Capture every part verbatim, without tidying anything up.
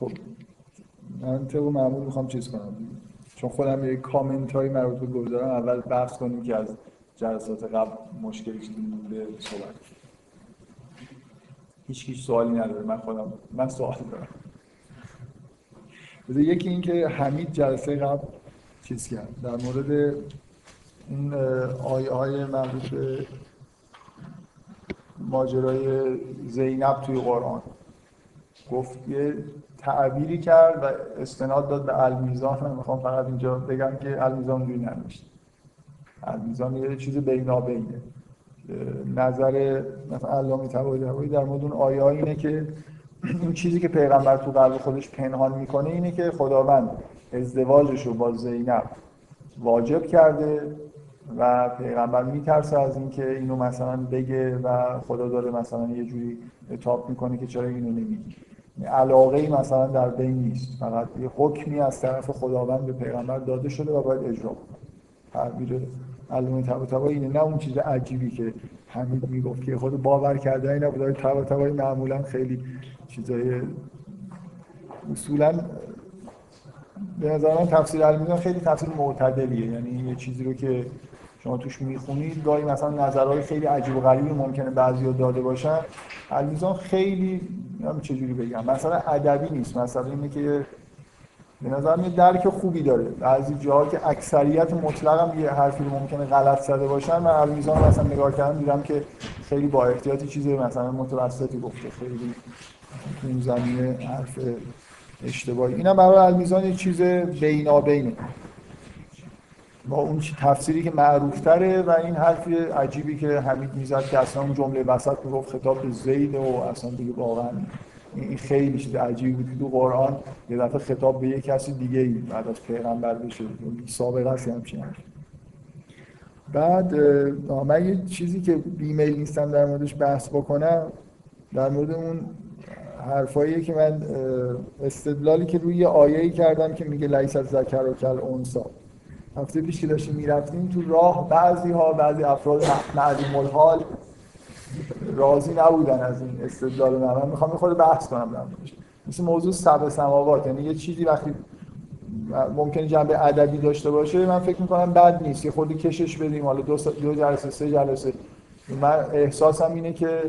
خب من طبق معمول میخوام چیز کنم چون خودم یک کامنت هایی مربوط به گذارم، اول بحث کنیم که از جلسات قبل مشکلی چیزی مونده صحبت. هیچ سوالی نداره، من خودم من سوال دارم. بذار یکی این که حمید جلسه قبل چیز کرد در مورد این آیه های مربوط به ماجرای زینب توی قرآن گفت، یه تعبیری کرد و استناد داد به المیزان. من میخوام فقط اینجا بگم که المیزان روی نمیشه. المیزان یه چیز بینابینه. نظر مثلا علامه طباطبایی در مورد اون آیه ها اینه که این چیزی که پیغمبر تو قلب خودش پنهان میکنه اینه که خداوند ازدواجش رو با زینب واجب کرده و پیغمبر میترسه از اینکه اینو مثلا بگه و خدا داره مثلا یه جوری عتاب میکنه که چرا اینو نمیگی. علاقه‌ای مثلا در بین نیست، فقط یه حکمی از طرف خداوند به پیغمبر داده شده و باید اجرا کنه. تعبیر علامه طباطبایی اینه، نه اون چیز عجیبی که حمید میگفت که خود باور کرده این نبود. طباطبایی معمولا خیلی چیزای اصولا به نظر من تفسیر المیزان خیلی تفسیر معتدلیه، یعنی یه چیزی رو که شما توش میخونید گاهی مثلا نظرهای خیلی عجیب و غریبی ممکنه بعضیا داده باشن. المیزان خیلی من چجوری بگم مثلا ادبی نیست، مثلا اینه که به نظر من درک خوبی داره. بعضی جاها که اکثریت مطلق هم یه حرفی رو ممکنه غلط زده باشن، من المیزان مثلا نگاه کردم دیدم که خیلی با احتیاطی چیزی مثلا متوسطی گفته، خیلی اون زمینه حرف اشتباهی. اینم برای المیزان یه چیز بینابینه با اون تفسیری که معروف‌تره و این حرف عجیبی که حمید میزد که اصلا اون جمله وسط رو خطاب به زید و اصلا دیگه واقعا این خیلی چیز عجیبی بود که تو قرآن یه دفعه خطاب به یه کسی دیگه ای بعد از پیغمبر بشه، سابقه است همچین. بعد من یه چیزی که بیمیل نیستم در موردش بحث بکنم در مورد اون حرفایی که من استدلالی که روی آیه‌ای کردم که میگه لیس الذکر کالانثی. هفته پیش که داشتیم میرفتیم تو راه بعضی ها بعضی افراد معلوم الحال راضی نبودن از این استدلال من. من میخوام یه خورده بحث کنم در موردش. مثل موضوع سبع سماوات، یعنی یه چیزی وقتی ممکنه جنبه ادبی داشته باشه من فکر میکنم بد نیست یه خورده کشش بدیم. حالا دو دو جلسه سه جلسه من احساسم اینه که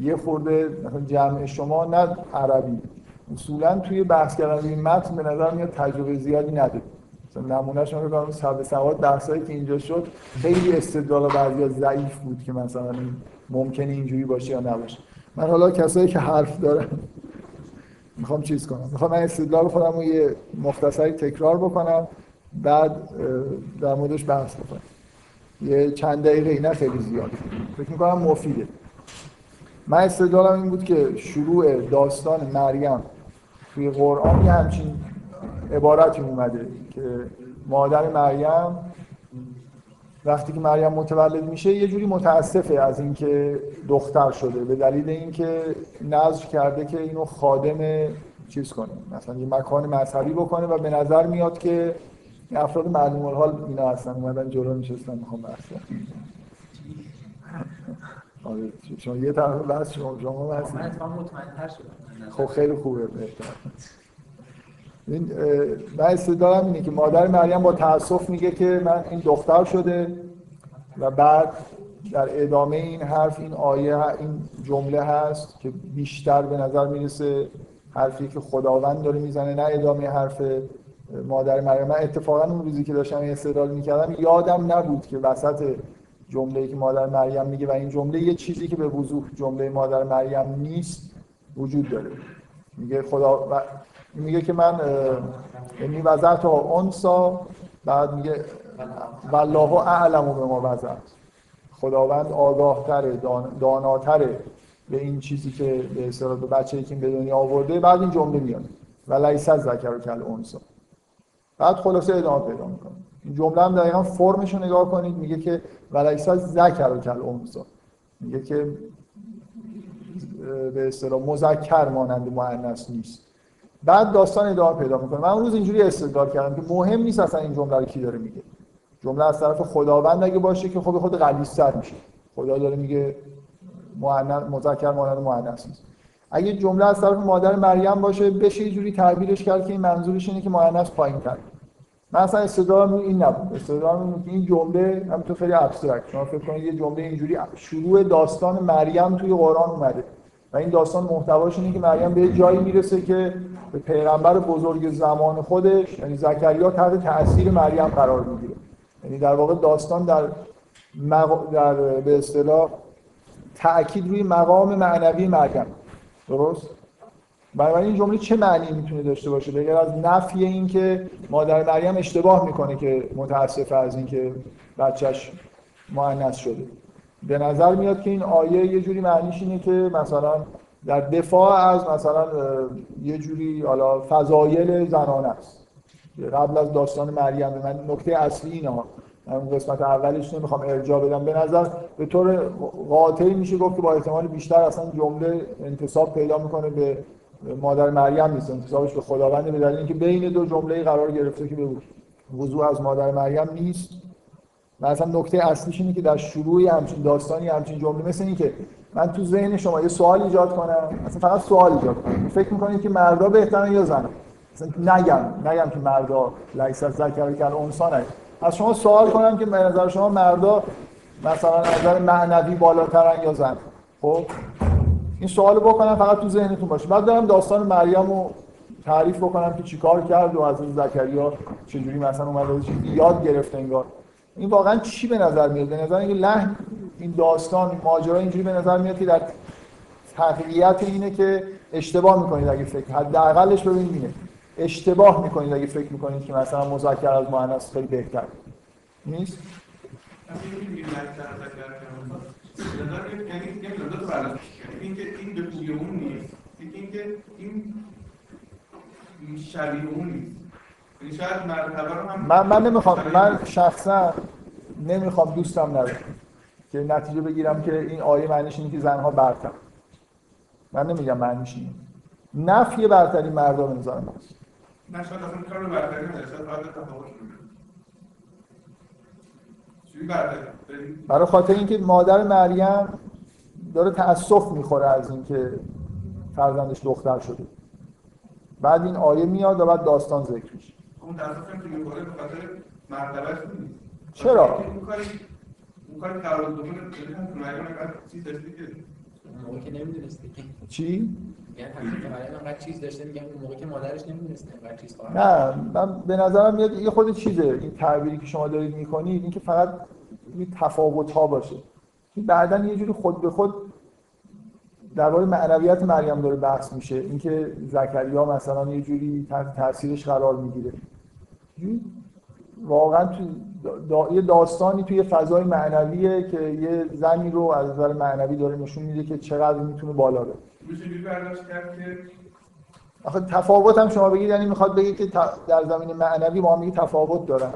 یه خورده جمع شما نه عربی اصولا توی بحث کردن این متن به نظر میاد تجربه زیادی نداره. مثلا نمونهش من بگم سبع سماوات بحثایی که اینجا شد خیلی استدلال بعضیا ضعیف بود که مثلا ممکنه اینجوری باشه یا نباشه. من حالا کسایی که حرف دارن میخوام چیز کنم، میخوام من استدلال خودم رو یه مختصری تکرار بکنم بعد در موردش بحث بکنم یه چند دقیقه، اینا خیلی زیاده، فکر می‌کنم مفیده. من استدلالم این بود که شروع داستان مریم توی قرآن یه همچین عبارتی اومده که مادر مریم وقتی که مریم متولد میشه یه جوری متاسفه از اینکه دختر شده به دلیل اینکه نذر کرده که اینو خادم چیز کنه، مثلا یه مکان مذهبی بکنه و به نظر میاد که افراد معلوم الحال اینا هستن اومدن جلو نشستن میخوام بحثم. آره شما یه طرف بحث شما شما بحث من تا مطمئن‌تر شدم. خب خیلی خوبه بهتر. این بحث دارم اینه که مادر مریم با تأسف میگه که من این دختر شده و بعد در ادامه این حرف این آیه این جمله هست که بیشتر به نظر میرسه حرفی که خداوند داره میزنه نه ادامه حرف مادر مریم. من اتفاقا اون روزی که داشتم استدلال میکردم یادم نبود که وسط جمله‌ای که مادر مریم میگه و این جمله یه چیزی که به وضوح جمله مادر مریم نیست وجود داره. میگه خدا و... میگه که من یعنی وزعت انسا، بعد میگه والله اعلم بما وزعت، خداوند آگاه‌تره دان... داناتره به این چیزی که به اصطلاح بچه‌ای که به دنیا آورده. بعد این جمله میاد ولیس الذکر کالانثی. بعد خلاصه ادامه پیدا میکنه. این جمله هم دقیقاً فرمش رو نگاه کنید میگه که ولیس الذکر کالانثی، میگه که به اصطلاح مذکر مانند مؤنث نیست. بعد داستان ادامه پیدا میکنه. من اون روز اینجوری استدلال کردم که مهم نیست اصلا این جمله رو کی داره میگه. جمله از طرف خداوند اگه باشه که خود خود غلیظتر میشه. خدا داره میگه مؤنث مذکر مانند مؤنث نیست. اگه جمله از طرف مادر مریم باشه بشه یه جوری تعبیرش کرد که این منظورش اینه که مؤنث پایین‌تر. من اصلا استدلالم این نبود. استدلالم این بود که این جمله همینطور خیلی ابسترکت. شما فکر کنید یه جمله اینجوری شروع داستان مریم توی قرآن اومده و این داستان محتواش اینه که مریم به جایی میرسه که به پیغمبر بزرگ زمان خودش یعنی زکریا تحت تأثیر مریم قرار میگیره. یعنی در واقع داستان در مق... در به اصطلاح تأکید روی مقام معنوی مریم. درست؟ برای این جمله چه معنی میتونه داشته باشه؟ بغیر از نفی این که مادر مریم اشتباه میکنه که متاسفه از این که بچهش مؤنث شده. به نظر میاد که این آیه یه جوری معنیش اینه که مثلا در دفاع از مثلا یه جوری حالا فضایل زنانه است. قبل از داستان مریم من نکته اصلی اینها. من قسمت اولش نمیخوام ارجاع بدم. به نظر به طور قاطع میشه گفت که با احتمال بیشتر اصلا جمله انتساب پیدا میکنه به مادر مریم نیست، انتسابش به خداونده، به دلیل اینکه بین دو جمله قرار گرفته که به وضوح از مادر مریم نیست. و اصلا نکته اصلیش اینه که در شروعی همچین داستانی همچین جمله مثل اینه که من تو ذهن شما یه سوال ایجاد کنم، اصلا فقط سوال ایجاد کنم، فکر میکنید که مردا بهترن یا زنا؟ اصلا نگم نگم که مردا لیس ذکر کالانثى، از شما سوال کنم که به نظر شما مردا مثلا از نظر معنوی بالاترن یا زن؟ خب این سوالو بکنم فقط تو ذهنتون باشه. بعد دارم داستان مریم رو تعریف بکنم که چیکار کرد و حضرت زکریا چجوری مثلا اومد و چیزی یاد گرفت انگار. این واقعا چی به نظر میاد؟ به نظر اینکه لحن این داستان ماجرا اینجوری به نظر میاد که در تقویت اینه که اشتباه میکنید اگه فکر حداقلش ببینید اینه. اشتباه میکنید اگه فکر میکنید که مثلا مذکر از مؤنث خیلی بهتر نیست. این که این به بوی اون نیست، این که این شبیه اون نیست. یعنی شاید مرتبه رو هم من من نمیخوام من شخصا نمیخوام دوستم ندارم که نتیجه بگیرم که این آیه معنیش اینه که زنها برتر. من نمیگم معنیش اینه. نفی برتری مردا به نظر من است. نه شاید اصلا کار برتری نداره، شاید عادت تفاوت چیزی برتری. برای خاطر اینکه مادر مریم داره تأسف میخوره از اینکه فرزندش دختر شده. بعد این آیه میاد و بعد داستان ذکر میشه. اون تأسف هم که میخوره به خاطر مرتبهش نیست. چرا؟ اون کاری اون کاری تعارض دونه دادن تو مریم انقدر چیز داشته که موقعی که نمیدونسته که چی؟ یعنی حقیقتا مریم انقدر چیز داشته میگم اون موقعی که مادرش نمیدونسته انقدر چیز خواهد. نه، من به نظرم میاد این خود چیزه. این تعبیری که شما دارید میکنید اینکه فقط یه تفاوت‌ها باشه. بعدن یه جوری خود به خود درباره معنویت مریم داره بحث میشه، اینکه زکریا مثلا یه جوری تحت تاثیرش قرار میگیره. واقعا تو دا... یه داستانی توی فضای معنویه که یه زنی رو از نظر معنوی داره نشون میده که چقدر میتونه بالا بره. میشه اینجوری برداشت کرد که آخه تفاوت هم شما بگید یعنی میخواد بگید که در زمینه معنوی ما هم میگه تفاوت دارن.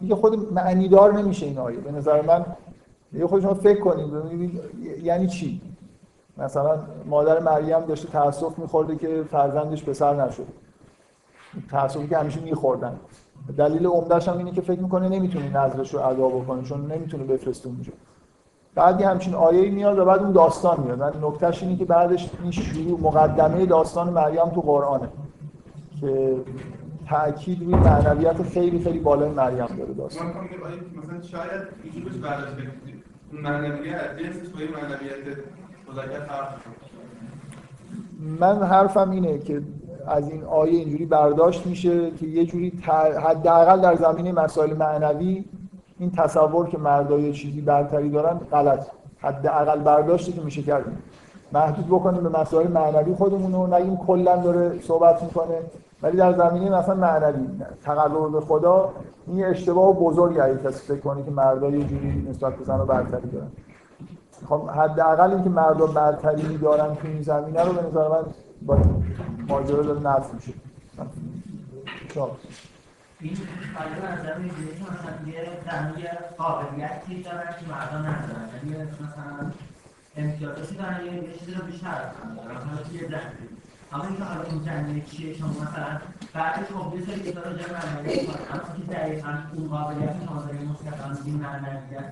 میگه خود معنی دار نمیشه این آیه. به نظر من یه خود شما فکر کنید ببینید یعنی چی؟ مثلا مادر مریم داشته تأسف می‌خورده که فرزندش پسر نشد. تأسفی که همیشه می‌خوردن. دلیل عمده‌ش هم اینه که فکر می‌کنه نمی‌تونه نذرش رو ادا بکنه چون نمی‌تونه بفرسته اونجا. بعدی همچین آیه‌ای میاد و بعد اون داستان میاد. من نکتهش اینه که بعدش این شروع مقدمه داستان مریم تو قرآنه که تأکید روی معنویت خیلی خیلی بالای مریم داره داستان. من فکر می‌کنم مثلا شاید اینجوریش برداشت کنید. معنویت جنس توی معنویت مذکر فرق می‌کنه. من حرفم اینه که از این آیه اینجوری برداشت میشه که یه جوری حداقل در زمینه مسائل معنوی این تصور که مردا یه چیزی برتری دارن غلط. حداقل برداشتی که میشه کرد. محدود بکنیم به مسائل معنوی خودمون رو، نگیم کلاً داره صحبت می‌کنه. ولی در زمینه مثلا معنوی تقرب به خدا این اشتباه بزرگی اگه کسی فکر کنه که مردا یه جوری نسبت به زن‌ها برتری دارن. خب حداقل اینکه مردا برتری دارن تو این زمینه رو به نظر من با ماجرا داره نفی میشه. چرا؟ این فقط از زمینه دیگه زن‌ها قابلیتی دارن که مردا ندارن. یعنی مثلا امتیازاتی دارن یه چیزی رو بیشتر دارن. مثلا یه زن اما اینکه حالا این جنبه چیه شما مثلا بعدش خب یه سری اداره جمع معنوی کنید که دقیقاً اون قابلیت حاضری مستقیم این معنویت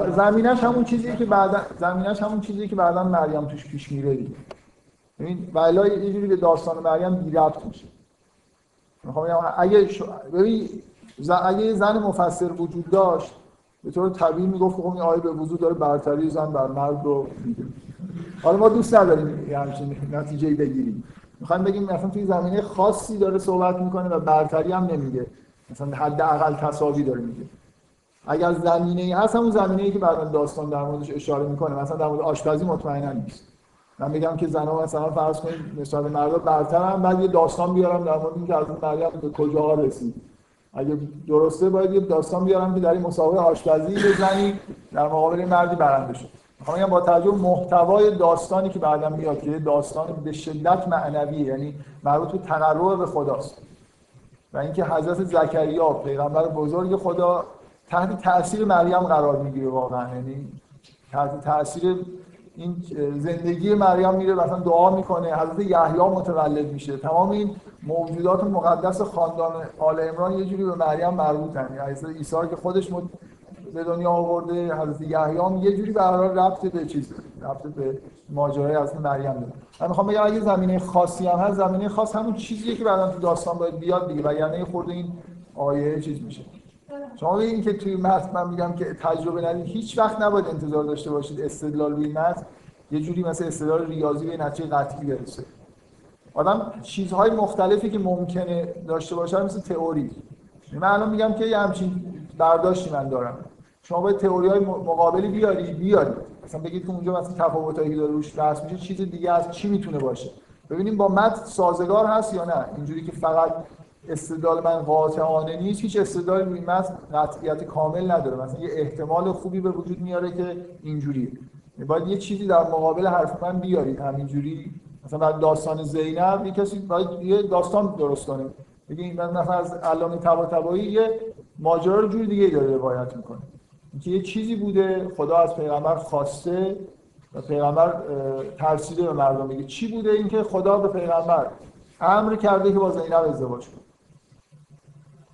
مثلا زمینش همون چیزیه که بعدا زمینش همون چیزیه که بعدا مریم توش پیش میره دیگه. ببین ولی یه جوری به داستان مریم بی ربط میشه. میخوام بگم اگه شو... ببین اگه زن مفسر وجود داشت به طور طبیعی میگفت که خب این آیه به وضوح داره برتری زن بر مرد رو میده. حالا ما دوست نداریم همچین نتیجه‌ای بگیریم. میخوام بگیم مثلا توی زمینه خاصی داره صحبت میکنه و برتری هم نمیده. مثلا حداقل تساوی داره میده. اگر زمینه‌ای هست همون زمینه‌ای که بعد داستان در موردش اشاره میکنه، مثلا در مورد آشپزی مطمئنا نیست. من میگم که زنا مثلا فرض کنید نسبت به مردا برترن، بعد یه داستان بیارم در مورد اینکه از مریم به کجا رسید. اگه درسته باید یه داستان بیارم که در این مسابقه آشپزی یه زنی در مقابل مردی برنده شد. میخوام بگم با توجه محتوای داستانی که بعدا میاد که داستان به شدت معنویه، یعنی مربوط به تقرب به خداست و اینکه حضرت زکریا پیغمبر بزرگ خدا تحت تأثیر مریم قرار میگیره، واقعا یعنی تحت تأثیر این زندگی مریم میره، مثلا دعا میکنه، حضرت یحیی متولد میشه، تمام این موجودات مقدس خاندان آل عمران یه جوری به مریم مربوطن. یعنی عیسی که خودش مد... به دنیا آورده، حضرت یحیی یه جوری برقرار رابطه به چیز رابطه به ماجرای از مریم داره. من میخوام بگم اگه زمینه خاصی هم هست، زمینه خاص همون چیزیه که بعداً تو داستان باید بیاد دیگه، وگرنه خورده این آیه چیز میشه. شما این که توی متن من میگم که تجربه ندید، هیچ وقت نباید انتظار داشته باشید استدلال روی متن یه جوری مثلا استدلال ریاضی به نتیجه قطعی برسه. آدم چیزهای مختلفی که ممکنه داشته باشه مثل تئوری. من الان میگم که همین برداشتی من دارم. شما باید تئوری‌های مقابلی بیاری بیاری. مثلا بگید که اونجا مثلا تفاوتایی که داره روش بحث میشه چیز دیگه از چی میتونه باشه. ببینیم با متن سازگار هست یا نه. اینجوری که فقط استدلال من قاطعانه نیست، هیچ استدلالی روی متن قطعیت کامل نداره. مثلا یه احتمال خوبی به وجود میاره که اینجوریه، باید یه چیزی در مقابل حرف من بیارید. همینجوری مثلا بعد داستان زینب یه کسی باید یه داستان درست کنه، بگید من مثلا از علامه طباطبایی یه ماجرا رو جور دیگه داره روایت میکنه، اینکه یه چیزی بوده خدا از پیغمبر خواسته و پیغمبر ترسیده به مردم میگه. چی بوده؟ اینکه خدا به پیغمبر امر کرده که با زینب ازدواج کنه،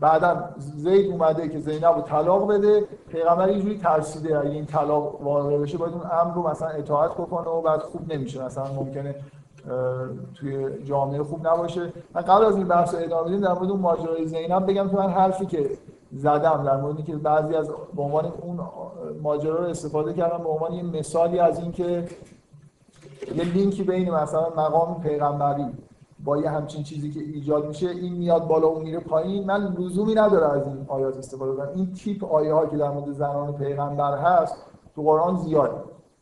بعداً زید اومده که زینب رو طلاق بده، پیغمبر یه جوری ترسیده اگه این طلاق واقع بشه باید اون امر رو مثلا اطاعت بکنه و بعد خوب نمیشه، مثلا ممکنه توی جامعه خوب نباشه. من قبل از این بحث ادامه بدیم در مورد اون ماجرای زینب بگم که من حرفی که زدم در مورد اینکه بعضی از به عنوان اون ماجرا رو استفاده کردم به عنوان یه مثالی از اینکه یه لینکی بین مثلا مقام پیغمبری با یه همچین چیزی که ایجاد میشه، این میاد بالا اون میره پایین، من لزومی نداره از این آیات استفاده کنم. این تیپ آیه ها که در مورد زنان پیغمبر هست تو قرآن زیاده.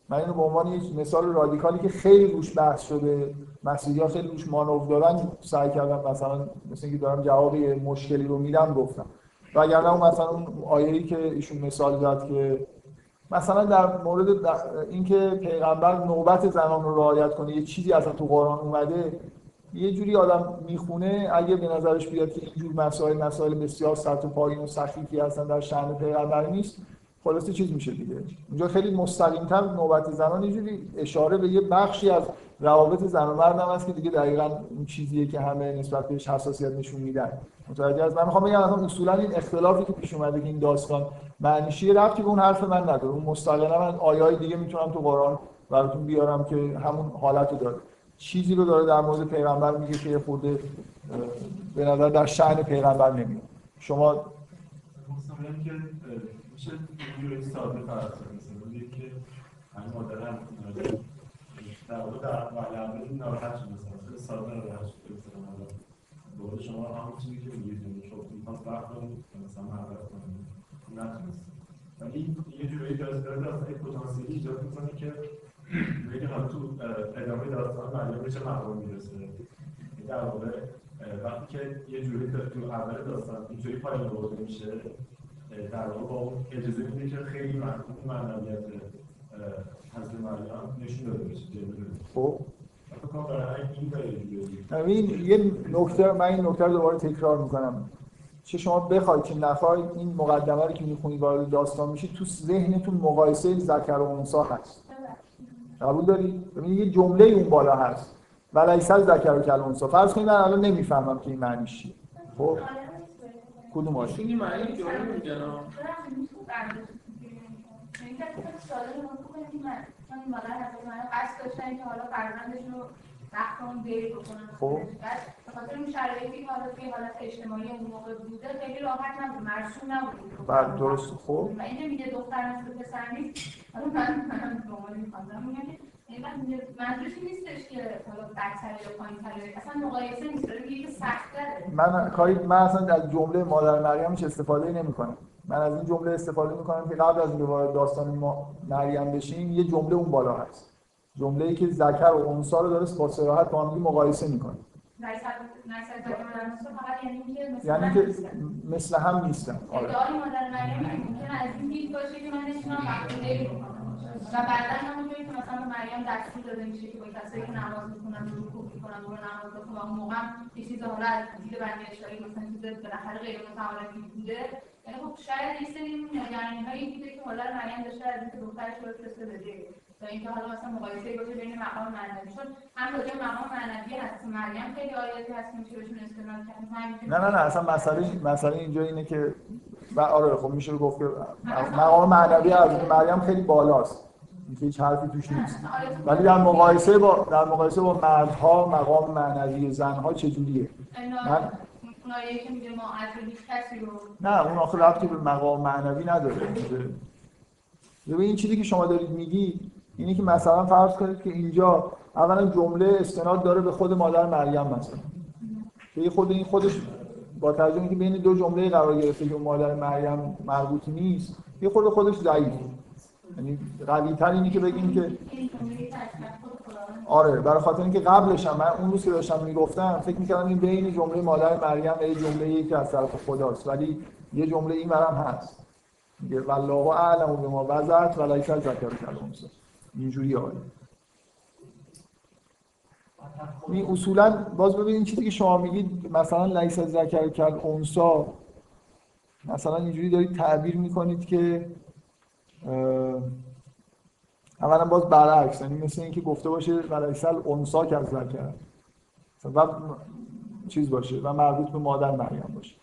من اینو به عنوان یک مثال رادیکالی که خیلی روش بحث شده، مسیحی‌ها خیلی روش مانور دارن، سعی کردم مثلا مثل اینکه دارم جواب مشکلی رو میدم گفتم. وگرنه مثلا اون آیه‌ای که ایشون مثال زد که مثلا در مورد اینکه پیغمبر نوبت زنان رو رعایت کنه، یه چیزی اصلا تو قرآن اومده یه جوری آدم میخونه اگه به نظرش بیاد که اینجور مسائل مسائل بسیار سخت و پایین و سخیفی هستن در شأن پیغمبر نیست، خلاصه چیز میشه دیگه. اونجا خیلی مستقیم‌تر نوبت زنان یه جوری اشاره به یه بخشی از روابط زن و مرد هم هست که دیگه دقیقاً اون چیزیه که همه نسبت بهش حساسیت نشون میدن. متوجه از من میخوام بگم مثلا اصولاً این اختلافی که پیش اومده که این داستان معنیشی ربطی به اون حرف من نداره. اون مستقلاً من آیه‌های دیگه میتونم تو قرآن براتون بیارم که همون حالتو داره. چیزی رو داره در مورد پیغمبر میگه که خورده به نظر در شأن پیغمبر نمیاد. شما مستقلاً که میشه یه ساده فرض کنید که همین مادر هم در واقع در معلمین ناراحت شده مثلا ساده ناراحت شده مثلا دوره شما همون چیزی که میگید شما میخواست بردارید مثلا معرفت کنید نتونست، ولی یه جوری دارست دارد اصلا یک پتانسیلی ایجاد میکنه که میگه هم تو ادامه داستان مریم به چه مقام میرسه. در واقع وقتی که یه جوری تو اول داستان اینجوری پایان برده میشه در واقع با اون اجازه میده که خیلی مفهوم معنویت حضرت مریم نشون داده بشه. خب این یه نکته، من این نکته رو دوباره تکرار میکنم، چه شما بخواید چه نخواید این مقدمه رو که میخونید وارد داستان میشید تو ذهنتون مقایسه ذکر و انثی هست. قبول داری؟ ببینید یه جمله اون بالا هست ولیس الذکر کالانثی. فرض کنید من الان نمیفهمم که این معنیش چیه. خب کدوم آیه؟ این معنی جمله میگه نه. این که سوال رو می‌کنید من من مادر هستم، من قصد داشتم که حالا فرزندشون رو وقتمون بری بکنم. خب بخاطر اون شرایطی که حالا توی حالت اجتماعی اون موقع بوده خیلی راحت من مرسوم نبود. بعد درست خوب من اینو میگه دختر است پسر نیست. حالا من من دوباره میخوام میگم این منظورش نیستش که حالا بچه‌ها یا پایین‌تره، اصلا مقایسه نیست، میگه سخت‌تره. من کاری من اصلا از جمله مادر مریم هیچ استفاده نمی‌کنم. من از این جمله استفاده می‌کنم که قبل از اینکه وارد داستان ما مریم بشیم یه جمله اون بالا هست. جمله‌ای که ذکر و انثی رو داره با صراحت با هم مقایسه می‌کنه. نه صد نه صد فقط یعنی که یعنی که مثل هم نیستن. آره. ادعای مادر مریم ممکنه از این دید باشه که من نشونم مقبوله بکنم. و بعداً همونجوری که مثلا مریم دستور داده میشه که با کسایی که نماز می‌خونن رکوع می‌کنن برو نماز بخون و اون موقع یه چیز حالا از دید بنی اسرائیل مثلا چیز بالاخره غیر متعارفی بوده، یعنی خب شاید یه سری نگرانی‌هایی بوده که حالا مریم داشته از اینکه دخترش رو فرستاده بده تا اینکه حالا مثلا مقایسه‌ای باشه بین مقام معنوی، چون هم راجع به مقام معنوی هست مریم خیلی آیاتی هست که بهشون استناد کردن. نه نه نه اصلا مسئله مسئله اینجا اینه که و آره خب میشه گفت که مقام معنوی از مریم خیلی بالاست، اینکه هیچ حرفی توش نیست، ولی در مقایسه با در مقایسه با مردها مقام معنوی زنها چجوریه؟ من اونایی که میگه ما از هیچ کسی رو نه اون آخه ربطی به مقام معنوی نداره. ببین این چیزی که شما دارید میگی اینه که مثلا فرض کنید که اینجا اولا جمله استناد داره به خود مادر مریم مثلا که خود این خودش با توجه اینکه بین دو جمله قرار گرفته که مادر مریم مربوط نیست یه خود خودش ضعیفه، یعنی قوی‌تر اینی که بگیم که آره برای خاطر اینکه قبلش هم من اون روز که داشتم میگفتم فکر می‌کردم این بین جمله مادر مریم و یه جمله یکی از طرف خداست، ولی یه جمله این برام هست میگه والله اعلم بما وضعت ولیس الذکر کالانثی اینجوریه. این اصولا باز ببینید این چیزی که شما میگید مثلا لیس الذکر کالانثی مثلا اینجوری دارید تعبیر میکنید که اولا باز برعکس، یعنی مثل اینکه گفته باشه لیس الانثی کالذکر و چیز باشه و مربوط به مادر مریم باشه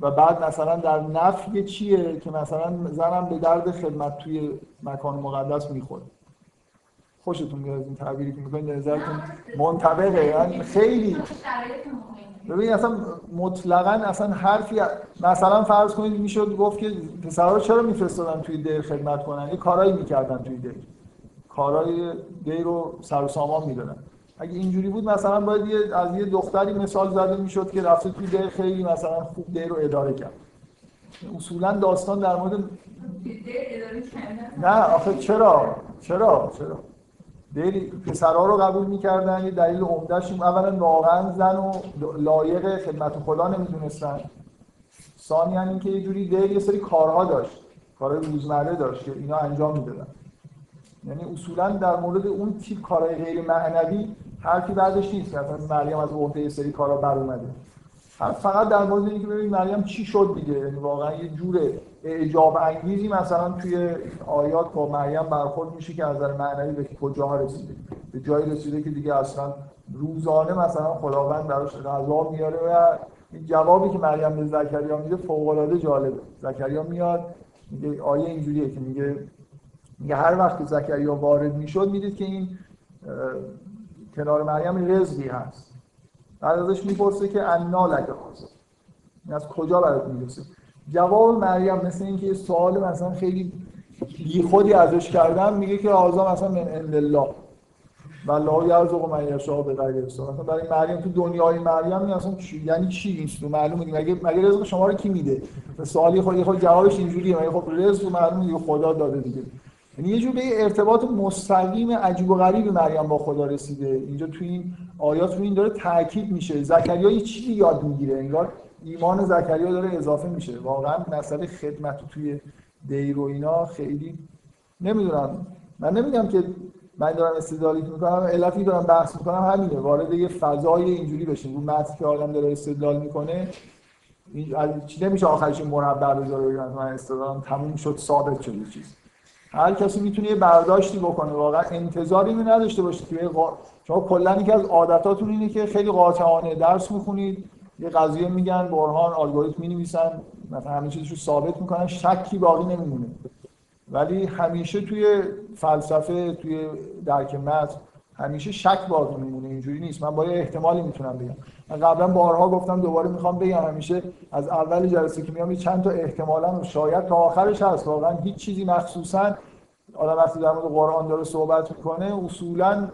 و بعد مثلا در نفی چیه که مثلا زنم به درد خدمت توی مکان مقدس میخوره. خوشتون میاد این تعبیری که میکنید نظرتون منطبقه؟ یعنی خیلی ببینید اصلا مطلقاً اصلا حرفی مثلا فرض کنید میشد گفت که پسرها رو چرا میفرستادن توی دیر خدمت کنن، یه کارایی میکردن توی دیر، کارای دیر رو سر و سامان میدادن. اگه اینجوری بود مثلا باید یه از یه دختری مثال زده میشد که رفته توی دیر خیلی مثلا خوب دیر رو اداره کرد. اصولا داستان در مورد نه آخه چرا چرا چرا دیر پسرها رو قبول میکردن یه دلیل عمده‌ش اولا واقعا زن و لایق خدمت خدا نمیدونستن، ثانیاً اینکه یه جوری دیر یه سری کارها داشت، کارهای روزمره داشت که اینا انجام میدادن. یعنی اصولا در مورد اون تیپ کارهای غیر معنوی حرفی بعدش نیست، مثلا مریم از عهده یه سری کارا بر اومده، فقط در مورد اینکه ببین مریم چی شد دیگه. یعنی واقعا یه جور اعجاب انگیزی مثلا توی آیات با مریم برخورد میشه که از نظر معنوی به کجاها رسیده، به جایی رسیده که دیگه اصلا روزانه مثلا خداوند براش غذا میاره و این جوابی که مریم به زکریا میده فوق العاده جالبه. زکریا میاد میگه آیه اینجوریه که میگه میگه هر وقت زکریا وارد میشد میدید که این کنار مریم رزقی هست، بعد ازش میپرسه که انا لک هذا، از کجا برات میرسه؟ جواب مریم مثل اینکه یه سوال مثلا خیلی بیخودی ازش کردن، میگه که هذا مثلا من عند الله والله یرزق من یشاء بغیر حساب. مثلا برای مریم تو دنیای مریم اصلا چی یعنی چی نیست معلومه مگه مگه رزق شما رو کی میده؟ سوالی خود خود جوابش اینجوریه مگه خب رزق معلومه خدا داده دیگه. یعنی یه جور به ارتباط مستقیم عجیب و غریب مریم با خدا رسیده. اینجا تو این آیات رو این داره تاکید میشه. زکریا یه چیزی یاد میگیره، انگار ایمان زکریا داره اضافه میشه. واقعا مسئله خدمت توی دیر و اینا خیلی نمیدونم، من نمیگم که من دارم استدلالی میکنم، علتی دارم بحث میکنم همینه، وارد یه فضای اینجوری بشیم اون متن که آدم داره استدلال میکنه چی نمیشه آخرش مربع بذاره بگم من استدلالم تموم شد ثابت شد یه چیز. هر کسی میتونه یه برداشتی بکنه، واقعا انتظاری می نداشته باشید که قا... شما کلا یکی از عادتاتون اینه که خیلی قاطعانه درس میخونید، یه قضیه میگن برهان الگوریتم مینویسن مثلا همه چیزش رو ثابت میکنن، شکی باقی نمیمونه. ولی همیشه توی فلسفه توی درک متن همیشه شک باقی میمونه، اینجوری نیست. من با یه احتمالی میتونم بگم. من قبلا بارها گفتم، دوباره میخوام بگم، همیشه از اول جلسه که میام چند تا احتمالاً شاید تا آخرش هست. واقعا هیچ چیزی، مخصوصاً آدم وقتی در مورد قرآن داره صحبت میکنه اصولاً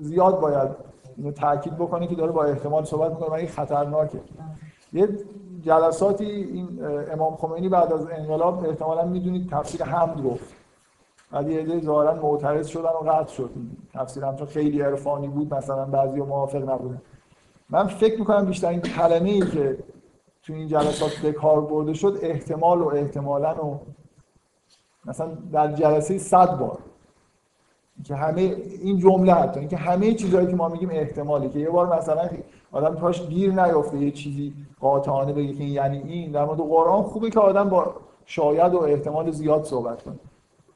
زیاد باید اینو تاکید بکنه که داره با احتمال صحبت میکنه و این خطرناکه. یه جلساتی این امام خمینی بعد از انقلاب احتمالاً میدونید تفسیر حمد گفت. بعد یه عده ظاهراً معترض شدن و رد شد. تفسیرم چون خیلی عرفانی بود مثلا بعضیا موافق نبودن. من فکر می‌کنم بیشترین کلمه‌ای که تو این جلسات به کار برده شد احتمال و احتمالاً و مثلا در جلسه صد بار که همه این جمله، حتی اینکه همه چیزایی که ما میگیم احتمالی، که یه بار مثلا آدم تاش گیر نیفته یه چیزی قاطعانه بگه که یعنی این. در مورد قرآن خوبه که آدم با شاید و احتمال زیاد صحبت کنه.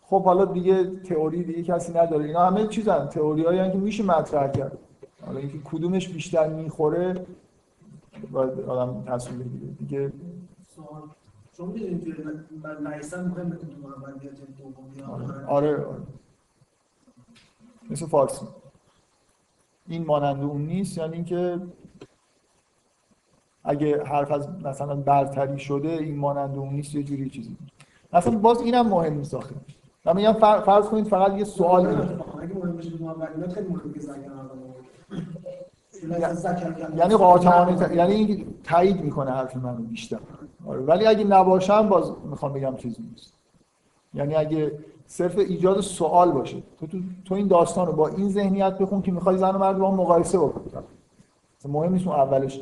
خب حالا دیگه تئوری دیگه کسی نداره، اینا همه چیزن، تئوریایی هستن که میشه مطرح کرد. حالا اینکه کدومش بیشتر میخوره باید آدم تصمیم بگیره دیگه. سوال چون می‌دونید که مریضا مهمه که تو مربیات دومی آره مثل فارسی این مانند اون نیست، یعنی اینکه اگه حرف از مثلا برتری شده این مانند اون نیست، یه جوری چیزی مثلا باز اینم مهم نیست آخه. من میگم فرض کنید فقط یه سوال بود. اگه مهم بشه به معلومات خیلی مهمه که زنگ نزنم. یعنی قاطعانه، یعنی این تایید میکنه حرف منو بیشتر. آره ولی اگه نباشم باز میخوام بگم چیزی نیست. یعنی اگه صرف ایجاد سوال باشه، تو تو, تو این داستان رو با این ذهنیت بخون که میخوای زن و مرد رو با هم مقایسه بکنی. مثلا مهم نیست اون اولش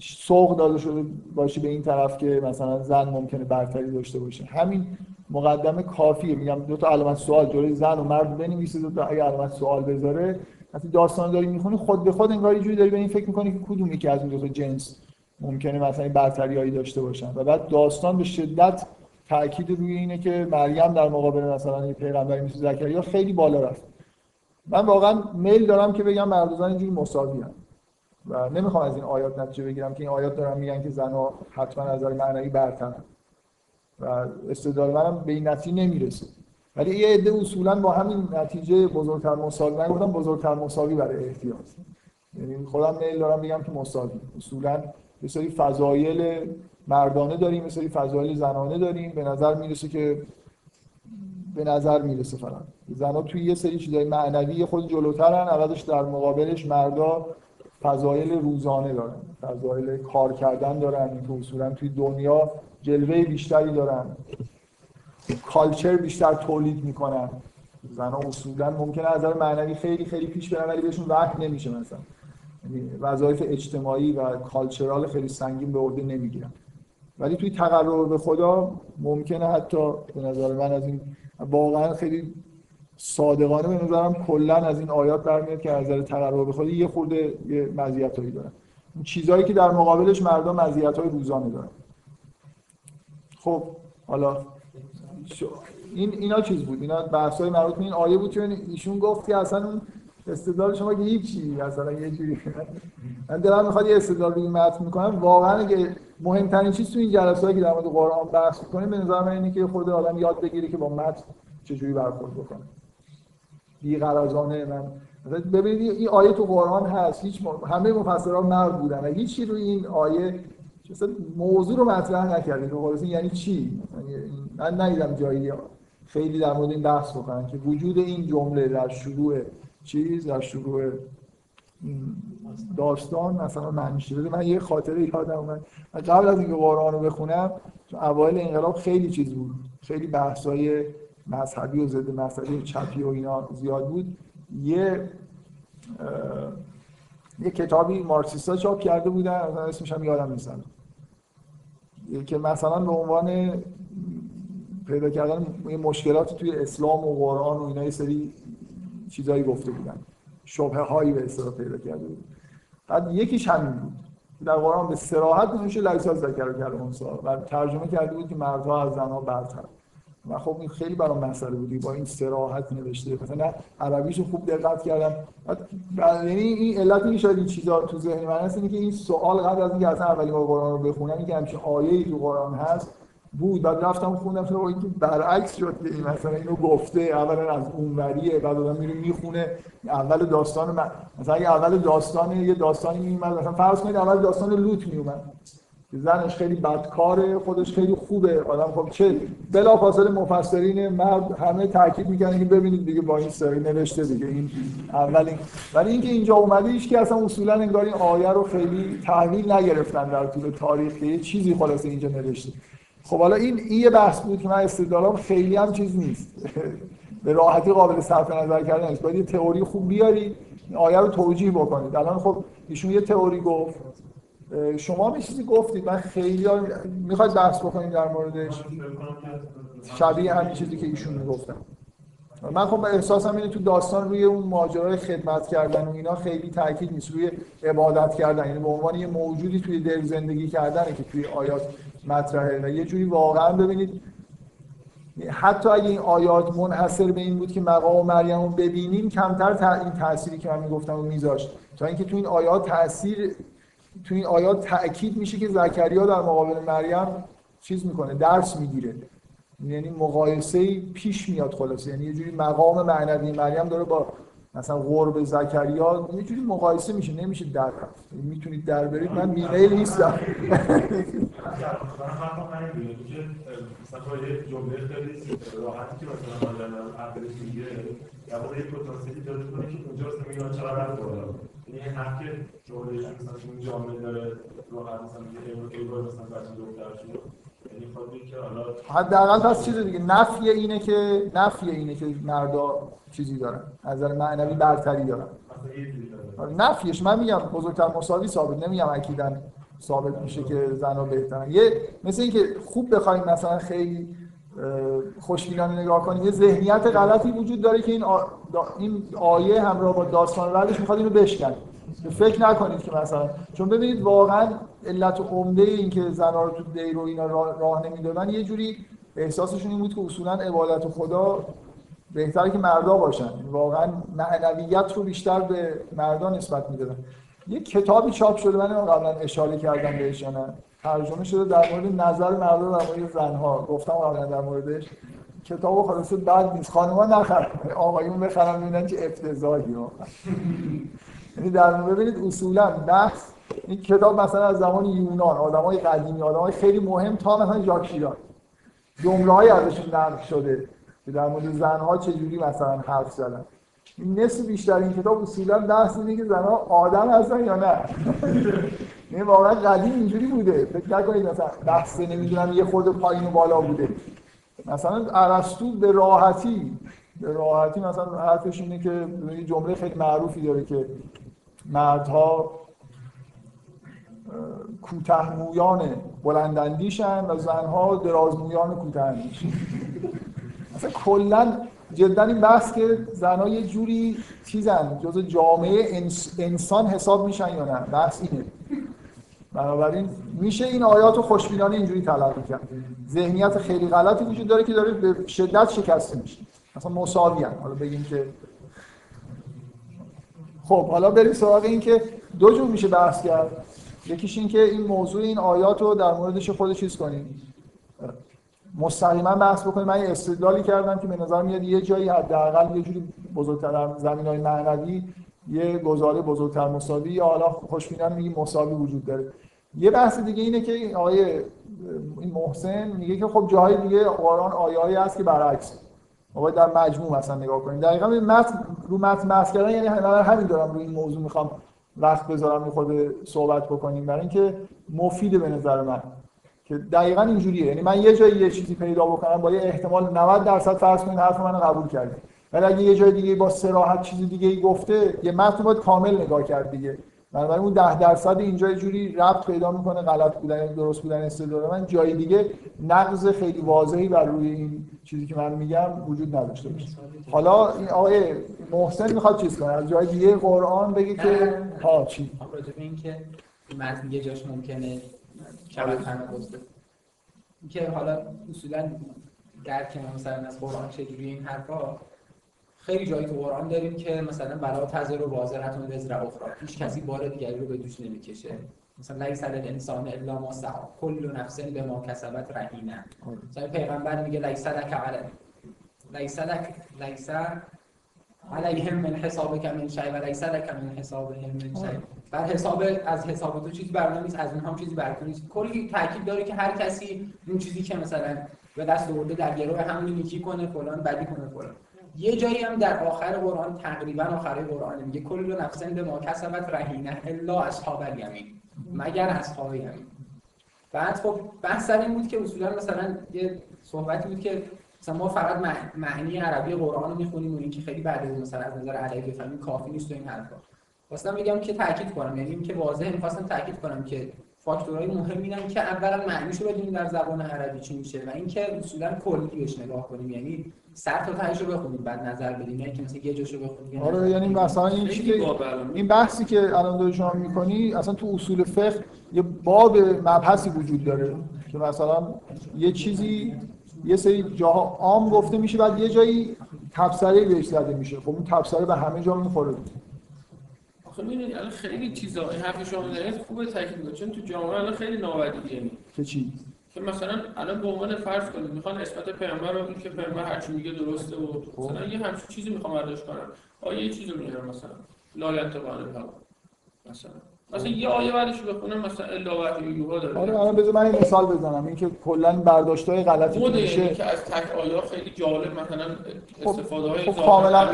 سوق داده شده باشه به این طرف که مثلا زن ممکنه برتری داشته باشه. همین مقدمه کافیه. میگم دو تا علامت سوال جلوی زن و مرد بنویسید، دو تا اگه علامت سوال بذاره، وقتی داستان داری میخونی خود به خود انگار یه جوری داری به این فکر میکنی که کدوم یکی از اون دو تا جنس ممکنه مثلا برتریایی داشته باشن. و بعد داستان به شدت تاکید روی اینه که مریم در مقابل مثلا یه پیغمبری مثل زکریا خیلی بالا رفت. من واقعا میل دارم که بگم مرد و زن اینجوری مساوی‌اند. و نمیخوام از این آیات نتیجه بگیرم که این آیات دارن میگن که زن‌ها حتما از نظر معنوی برترن. و استدلال منم به این نتیجه نمیرسه. ولی یه عده اصولاً با همین نتیجه بزرگتر مساوی، من گفتم بزرگتر مساوی برای احتیاط. یعنی خودم میل دارم بگم که مساوی. اصولاً یه سری فضایل مردانه داریم، یه سری فضایل زنانه داریم. به نظر میرسه که به نظر میرسه فعلا زنا توی یه سری چیزای معنوی خود جلوترن، عوضش در مقابلش مردا فضایل روزانه دارن، فضایل کار کردن دارن که اصولا توی دنیا جلوه بیشتری دارن، کالچر بیشتر تولید میکنن. زنا اصولا ممکنه از نظر معنوی خیلی خیلی پیش برن ولی بهشون وقت نمیشه، مثلا وظایف اجتماعی و کالچرال خیلی سنگین به عهده نمیگیرن. ولی توی تقرب به خدا ممکنه حتی به نظر من از این واقعا خیلی صادقانه به نظرم کلا از این آیات برمیاد که از نظر تقرب به خدا یه خورده یه مزیتایی دارن، اون چیزایی که در مقابلش مردم مزیتای روزانه دارن. خب حالا این اینا چیز بود، اینا بحث‌های مربوط به این آیه بود که ایشون گفت که اصلا اون استدلال شما که هیچی، اصلا یه جوری من دلم می‌خواد یه استدلال رو مطرح می‌کنم. واقعا که مهمترین چیز تو این جلسه‌ای که در مورد قرآن بحث می‌کنیم به نظر من اینه که خود آدم یاد بگیره که با متن چجوری برخورد بکنه. بی‌غرضانه من ببینید این آیه تو قرآن هست، هیچ همه مفسران مرد بودن و هیچی روی این آیه اصلا موضوع رو مطرح نکردید. خلاص یعنی چی؟ یعنی من ندیدم جایی خیلی در مورد این بحث بکنن که وجود این جمله در شروع چیز در شروع داستان مثلا معنی شده. من یه خاطره یادم اومد، من قبل از اینکه قرآن رو بخونم اوایل انقلاب خیلی چیز بود، خیلی بحث‌های مذهبی و ضد مذهبی چپی و اینا زیاد بود. یه یه کتابی مارکسیستا چاپ کرده بودن، مثلا اسمش هم یادم نیست، که مثلا به عنوان پیدا کردن مشکلات توی اسلام و قرآن و اینا یه سری چیزایی گفته بودن، شبهه هایی به اصطلاح پیدا کرده بود. بعد یکیش همین بود در قرآن به صراحت نوشته لیس الذکر کالانثی و ترجمه کرده بود که مردها از زنها برتر. و خب این خیلی برام مسئله بودی با این صراحت نوشته، مثلا عربیشو خوب دقت کردم. یعنی این علتی که شاید این چیزا تو ذهن من هست اینه که این سوال قبل از اینکه اصلا اولی ما قرآن رو بخونم، اینکه همچین آیه‌ای تو قرآن هست بود. بعد رفتم خوندم تو این که برعکس شد، این مثلا اینو گفته اولا از اونوریه، بعد آدم میره میخونه اول داستان من. مثلا اگه اول داستان یه داستانی میومد، مثلا فرض کنید اول داستان لوط میومد که زنش خیلی بدکاره، خودش خیلی خوبه، آدم خب چه بلافاصله مفسرین مرد همه تاکید میکنن که ببینید دیگه با این سری نوشته دیگه این اولین. ولی اینکه اینجا اومده ایش که اصلا اصولا انگار این آیه رو خیلی تحویل نگرفتن در طول تاریخ، یه چیزی خلاصه اینجا نوشته. خب حالا این یه بحث بود که من استدلالام خیلی هم چیز نیست به راحتی قابل صرف نظر کردن است. باید یه تئوری خوب بیاری، آیه رو توجیه بکنید. الان خب ایشون یه تئوری گفت، شما یه چیزی گفتید، من خیلی ها میخواید بحث بکنیم در موردش، شبیه همین چیزی که ایشون میگفتن. من خب احساسم اینه تو داستان روی اون ماجرای خدمت کردن و اینا خیلی تاکید نیست، روی عبادت کردن، یعنی به عنوان یه موجودی توی دل زندگی کردنه که توی آیات مطرحه. و یه جوری واقعا ببینید حتی اگه این آیات منحصر به این بود که مقام مریم رو ببینیم، کمتر تا این تأثیری که من میگفتم رو میذاشت، تا اینکه تو این آیات تأثیر تو این آیات تأکید میشه که زکریا در مقابل مریم چیز میکنه، درس میگیره، یعنی مقایسه پیش میاد خلاصه، یعنی یه جوری مقام معنوی مریم داره با مثلا قرب زکریا یه جوری مقایسه میشه، نمیشه در رفت. میتونید در برید، من میمیل نیستم. مثلا من میگم که مثلا یه جمله خیلی راحتی که مثلا ماجرا اولش میگه یا اون یه پتانسیلی داره که اونجا میگن چرا بالا، یعنی حق جمله مثلا اون جامعه داره راحت مثلا میگه اینا مثلا بچه دکترشو، یعنی خاطری که حالا حداقل پس چیز دیگه نفی اینه که نفی اینه که مردا چیزی دارن از نظر معنوی برتری دارن، نفیش. من میگم بزرگتر مساوی ثابت، نمیگم عقیداً ثابت میشه که زنا بهترن. یه مثل اینکه خوب بخوایم مثلا خیلی خوشبینانه نگاه کنیم، یه ذهنیت غلطی وجود داره که این آ... دا... این آیه همراه با داستان بعدش میخواد اینو بشکنه. فکر نکنید که مثلا چون ببینید واقعا علت عمده این که زنا رو تو دیر و اینا راه, راه نمیدادن یه جوری احساسشون این بود که اصولا عبادت خدا بهتره که مردا باشن، واقعا معنویت رو بیشتر به مردا نسبت میدادن. یه کتابی چاپ شده، من قبلا اشاره کردم بهش، نه ترجمه شده، در مورد نظر مردا در مورد زنها گفتم قبلا در موردش. کتابو خلاصه بد نیست، خانم‌ها نخرن، آقایون بخرن، ببینن چه افتضاحی ها. یعنی در ببینید اصولا بحث این کتاب مثلا از زمان یونان، آدمای قدیمی، آدمای خیلی مهم تا مثلا ژاک شیراک جمله‌ای ازشون نقل شده که در مورد زنها چجوری مثلا حرف زدن. این نصف بیشتر این کتاب اصولا بحث اینه که زنها آدم هستن یا نه. این واقعا قدیم اینجوری بوده، فکر نکنید مثلا بحث نمیدونم یه خود پایین و بالا بوده. مثلا ارسطو به راحتی به راحتی مثلا حرفش اینه که یه جمله خیلی معروفی داره که مردها کوتاه مویان بلند اندیشن و زنها دراز مویان کوتاه اندیش. مثلا کلا جدا این بحث که زنها یه جوری چیزن، جزء جامعه انس... انسان حساب میشن یا نه، بحث اینه. بنابراین میشه این آیات رو خوشبینانه اینجوری تلقی کرد. ذهنیت خیلی غلطی وجود داره که داره به شدت شکسته میشه. مثلا مساوی ان، حالا بگیم که خب حالا بریم سراغ این که دو جور میشه بحث کرد. یکیش این که این موضوع این آیات رو در موردش خود چیز کنیم، مستقیما بحث بکنیم. من یه استدلالی کردم که به نظر میاد یه جایی حداقل یه جوری بزرگتر زمینهای معنوی یه گزاره بزرگتر مساوی یا حالا خوشبینانه میگیم مساوی وجود داره. یه بحث دیگه اینه که آیه این محسن میگه که خب جاهای دیگه قرآن آیه‌ای هست که برعکس، ما در مجموع مثلا نگاه کنیم. دقیقاً این متن رو متن بحث کردن، یعنی من همین دارم روی این موضوع میخوام وقت بذارم یه خود صحبت بکنیم، برای اینکه مفیده به نظر من که دقیقاً اینجوریه. یعنی من یه جایی یه چیزی پیدا بکنم با یه احتمال نود درصد فرض کنید حرف منو قبول کرده، ولی اگه یه جای دیگه با صراحت چیز دیگه ای گفته، یه متن باید کامل نگاه کرد دیگه. بنابراین اون ده درصد اینجا یه جوری ربط پیدا میکنه غلط بودن یا درست بودن استدلال من، جای دیگه نقض خیلی واضحی بر روی این چیزی که من میگم وجود نداشته باشه. حالا این آقای محسن میخواد چیز کنه، از جای دیگه قرآن بگه که ها چی راجع به این که متن یه جاش ممکنه کلمه باشه که حالا اصولا درک مثلا از قرآن چجوری این حرفا. خیلی جایی تو قرآن داریم که مثلا بلا تزر و بازرتون رزر اخرى، هیچ کسی بار دیگری رو به دوش نمیکشه، مثلا لیس الانسان الا ما سعی کل نفس به ما کسبت رهینه. مثلا پیغمبر میگه لیس لک علی لیس لک لیس علیهم من حسابک من شیء و لیس لک من حسابهم من شیء، بر حساب از حساب تو چیز برنامه نیست، از اونها هم چیزی برات نیست. کلی تاکید داره که هر کسی اون چیزی که مثلا به دست آورده در گروه همون نیکی کنه، فلان بدی کنه، فلان. یه جایی هم در آخر قرآن، تقریبا آخر قرآن میگه کل نفس بما کسبت رهینه الا اصحاب الیمین، مگر اصحاب الیمین. بعد خب بحث این بود که اصولا مثلا یه صحبتی بود که مثلا ما فقط معنی عربی قرآن رو میخونیم و اینکه خیلی بعد از مثلا از نظر عربی بفهمیم کافی نیست. و این حرفا واسه میگم که تاکید کنم، یعنی اینکه واضحه میخواستم تاکید کنم که فاکتورهای مهم اینن که اولا معنیشو بدونیم در زبان عربی چی میشه و اینکه اصولا کلی بهش نگاه کنیم، یعنی سر تا تهش رو بخونیم بعد نظر بدیم، یعنی که مثلا یه جاشو بخونیم. آره، یعنی مثلا این چیزی این بحثی که الان داری شما میکنی اصلا تو اصول فقه یه باب مبحثی وجود داره که مثلا یه چیزی یه سری جاها عام گفته میشه بعد یه جایی تفسیری بهش زده میشه. خب این تفسیر به همه جا میخوره. می‌بینید الان خیلی چیزا حرفش شما دارید خوبه تاکید کنید، چون تو جامعه الان خیلی ناودیه. چه چی؟ که مثلا الان به عنوان فرض کنید میخوان نسبت پیامبر رو که پیامبر هر چی میگه درسته و مثلا یه همچین چیزی میخوام برداشت کنم، آیه یه چیزی میگم مثلا لا لنتقال بها مثلا مثلا یه آیه بعدش بخونم مثلا الا وحی یوحا داره. آره الان بذار من این مثال بزنم، اینکه کلا برداشت‌های غلطی میشه که از تک آیه خیلی جالب مثلا استفاده‌های کاملا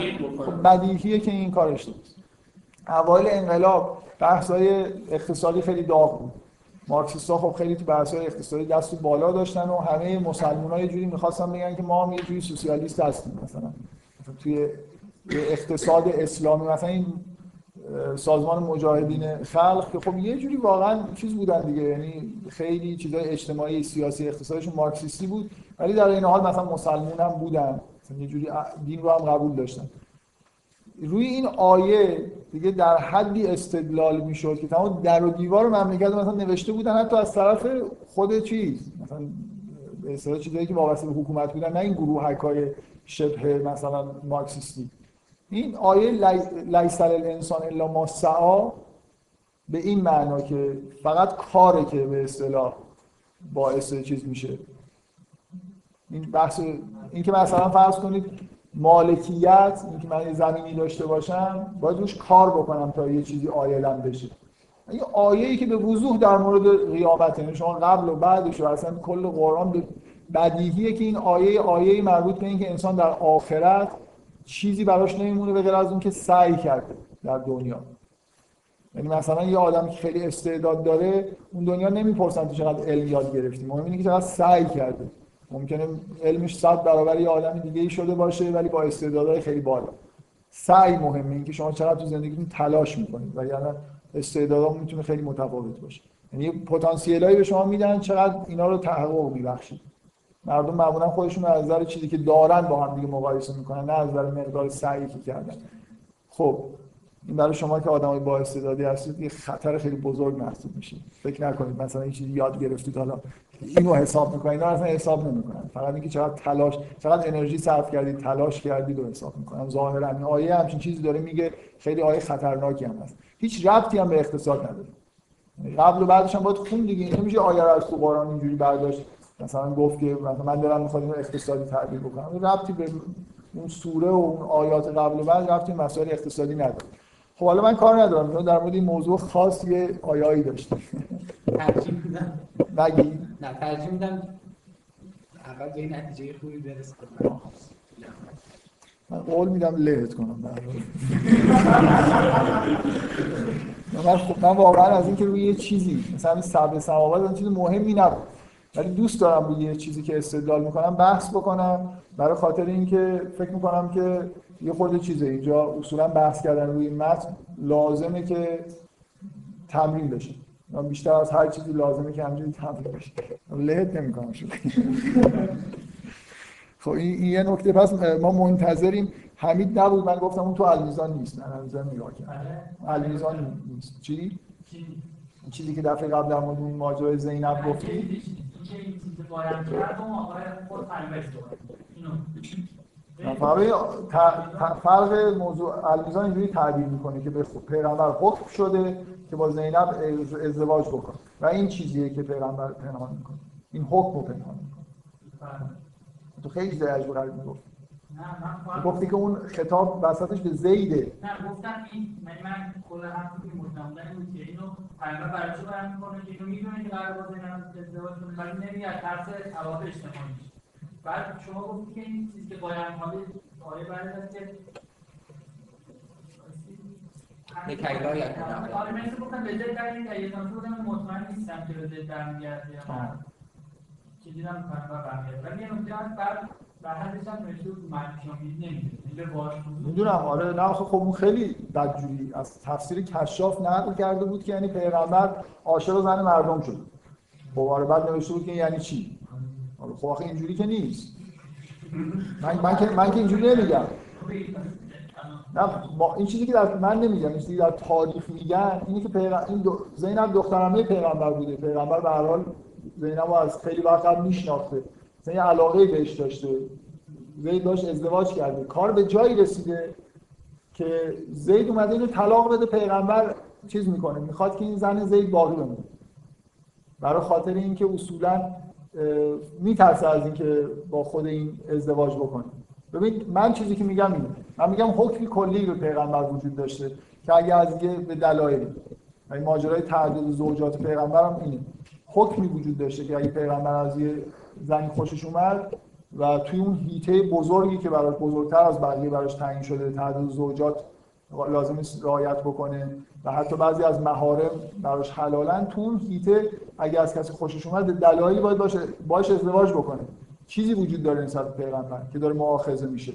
بدیهیه که این کارش نیست. اوایل انقلاب بحث‌های اقتصادی خیلی داغ بود. مارکسیست‌ها خب خیلی تو بحث‌های اقتصادی دست بالا داشتن و همه مسلمان‌ها یه جوری می‌خواستن بگن که ما هم یه جوری سوسیالیست هستیم مثلا. توی اقتصاد اسلامی مثلا این سازمان مجاهدین خلق که خب یه جوری واقعاً چیز بودن دیگه، یعنی خیلی چیزای اجتماعی، سیاسی، اقتصادیشون مارکسیستی بود، ولی در این حال مثلا مسلمان هم بودن. مثلا یه جوری دین رو هم قبول داشتن. روی این آیه دیگه در حدی استدلال میشد که تمام در و دیوار مملکت مثلا نوشته بودن، حتی از طرف خود چیز مثلا به اصطلاح چیزایی که وابسته به حکومت بودن، نه این گروهکای شبه مثلا مارکسیستی. این آیه لیس للانسان الا ما سعی به این معنا که فقط کاره که به اصطلاح باعث چیز میشه. این بحث این که مثلا فرض کنید مالکیت، اینکه من یه زمینی داشته باشم باید روش کار بکنم تا یه چیزی عایلم بشه. این آیه‌ای که به وضوح در مورد قیامت، یعنی شما قبل و بعدش و اصلا کل قرآن بدیهیه که این آیه آیه‌ای مربوط به این که انسان در آخرت چیزی براش نمیمونه به غیر از اون که سعی کرده در دنیا. یعنی مثلا یه آدم که خیلی استعداد داره اون دنیا نمیپرسن تو چقدر علم یاد گرفتی، مهم اینه که چقدر سعی کرده. ممکنه علمش صد برابر یه آدم دیگه ای شده باشه ولی با استعدادهای خیلی بالا. سعی مهمه، اینکه شما چقدر تو زندگیتون تلاش میکنید، وگرنه استعدادا میتونه خیلی متفاوت باشه. یعنی پتانسیلایی به شما میدن، چقدر اینا رو تحقق میبخشید. مردم معمولا خودشون از نظر چیزی که دارن با هم دیگه مقایسه میکنن، نه از نظر مقدار سعی که کردن. خب این برای شما که آدمای با استعدادی هستید یه خطر خیلی بزرگ محسوب میشه. فکر نکنید مثلا این چیزی یاد گرفتید حالا اینو حساب میکنید، اینا اصلا حساب نمیکنن، فقط اینکه چقدر تلاش، چقدر انرژی صرف کردید، تلاش کردید رو حساب میکنن. ظاهرا این آیه همچین چیزی داره میگه، خیلی آیه خطرناکی هم هست، هیچ ربطی هم به اقتصاد نداره. قبل و بعدش هم باید خون دیگه، اینو میشه آیه رو از تو قرآن اینجوری برداشت مثلا گفت که مثلا من دارم میخوام اینو اقتصادی تعبیر بکنم، ربطی به اون سوره و اون آیات قبل و بعد ربطی به مسائل اقتصادی نداره. خب حالا من کار ندارم، چون در مورد این موضوع خاص یه آیایی داشتم. ترجیح میدم. نگی؟ نه ترجیح میدم. اول به نتیجه خوبی برسم. من قول میدم لهت کنم. من خب من واقعا از اینکه روی یه چیزی مثلا این سبب سماوات اون چیز مهمی نبود، ولی دوست دارم روی یه چیزی که استدلال میکنم بحث بکنم، برای خاطر اینکه فکر میکنم که یه خورده چیزه اینجا اصولا بحث کردن روی متن لازمه که تمرین بشه. من بیشتر از هر چیزی لازمه که همینجوری تمرین بشه. لهت نمی‌کنم شو. خب این یه نکته. پس ما منتظریم. حمید نبود، من گفتم اون تو المیزان نیست. المیزان نگاه کن. المیزان نیست. چی؟ چیزی که دفعه قبل در مورد اون ماجرای زینب گفتی. این چیز بارم کرد اون آقای خود فهمید اینو. فرقی فرق موضوع المیزان اینجوری تعبیر میکنه که به پیغمبر حکم شده که با زینب ازدواج بکن و این چیزیه که پیغمبر پنهان میکنه، این حکم رو پنهان میکنه. تو خیلی زیادش بقرد میگفت گفتی که اون خطاب وسطش به زیده. نه گفتم این من کل هستی که مجموعه بود که اینو پیغمبر برای چه برمی کنه که اینو میدونه که قرار با زینب ازدواج کنه ولی نمیگه از ترس عواقب اجتماعیش. بعد شما گفتی که این چیز که باید حالی آیه برای هست که به کیلای یک کنم آره من اینسا گفتم به زید در این در یک نامسه بودم مطمئن نیستم که به زید در میگرد یا نه که دیدم کنم برمیگرد ولی یه نمتی هست بعد برحضش هم نشته بود مردشانگی نمیدید اینجا باش بود میدونم آره نه خب اون خیلی بدجوری از تفسیر کشاف نقل کرده بود که یعنی پیغمبر عاشق زن مردم شد بباره بعد نوشته بود که یعنی چی؟ خب آخه اینجوری که نیست. من من که من که اینجوری نمیگم. نه ما این چیزی که در من نمیگم، این چیزی در تاریخ میگن اینه که پیغمبر این دو زینب دخترعمه پیغمبر بوده. پیغمبر به هر حال زینبو از خیلی وقت قبل میشناخته. مثلا یه علاقه بهش داشته. زید داشت ازدواج کرده. کار به جایی رسیده که زید اومده اینو طلاق بده، پیغمبر چیز میکنه. میخواد که این زن زید باقی بمونه. برای خاطر اینکه اصولاً میترسه از اینکه با خود این ازدواج بکنه. ببین من چیزی که میگم اینه، من میگم حکمی کلی به پیغمبر وجود داشته که اگه از یه به دلایل این ماجرای تعدد زوجات پیغمبر هم اینه، حکمی وجود داشته که اگه پیغمبر از یه زنی خوشش اومد و توی اون هیته بزرگی که برای بزرگتر از بقیه براش تعیین شده تعدد زوجات لازم است رعایت بکنه و حتی بعضی از محارم براش حلالن، تو اون هیته اگه از کسی خوشش اومد دلایلی باید باشه باشه ازدواج بکنه. چیزی وجود داره نسبت به پیغمبر که داره مؤاخذه میشه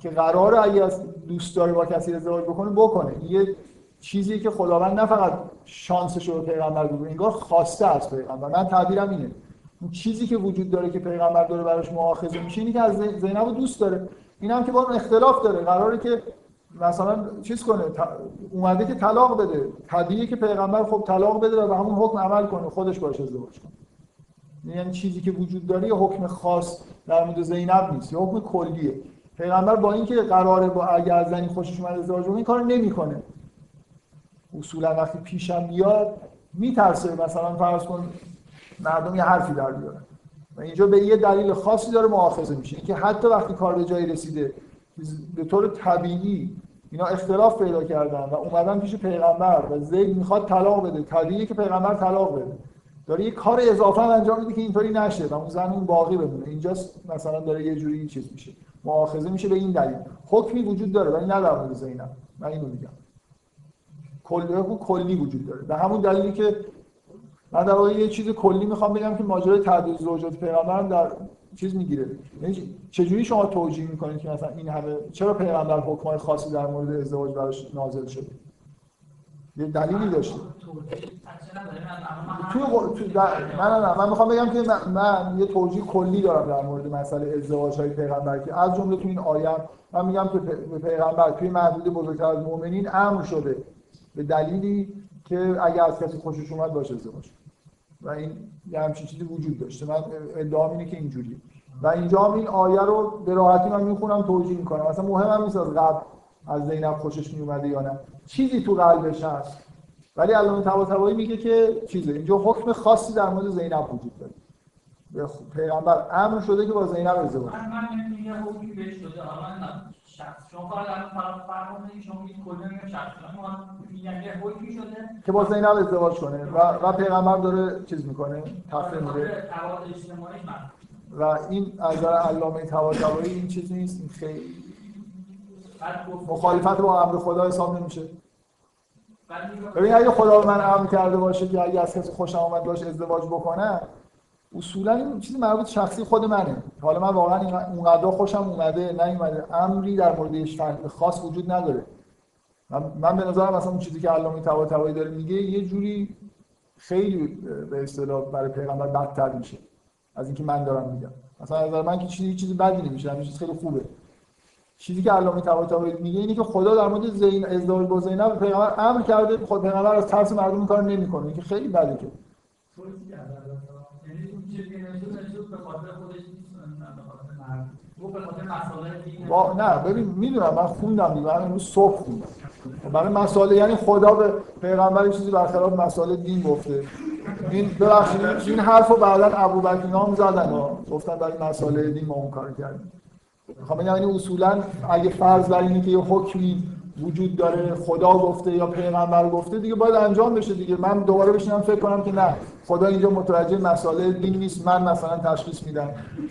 که قراره اگه از دوست داره با کسی ازدواج بکنه بکنه. یه چیزی که خداوند نه فقط شانسش رو به پیغمبر داده، انگار خواسته از پیغمبر. من تعبیرم اینه، اون چیزی که وجود داره که پیغمبر داره براش مؤاخذه میشه اینی که از زینب دوست داره، اینم که با اون اختلاف داره، قراره که مثلا چیز کنه، اومده که طلاق بده، طبیعیه که پیغمبر خب طلاق بده و به همون حکم عمل کنه، خودش باشه ازدواج کنه. یعنی چیزی که وجود داره یه حکم خاص در مورد زینب نیست، یه حکم کلیه. پیغمبر با اینکه قراره با اگه از زنی خوشش اومد ازدواج کنه این کارو نمیکنه. اصولا وقتی پیشم بیاد میترسه مثلا فرض کن مردم یه حرفی در بیارن و اینجا به یه دلیل خاصی داره مؤاخذه میشه که حتی وقتی کار به جایی رسیده به طور طبیعی اینا اختلاف پیدا کردن و اومدن پیش پیغمبر و زید میخواد طلاق بده، طبیعیه که پیغمبر طلاق بده، داره یه کار اضافه انجام میده که اینطوری نشه و اون زن اون باقی بمونه. اینجاست مثلا داره یه جوری این چیز میشه، مؤاخذه میشه به این دلیل. حکمی وجود داره ولی نه در مورد زینب. من اینو میگم کلی کلی وجود داره، به همون دلیلی که من در واقع یه چیز کلی میخوام بگم که ماجرای تعدد زوجات پیغمبر در چیز میگیره. یعنی چجوری شما توجیه میکنید که مثلا این همه چرا پیغمبر حکمای خاصی در مورد ازدواج براش نازل شده؟ یه دلیلی داشته. توی من من میخوام بگم که من, من یه توجیه کلی دارم در مورد مسئله ازدواج های پیغمبر که از جمله تو این آیه من میگم که به پیغمبر توی محدود بزرگتر از مؤمنین امر شده به دلیلی که اگه از کسی خوشش اومد باشه ازدواج و این یه همچین چیزی وجود داشته. من ادعام اینه که اینجوریه و اینجا هم این آیه رو به راحتی من میخونم توجیه میکنم. اصلا مهم هم نیست از قبل از زینب خوشش میومده یا نه، چیزی تو قلبش هست. ولی علامه طباطبایی میگه که چیزه، اینجا حکم خاصی در مورد زینب وجود داره، پیغمبر امر شده که با زینب ازدواج کنه. من میگم حکمی بهش شده آقا شخص شما کار الان فراموش می‌کنید، شما میگید کلا میگم شخصا ما میگن یه حکمی شده که با زینب ازدواج کنه و و پیغمبر داره چیز میکنه تفسیر میده توابع اجتماعی و این از نظر علامه طباطبایی این چیز نیست. این خیلی مخالفت با امر خدا حساب نمیشه. ببین اگه خدا به من امر کرده باشه که اگه از کسی خوشم اومد باش ازدواج بکنه، اصولا این چیز مربوط شخصی خود منه. حالا من واقعا اونقدر خوشم اومده نیومده، امری در موردش خاص وجود نداره. من, من به نظرم مثلا اون چیزی که علامه طباطبایی داره میگه یه جوری خیلی به اصطلاح برای پیغمبر بدتر میشه از اینکه من دارم میگم. مثلا از نظر من که چیزی چیزی بدی نمیشه، همین چیز خیلی خوبه. چیزی که علامه طباطبایی میگه اینه که خدا در مورد زین ازدواج با زینب پیغمبر امر کرده، خود پیغمبر از ترس مردم این کارو نمیکنه که خیلی بده. که و نه ببین میدونم من خوندم دیگه، من امروز صبح خوندم برای مسائل، یعنی خدا به پیغمبر چیزی برخلاف مسائل دین گفته. دین ببخشید این حرفو بعداً ابوبکر نام زدن ها، گفتن برای مسائل دین ما اون کارو کردیم. میخوام بگم یعنی اصولاً اگه فرض بر اینه که یه حکمی وجود داره خدا گفته یا پیغمبر گفته دیگه باید انجام بشه دیگه. من دوباره بشینم فکر کنم که نه خدا اینجا متوجه مسائل دین نیست، من مثلا تشخیص میدم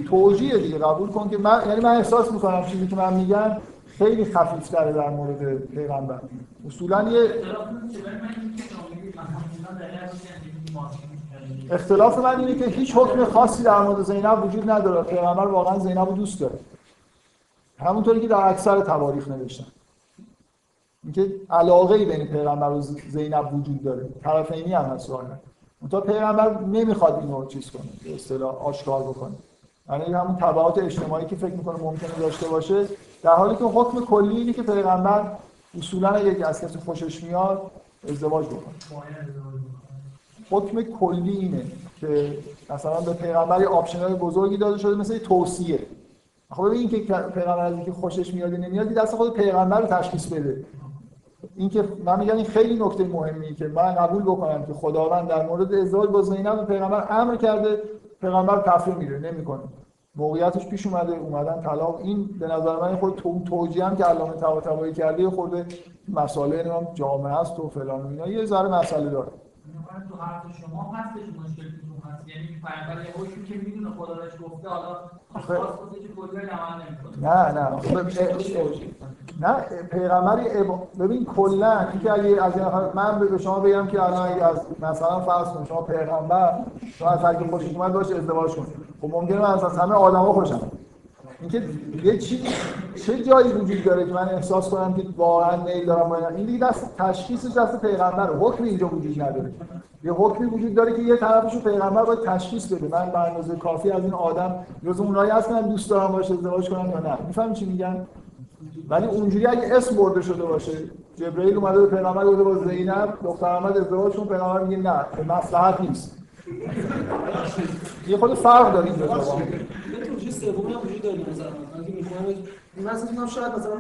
توجیه دیگه. قبول کن که من یعنی من احساس میکنم چیزی که من میگم خیلی خفیف‌تره در مورد پیغمبر. اصولاً یه اختلاف من اینه که هیچ حکم خاصی در مورد زینب وجود نداره. پیغمبر واقعا زینب رو دوست داره، همونطوری که در اکثر تواریخ نوشتن اینکه علاقه‌ای بین پیغمبر و زینب وجود داره، طرفینی هم هست واقعا. اونتا پیغمبر نمیخواد اینو چیز کنه، به اصطلاح آشکار بکنه. یعنی همون تبعات اجتماعی که فکر می‌کنه ممکنه داشته باشه، در حالی که حکم کلی اینه که پیغمبر اصولاً یکی از کسی خوشش میاد ازدواج بکنه. حکم کلی اینه که مثلا به پیغمبر یه آپشنال بزرگی داده شده مثل توصیه. خب ببین که پیغمبر از اینکه خوشش میاد یا نمیاد دست خود پیغمبر رو تشخیص بده. اینکه من میگم این خیلی نکته مهمیه که من قبول بکنم که خداوند در مورد ازدواج با زینب پیغمبر امر کرده، پیغمبر تفسیر میره نمیکنه، موقعیتش پیش اومده اومدن طلاق. این به نظر من خود تو توجیه هم که علامه طباطبایی کرده خورده مساله اینا جامعه است و فلان و اینا یه ذره مسئله داره. من تو حرف شما هستش مشکلی تو هست، یعنی پیغمبر یه حکمی که میدونه خدا بهش گفته حالا خاص گفته که کلی عمل نمیکنه. نه نه نه پیغمبر ببین کلا اینکه اگه از من به شما بگم که الان اگه از مثلا فرض کن شما پیغمبر شما از هر کی خوشش اومد باشه ازدواج کنید، خب ممکنه من از همه آدما خوشم. اینکه یه چی چه جایی وجود داره که من احساس کنم که واقعا میل دارم با این، دیگه دست تشخیصش دست پیغمبره. حکم اینجا وجود نداره، یه حکمی وجود داره که یه طرفشو پیغمبر باید تشخیص بده. من به اندازه کافی از این آدم جز اونایی هستم دوست دارم باشه ازدواج کنم یا نه. میفهمی چی میگن؟ ولی اونجوری اگه اسم برده شده باشه، جبرئیل اومده به پیغمبر گفته با زینب دختر احمد ازدواج کن، پیغمبر میگه نه مصلحت نیست. یه خود فرق داره اینجا. یه سوم هم وجود داره مثلا اگه میخوام این مثلا شاید مثلا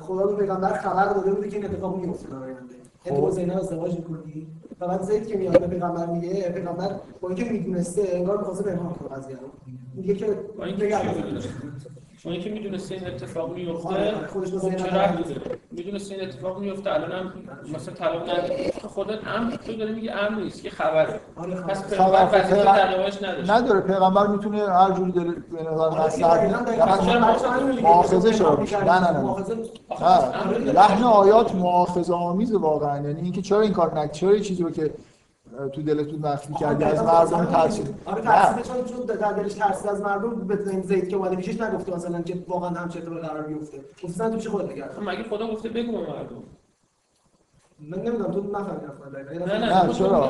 خدا به پیغمبر خبر داده بوده که این اتفاق میفته در آینده. خب تو زینب ازدواج می‌کنی بعد زید که میاد به پیغمبر میگه، پیغمبر با اینکه میدونسته انگار می‌خواد بهمان کنه قضیه رو، میگه که با اینکه چون که میدونسته این اتفاق میفته خودش چرا بوده، میدونسته این اتفاق میفته الانم مثلا طلاق نداره که خودت امر تو داره میگه امر نیست که خبره. پس پیغمبر وقتی ازدواج نداره نداره پیغمبر میتونه هر جوری دل به نظر مصلحت مؤاخذه شده. نه نه نه آخه لحن آیات مؤاخذه آمیز واقعا، یعنی اینکه چرا این کار نکرد، چرا چیزی رو که تو دلتون مخفی کردی از مردم ترسید. آره ترسیده چون چون در دلش ترسید از مردم بتونیم زید که اومده پیشش نگفته مثلا که واقعا هم چه اتفاقی قرار میفته. گفتن تو چه خودت بگرد. مگه خدا گفته بگو به مردم؟ من نمیدونم تو نفهمیدی اصلا. نه نه چرا؟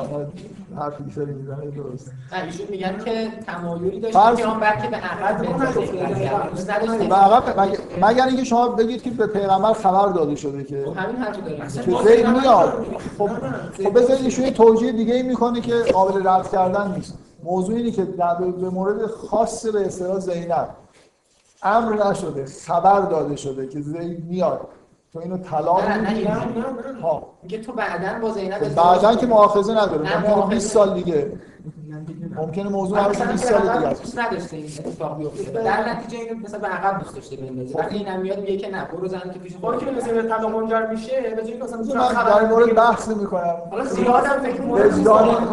حرفی سری میزنه درست. ایشون میگن که تمایلی داشت که اون برکه به عقد نگفته. به عقد مگر اینکه شما بگید که به پیغمبر خبر داده شده که همین حرفو داره. زید میاد. خب خب بذارید ایشون توجیه دیگه ای میکنه که قابل رد کردن نیست. موضوع اینه که در به مورد خاص به اصطلاح زینب امر نشده، خبر داده شده که زید میاد. تو اینو طلاق میگیرم ها میگه تو بعداً با زینب بعداً که مؤاخذه نداره. ممکنه بیست سال دیگه ممکنه موضوع هر بیست سال دیگه است نداشته این اتفاق بیفته، در نتیجه اینو مثلا به عقب دوست داشته بندازه. وقتی اینم میاد میگه که نه برو زن که پیش خودت که مثلا طلاق منجر میشه بجای اینکه مثلا خبر مورد بحث میکنم حالا زیادم فکر مورد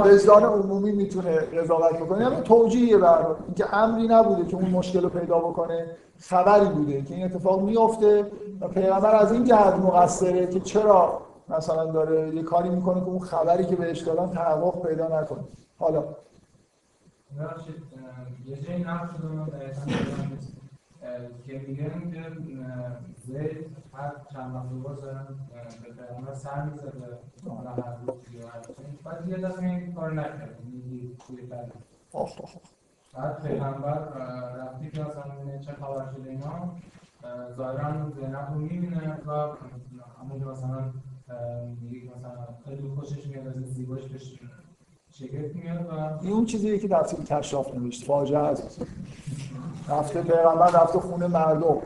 وجدان عمومی میتونه قضاوت بکنه. یعنی توجیه بر اینکه امری نبوده که اون مشکل رو پیدا بکنه، خبری بوده که این اتفاق میفته و پیغمبر از این جهت مقصره که چرا مثلا داره یه کاری میکنه که اون خبری که بهش دادن تحقق پیدا نکنه. حالا نراشید یه جایی نراشید که میگن که زید هر چند وقت باز به پیغمبر سر میزد و حالا هر روز یا هر چند بعد یه دفعه این کار نکرد میگی توی فرد آخ آخ بعد پیغمبر رفتی که اصلا چه خبر شده اینا ظاهران زینب رو میبینه و همونجا مثلا میگه که مثلا خیلی خوشش میاد از زیباش بشه شگفت میاد و این اون چیزیه که در سیب کشاف نوشت فاجعه است. رفته پیغمبر رفته خونه مردم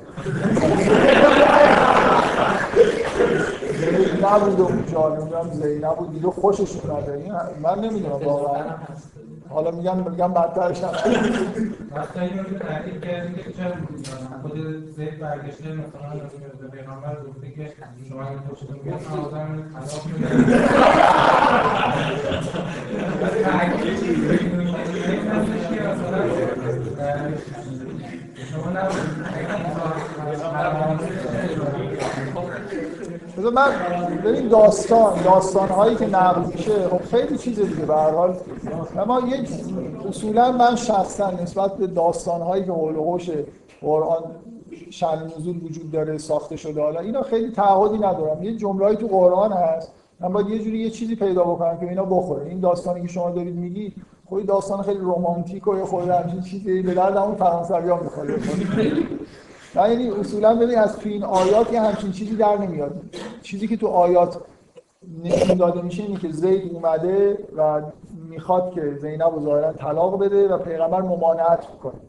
نبود و جالب زینب بود دیگه خوششون نداریم. من نمیدونم واقعا. حالا میگم میگم بدترش هم حتی اینو که تعریف کردی که چرا خود زید برگشته مثلا به پیغمبر گفته که شما اگه خوشتون بیاد من آدم طلاق میدم. شما بذار من ببین داستان داستان هایی که نقل میشه خب خیلی چیز دیگه به هر حال. اما یک اصولا من شخصا نسبت به داستان هایی که حول و حوش قرآن شأن نزول وجود داره ساخته شده حالا اینا خیلی تعهدی ندارم. یه جمله‌ای تو قرآن هست من باید یه جوری یه چیزی پیدا بکنم که اینا بخوره. این داستانی که شما دارید میگید خب داستان خیلی رمانتیک و خود همین چیزی به درد همون فرانسوی‌ها می‌خوره. یعنی اصولا ببین از تو این آیات یه همچین چیزی در نمیاد. چیزی که تو آیات نشون داده میشه اینه که زید اومده و میخواد که زینب رو ظاهرا طلاق بده و پیغمبر ممانعت میکنه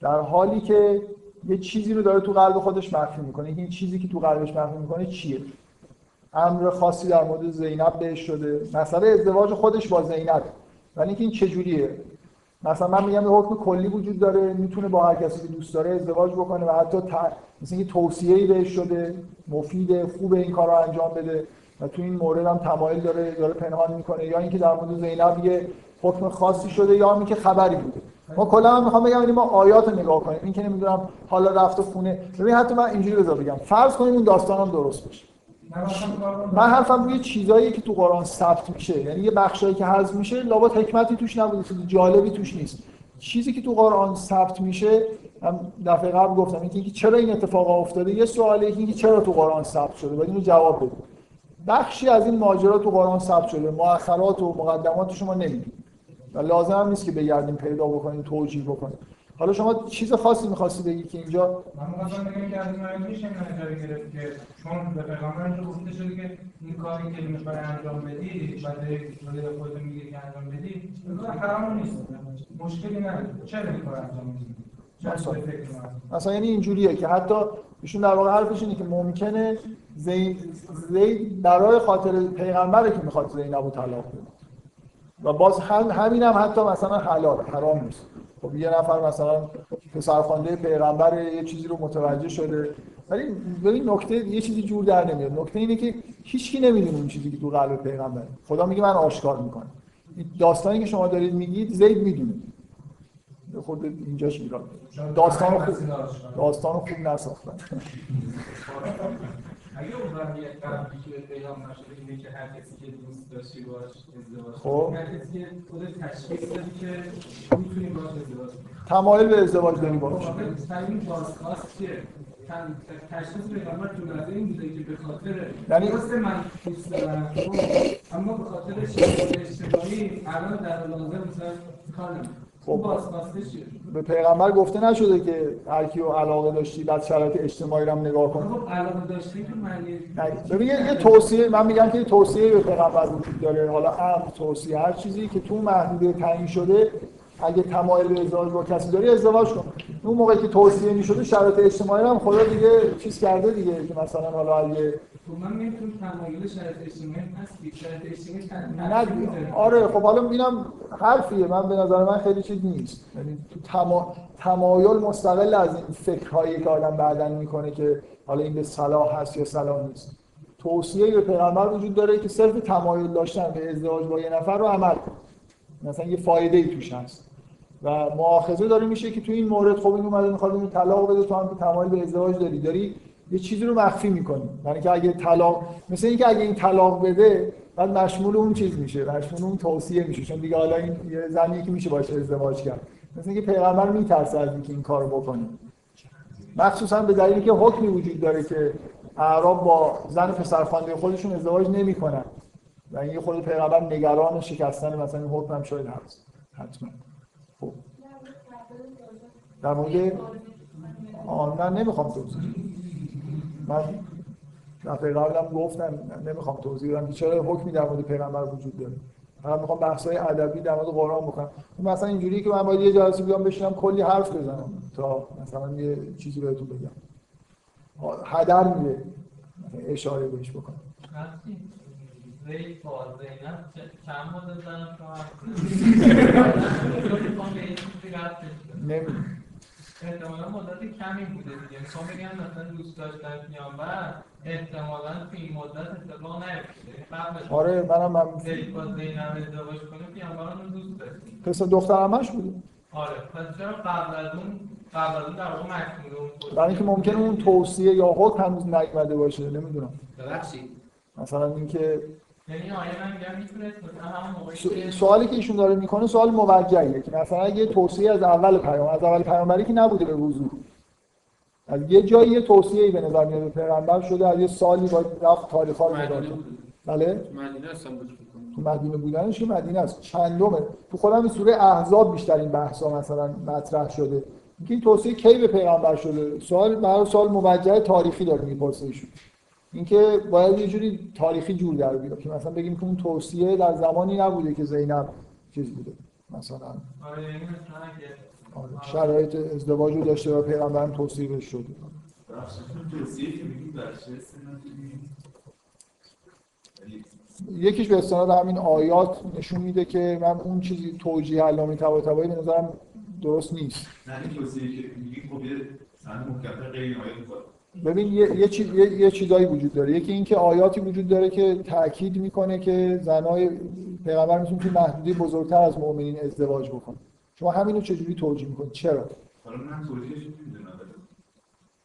در حالی که یه چیزی رو داره تو قلب خودش مخفی میکنه. این چیزی که تو قلبش مخفی میکنه چیه؟ امر خاصی در مورد زینب بهش شده، مسئله ازدواج خودش با زینب. ولی اینکه این چه جوریه؟ مثلا من میگم یه حکم کلی وجود داره، میتونه با هر کسی که دوست داره ازدواج بکنه و حتی تا... مثلا یه توصیه‌ای بهش شده مفیده خوبه این کارو انجام بده و تو این مورد هم تمایل داره داره پنهان میکنه، یا اینکه در مورد زینب یه حکم خاصی شده یا اینکه خبری بوده. ما کلا من میخوام بگم این ما آیات رو نگاه کنیم، این که نمیدونم حالا رفته خونه. ببین حتی من اینجوری بذار بگم فرض کنیم این داستانم درست باشه، من حرفم روی چیزایی که تو قرآن ثبت میشه، یعنی یه بخشایی که حذف میشه لابد حکمتی توش نبوده، چیز جالبی توش نیست. چیزی که تو قرآن ثبت میشه من دفعه قبل گفتم اینکه چرا این اتفاق افتاده یه سواله، اینکه چرا تو قرآن ثبت شده باید اینو جواب بده. بخشی از این ماجرا تو قرآن ثبت شده، مؤخرات و مقدمات شما نمیدونید و لازم هم نیست که بگردیم پیدا بکنیم توجیه بکنیم. حالا شما چیز خاصی می‌خواستی بگید که اینجا من می‌خواستم بگم که از این معنیش نمی‌تونه گرفت که چون به پیغمبر گفته شده که این کاری که می‌خوای انجام بدی برای برای خودت میگی که انجام بدی کار حرام نیست، مشکلی نداره، چرا این کار انجام میدی مثلا مثلا یعنی اینجوریه که حتی ایشون در واقع حرفش اینه که ممکنه زید زید برای خاطر پیغمبره که می‌خواد زینبو طلاق بده و باز همینم حتی مثلا حلال حرام نیست. خب یه نفر مثلا پسرخوانده پیغمبر یه چیزی رو متوجه شده، ولی ببین نکته یه چیزی جور در نمیاد. نکته اینه که هیچکی نمیدونه اون چیزی که تو قلب پیغمبره. خدا میگه من آشکار میکنم. داستانی که شما دارید میگید زید میدونه. خود اینجاش میگم داستانو خوب داستانو خوب نساختن. اگه اون وقتی یک طرفی که پیغام نشده اینه که هر کسی که دوست داشتی باش ازدواج کنه، هر کسی که خودت تشخیص دادی که میتونی باش ازدواج کنی، تمایل به ازدواج داری باش، این بازخواست که تشخیص پیغمبر تو نظر این بوده که به خاطر درست من دوست دارم اما به خاطر شرایط اجتماعی الان در لازم مثلا کار نمی‌کنه. خب به پیغمبر گفته نشده که هر کیو علاقه داشتی بعد شرایط اجتماعی رو هم نگاه کن. خب علاقه داشتی که معنی ببین یه توصیه من میگم که توصیه به پیغمبر وجود داره، حالا امر توصیه هر چیزی که تو محدوده تعیین شده اگه تمایل به ازدواج با کسی داری ازدواج کن. اون موقعی که توصیه میشده شرایط اجتماعی هم خدا دیگه چیز کرده دیگه که مثلا حالا اگه من میتونم تمایل شرایط اجتماعی هست که شرایط اجتماعی نه. آره خب حالا اینم حرفیه من به نظر من خیلی چیز نیست، یعنی تو تما... تمایل مستقل از این فکرهایی که آدم بعدن میکنه که حالا این به صلاح هست یا صلاح نیست. توصیه به پیغمبر وجود داره که صرف تمایل داشتن به ازدواج با یه نفر رو عمل کن. مثلا یه فایده ای توش هست و مؤاخذه داره میشه که تو این مورد خب این اومده میخواد اینو طلاق بده، تو هم که تمایل به ازدواج داری داری یه چیزی رو مخفی میکنی. یعنی که اگه طلاق مثلا اینکه اگه این طلاق بده بعد مشمول اون چیز میشه، مشمول اون توصیه میشه، چون دیگه حالا این یه زنی که میشه باشه ازدواج کرد. مثلا اینکه پیغمبر میترسه از اینکه این کارو بکنه، مخصوصا به دلیلی که حکمی وجود داره که اعراب با زن پسرخوانده خودشون ازدواج نمیکنن و این خود پیغمبر نگران شکستن مثلا این حکم هم شاید هست حتما. خب در مورد آه من نمیخوام توضیح من دفعه قبلم گفتم نمیخوام توضیح بدم که چرا حکمی در مورد پیغمبر وجود داره. من میخوام بحث‌های ادبی در مورد قرآن بکنم. مثلا اینجوریه که من باید یه جلسه بیام بشینم کلی حرف بزنم تا مثلا یه چیزی بهتون بگم، هدر میده اشاره بهش بکنم. نفسیم وی با زینب چند مدت دارم تو هم احتمالا مدت کمی بوده دیگه. انسان بگم مثلا دوست داشتن میان و احتمالا تو این مدت اتفاق نیفتاده. آره منم من زینب ازدواج کنه میان برامون دوست داشتیم. پس دخترمش بوده. آره پس چرا قبل از اون قبل از اون در واقع مکموله اون خود. برای اینکه ممکنه اون توصیه یا خود هنوز نیومده باشه نمیدونم. ببخشید. مثلا اینکه یعنی آیا من میگم میتونست مثلا سوالی که ایشون داره میکنه سوال موجهیه که مثلا یه توصیه از اول پیام از اول پیامبری که نبوده به وضوح از یه جایی یه توصیه‌ای به نظر میاد پیامبر شده از یه سالی باید رفت تاریخا رو نگاه کنه. بله مدینه هستم تو مدینه بودنش که مدینه است چندمه تو خودم سوره احزاب بیشتر این بحثا مثلا مطرح شده اینکه این توصیه کی به پیامبر شده سوال برای سوال موجه تاریخی داره میپرسه ایشون اینکه باید یه جوری تاریخی جور در بیاد که مثلا بگیم که اون توصیه در زمانی نبوده که زینب چیز بوده مثلا آره مثلا که شرایط ازدواج رو داشته و پیغمبرم توصیه بهش شده توصیه که میگیم درش یکیش به استناد همین آیات نشون میده که من اون چیزی توجیه علامه طباطبایی به نظرم درست نیست. نه این توصیه که میگیم خب یه سند محکم‌تر غیر آیات بود. ببین یه یه چیز یه, یه چیزایی وجود داره. یکی اینکه آیاتی وجود داره که تاکید میکنه که زنای پیغمبر میتونن که محدودی بزرگتر از مؤمنین ازدواج بکنن. شما همین رو چجوری توجیه میکنید؟ چرا؟ حالا من توجیهش نمیدونم.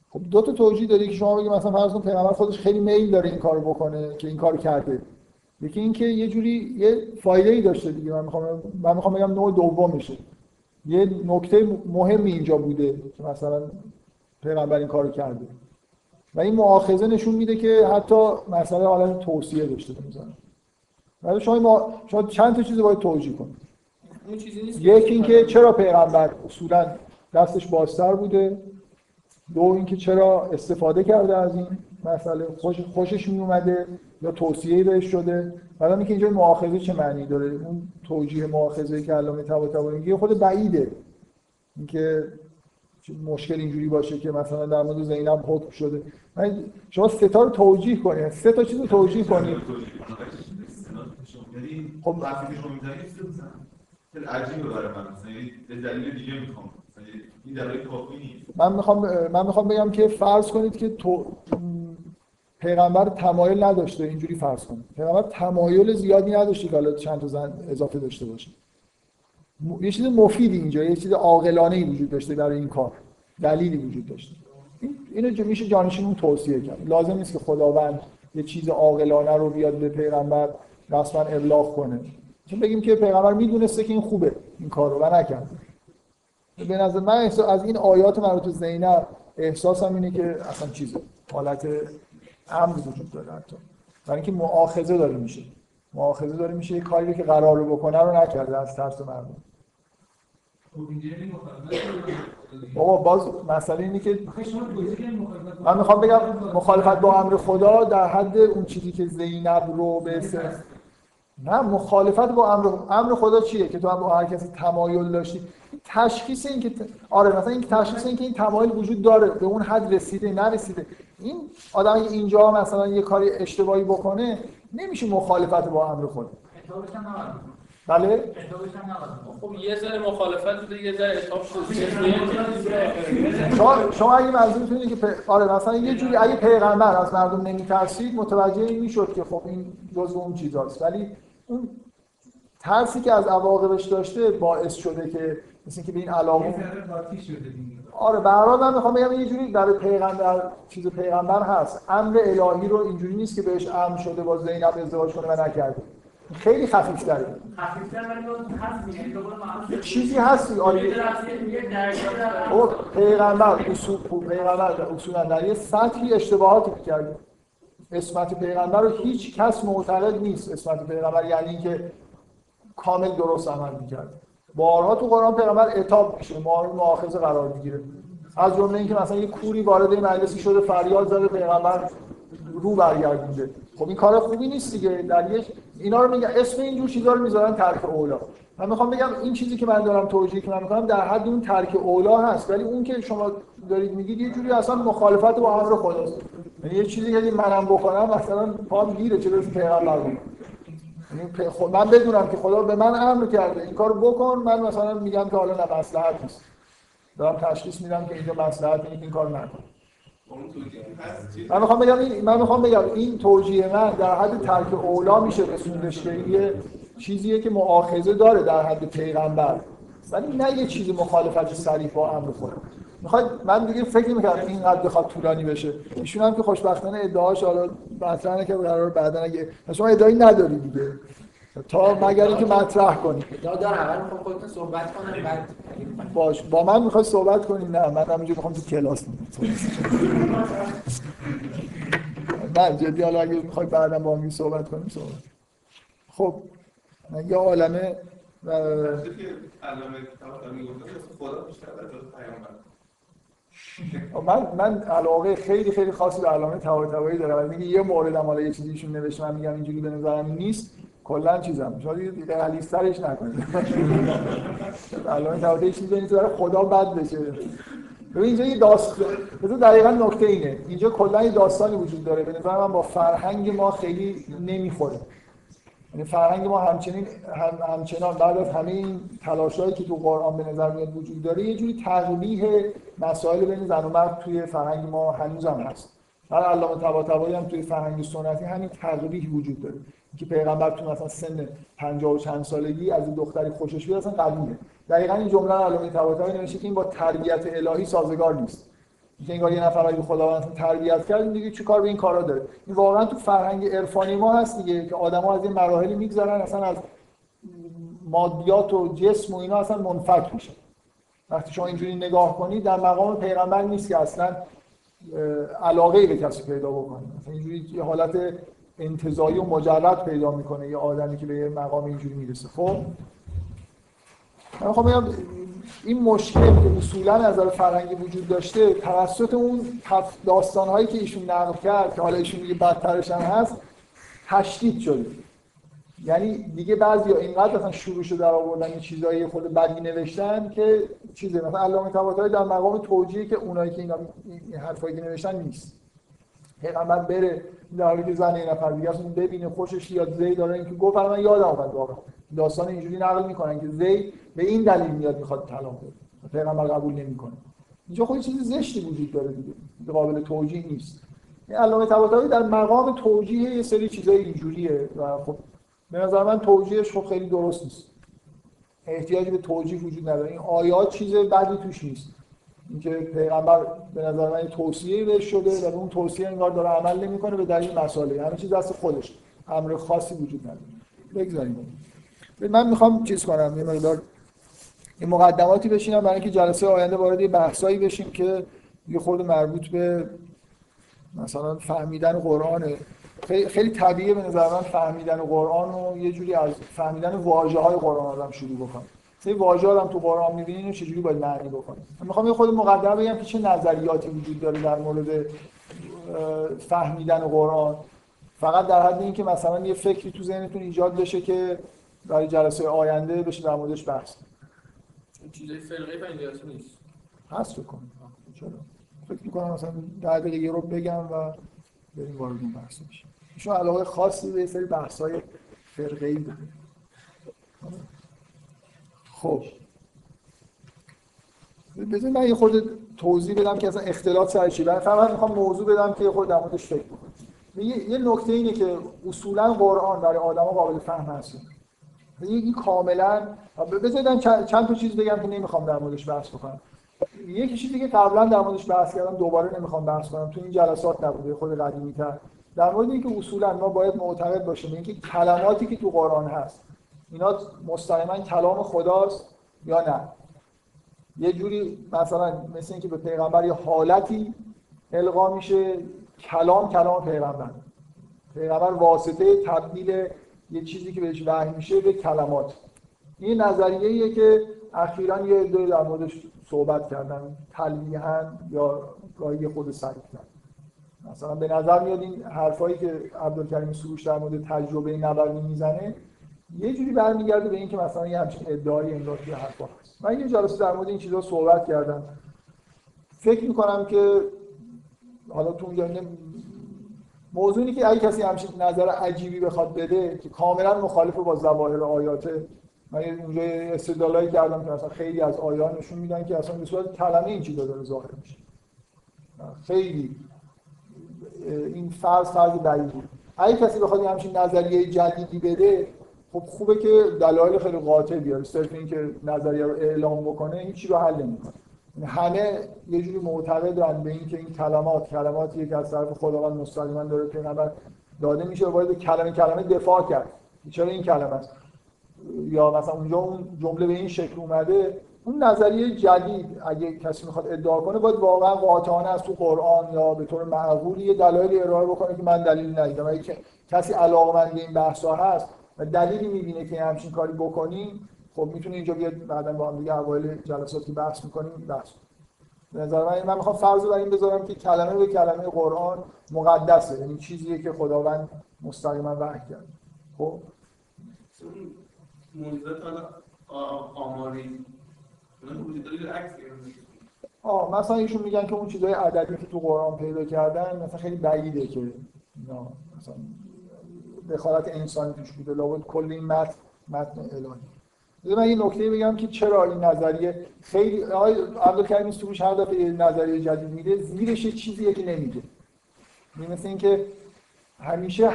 خب دو تا توجیه داره که شما بگید مثلا فرض کن پیغمبر خودش خیلی میل داره این کارو بکنه که این کارو کرده. یکی اینکه یه جوری یه فایده‌ای داشته دیگه. من میخوام من میخوام بگم نوع دوم میشه. یه نکته مهمی اینجا بوده که مثلا پیغمبر این کارو کرده. و این مؤاخذه نشون میده که حتی مسئله حالت توصیه داشته میزنه. ولی شما ما شما چند تا چیز باید توجیه کنید. اون چیزی نیست. یکی اینکه چرا پیغمبر اصولا دستش بازتر بوده؟ دو اینکه چرا استفاده کرده از این مسئله خوش خوشش می اومده یا توصیه بهش شده؟ بعدم اینکه اینجا مؤاخذه چه معنی داره؟ اون توجیه مؤاخذه که علامه طباطبایی میگه خود بعیده. اینکه مشکل اینجوری باشه که مثلا در مورد زینب حکم شده. من شما سه تا رو توجیه کنید. سه تا چیزو توجیه کنید. یعنی خب رفیقش رو می‌ذارید بزنید. خیلی عجیبه برای من. یعنی دلیل دیگه می‌خوام. یعنی این دلیل کافی نیست. من می‌خوام من می‌خوام بگم که فرض کنید که تو پیغمبر تمایل نداشته اینجوری فرض کنید. پیغمبر تمایل زیادی نداشته که حالا چند تا زن اضافه داشته باشه. یه چیز مفیدی اینجا یه چیز عاقلانه‌ای وجود داشته برای این کار دلیلی وجود داشته اینو چه میشه جانشین اون توصیه کرد لازم نیست که خداوند یه چیز عاقلانه رو بیاد به پیغمبر رسما ابلاغ کنه چون بگیم که پیغمبر میدونسته که این خوبه این کار رو و نکرد به نظر من از این آیات مربوط به زینب احساسم اینه که اصلا چیزه حالت امر وجود داره حتی برای اینکه مؤاخذه داره میشه مؤاخذه داره میشه یه کاری که قرار رو بکنه رو نکرده از ترس مردم بابا باز مسئله اینه که من میخوام بگم مخالفت با امر خدا در حد اون چیزی که زینب رو به سر نه مخالفت با امر امر خدا چیه که تو با هر کسی تمایل داشتی تشخیص این که آره مثلا این تشخیص این که این تمایل وجود داره به اون حد رسیده نرسیده این آدم اگه اینجا مثلا یه کاری اشتباهی بکنه نمیشه مخالفت با امر خدا بله خب یه ذره مخالفت بوده یه ذره اتفاق شد شما شما اگه منظورتون اینه که آره مثلا یه جوری اگه پیغمبر از مردم نمیترسید متوجه میشد که خب این جزء اون چیزاست ولی اون ترسی که از عواقبش داشته باعث شده که مثلا که به این علاقه آره به هر حال من میخوام بگم یه جوری برای پیغمبر چیز پیغمبر هست امر الهی رو اینجوری نیست که بهش امر شده با زینب ازدواج کنه و نکرده خیلی خفیف داره خفیف داره ولی اون خفیف میگه دوباره معلومه چیزی هست آره او پیغمبر اصول پیغمبر اصولا در یه سطحی اشتباهاتی می‌کرد اسمت پیغمبر رو هیچ کس معتقد نیست اسمت پیغمبر یعنی اینکه کامل درست عمل می‌کرد بارها تو قرآن پیغمبر عتاب میشه مؤاخذه قرار می‌گیره از جمله اینکه مثلا یه کوری وارد مجلسی شده فریاد زده پیغمبر رو برگردونده. خب این کار خوبی نیست دیگه. در یک اینا رو میگن، اسم این جور چیزا رو میذارن ترک اولا. من میخوام بگم این چیزی که من دارم توجیه میکنم در حد اون ترک اولا هست، ولی اون که شما دارید میگید یه جوری اصلا مخالفت با امر خداست. یعنی یه چیزی که منم بکنم مثلا پام گیره چرا پیغمبر بود. یعنی خب من بدونم که خدا به من امر کرده این کارو بکن، من مثلا میگم که حالا نه مصلحت نیست. دارم تشخیص میدم که اینجا مصلحت نیست این کارو نکن. من میخوام بگم این من میخوام بگم این توجیه من در حد ترک اولا میشه رسوندش به یه چیزیه که مؤاخذه داره در حد پیغمبر، ولی نه یه چیزی مخالفت صریح با امر خدا. میخواد من دیگه فکر میکردم اینقدر بخواد طولانی بشه. ایشون هم که خوشبختانه ادعاش حالا مطرحه که قرار بعداً اگه شما ادعایی نداری دیگه تا مگر اینکه مطرح کنی ادعا داره. اول میخوام خودت صحبت کنم بعد باش با من میخوای صحبت کنی. نه من همینجوری میخوام تو کلاس میگم. بعد جدی حالا اگه میخوای بعداً با هم صحبت کنیم صحبت. خب من یه عالمه و البته که علامه تا میگم خدا بیشتر من من علاقه خیلی خیلی خاصی به علامه طباطبایی دارم. میگه یه موردم حالا یه چیزیشون نوشته من میگم اینجوری به نظرم نیست کلا چیزام شاید حلیسترش نکنید. علامه طباطبایی چیزی ببینید برای خدا بد بشه. ببین اینجا یه داستان مثلا دقیقاً نکته اینه. اینجا کلا یه داستانی وجود داره به نظر من با فرهنگ ما خیلی نمیخوره. یعنی فرهنگ ما همچنین هم، همچنان بعد از همه این تلاش‌هایی که تو قرآن به نظر میاد وجود داره یه جوری تقبیح مسائل بین زن و مرد توی فرهنگ ما هنوز هم هست. در علامه طباطبایی هم توی فرهنگ سنتی همین تقبیح وجود داره که پیغمبر تو مثلا سن پنجاه و چند سالگی از دختری خوشش بیاد اصلا قبیله. دقیقاً این جمله علامه طباطبایی نوشته که این با تربیت الهی سازگار نیست. اینکه انگار یه نفر رو خداوند تربیت کرد دیگه چه کار به این کارا داره. این واقعا تو فرهنگ عرفانی ما هست دیگه که آدما از این مراحل میگذرن اصلا از مادیات و جسم و اینا اصلا منفک میشن. وقتی شما اینجوری نگاه کنید در مقام پیغمبر نیست که اصلا علاقه به کسی پیدا بکنه. مثلا اینجوری یه حالت انتزاعی و مجرد پیدا میکنه یه آدمی که به یه مقام اینجوری میرسه. خب من خب میگم این مشکل که اصولاً از نظر فرهنگی وجود داشته توسط اون داستان‌هایی که ایشون نقل کرد که حالا ایشون میگه بدترش هم هست تشدید شده. یعنی دیگه بعضیا اینقدر اصلا شروعشو در آوردن این چیزایی خود بدی نوشتن که چیزه مثلا علامه طباطبایی در مقام توجیه که اونایی که اینا حرفایی که نوشتن نیست. پیغمبر بره در حالی که زن یه نفر دیگه اون ببینه خوشش یا زید داره اینکه گفت من یادم افتاد واقعا داستان اینجوری نقل میکنن که زید به این دلیل میاد میخواد طلاق بده پیغمبر قبول نمیکنه. اینجا خود چیز زشتی وجود داره دیگه قابل توجیه نیست. این علامه طباطبایی در مقام توجیه یه سری چیزای اینجوریه و خب به نظر من توجیهش خب خیلی درست نیست. احتیاجی به توجیه وجود نداره. این آیات چیز بدی توش نیست. اینکه پیغمبر به نظر من توصیه‌ای بهش شده و اون توصیه انگار داره عمل نمی‌کنه به دلیل مسائل. همه چیز دست خودش. امر خاصی وجود نداره. بگذاریم. من میخوام چیز کنم یه مقدار این مقدماتی بشینم برای اینکه جلسه آینده وارد یه بحثایی بشیم که یه خورده مربوط به مثلا فهمیدن قرآنه. خیلی طبیعیه به نظر من فهمیدن قرآن و یه جوری از فهمیدن واژه‌های قرآن آدم شروع بکنه. سه واژه آدم تو قرآن می‌بینین و چجوری باید معنی بکنه. من میخوام یه خورده مقدمه بگم که چه نظریاتی وجود داره در مورد فهمیدن قرآن. فقط در حد اینکه مثلا یه فکری تو ذهنتون ایجاد بشه که برای جلسه آینده بشه در موردش بحث. این چیزای فرقی با اندیاس نیست. حس بکنید. چرا؟ فکر می‌کنم مثلا در دقیقه یه رو بگم و بریم وارد اون بحث بشیم. ایشون علاقه خاصی به سری بحث‌های فرقی داره. خب. بذارید من یه خورده توضیح بدم که اصلا اختلاط سر چیه. من فقط می‌خوام موضوع بدم که یه خورده در موردش فکر بکنید. یه نکته اینه که اصولاً قرآن برای آدم‌ها قابل فهم هست. این کاملا بذارید چند تا چیز بگم که نمیخوام در موردش بحث بکنم. یکی چیزی که قبلا در موردش بحث کردم دوباره نمیخوام بحث کنم تو این جلسات نبوده خود قدیمی‌تر در مورد اینکه اصولا ما باید معتقد باشیم اینکه کلماتی که تو قرآن هست اینا مستقیما کلام خداست یا نه. یه جوری مثلا مثل اینکه به پیغمبر یه حالتی القا میشه کلام کلام پیغمبر. پیغمبر واسطه تبدیل یه چیزی که بهش وحی میشه به کلمات. این نظریه‌ایه که اخیراً یه دو در موردش صحبت کردن تلویحاً یا گاهی خود سریحاً. مثلا به نظر میاد این حرفایی که عبدالکریم سروش در مورد تجربه نبردی میزنه یه جوری برمیگرده به این که مثلا یه همچین ادعای املاکی حرفا هست. من یه جلسه در مورد این چیزا صحبت کردم. فکر می‌کنم که حالا تو اونجا موضوع اینه که اگه کسی همچین نظر عجیبی بخواد بده که کاملا مخالفه با ظواهر آیاته، من اونجا استدلالایی کردم که مثلا خیلی از آیات نشون میدن که اصلا به صورت کلمه این چیزا داره ظاهر میشه. خیلی این فرض فرض بعید بود. اگه کسی بخواد همچین نظریه جدیدی بده، خب خوبه که دلایل خیلی قاطع بیاره. صرف این که نظریه رو اعلام بکنه هیچی رو حل نمی‌کنه. همه یه جوری معتقدن به این که این کلمات کلماتیه که از طرف خداوند مستقیما داره پیغمبر داده میشه، باید کلمه کلمه دفاع کرد. چرا این کلمه است؟ یا مثلا اونجا اون جمله به این شکل اومده. اون نظریه جدید اگه کسی میخواد ادعا کنه، باید واقعا قاطعانه از تو قرآن یا به طور معقولی یه دلایلی ارائه بکنه که من دلیل ندیدم. اگه کسی علاقه‌مند به این بحث‌ها هست و دلیلی می‌بینه که همچین کاری بکنیم، خب می‌تونه اینجا بیاد بعداً با هم دیگه اوایل جلساتی بحث می‌کنیم. بحث به نظر من من می‌خوام فرض رو بر این بذارم که کلمه به کلمه قرآن مقدسه، یعنی چیزیه که خداوند مستقیما وحی کرده. خب موضوعات آماری آه مثلا ایشون میگن که اون چیزهای عددی که تو قرآن پیدا کردن مثلا خیلی بعیده که اینا مثلا دخالت انسانی توش بوده، لابد کل این متن متن الهی. من یه نکته بگم که چرا این نظریه خیلی عبدالکریم سروش هر دفعه نظریه جدید میده زیرش یه چیزیه که نمیده، مثل این که همیشه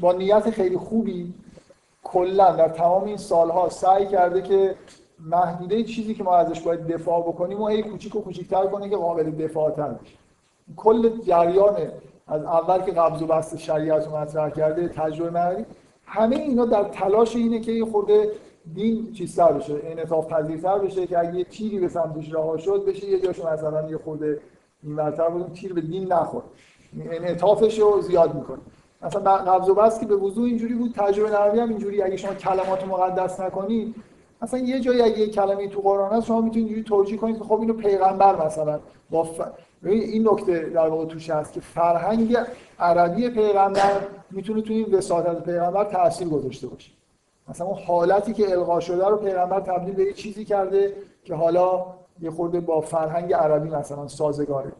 با نیت خیلی خوبی کلا در تمام این سالها سعی کرده که محدوده چیزی که ما ازش باید دفاع بکنیم و هی کوچیک و کوچیک‌تر کنه که قابل دفاع‌تر بشه. کل جریان از اول که قبض و بسط شریعت رو مطرح کرده، تجربه معنوی، همه اینا در تلاش اینه که یه خورده دین چیزتر بشه، انعطاف‌پذیرتر بشه، که اگه یه تیری به سمتش رها شد بشه یه جاشو مثلا یه خورده اینورتر بود، تیر به دین نخوره. انعطافش رو زیاد می‌کنه. مثلا قبض و بسط که به وضوح اینجوری بود، تجربه نحوی هم اینجوری. اگه شما کلمات مقدس نکنید، مثلا یه جایی اگه کلمه تو قرآن هست شما میتونید اینجوری توجیه کنید که خب اینو پیغمبر مثلا با ف... این نکته در واقع توش هست که فرهنگ عربی پیغمبر میتونه تو این وساطت پیغمبر تأثیر گذاشته باشه. مثلا اون حالتی که القا شده رو پیغمبر تبدیل به یه چیزی کرده که حالا یه خورده با فرهنگ عربی مثلا سازگاره.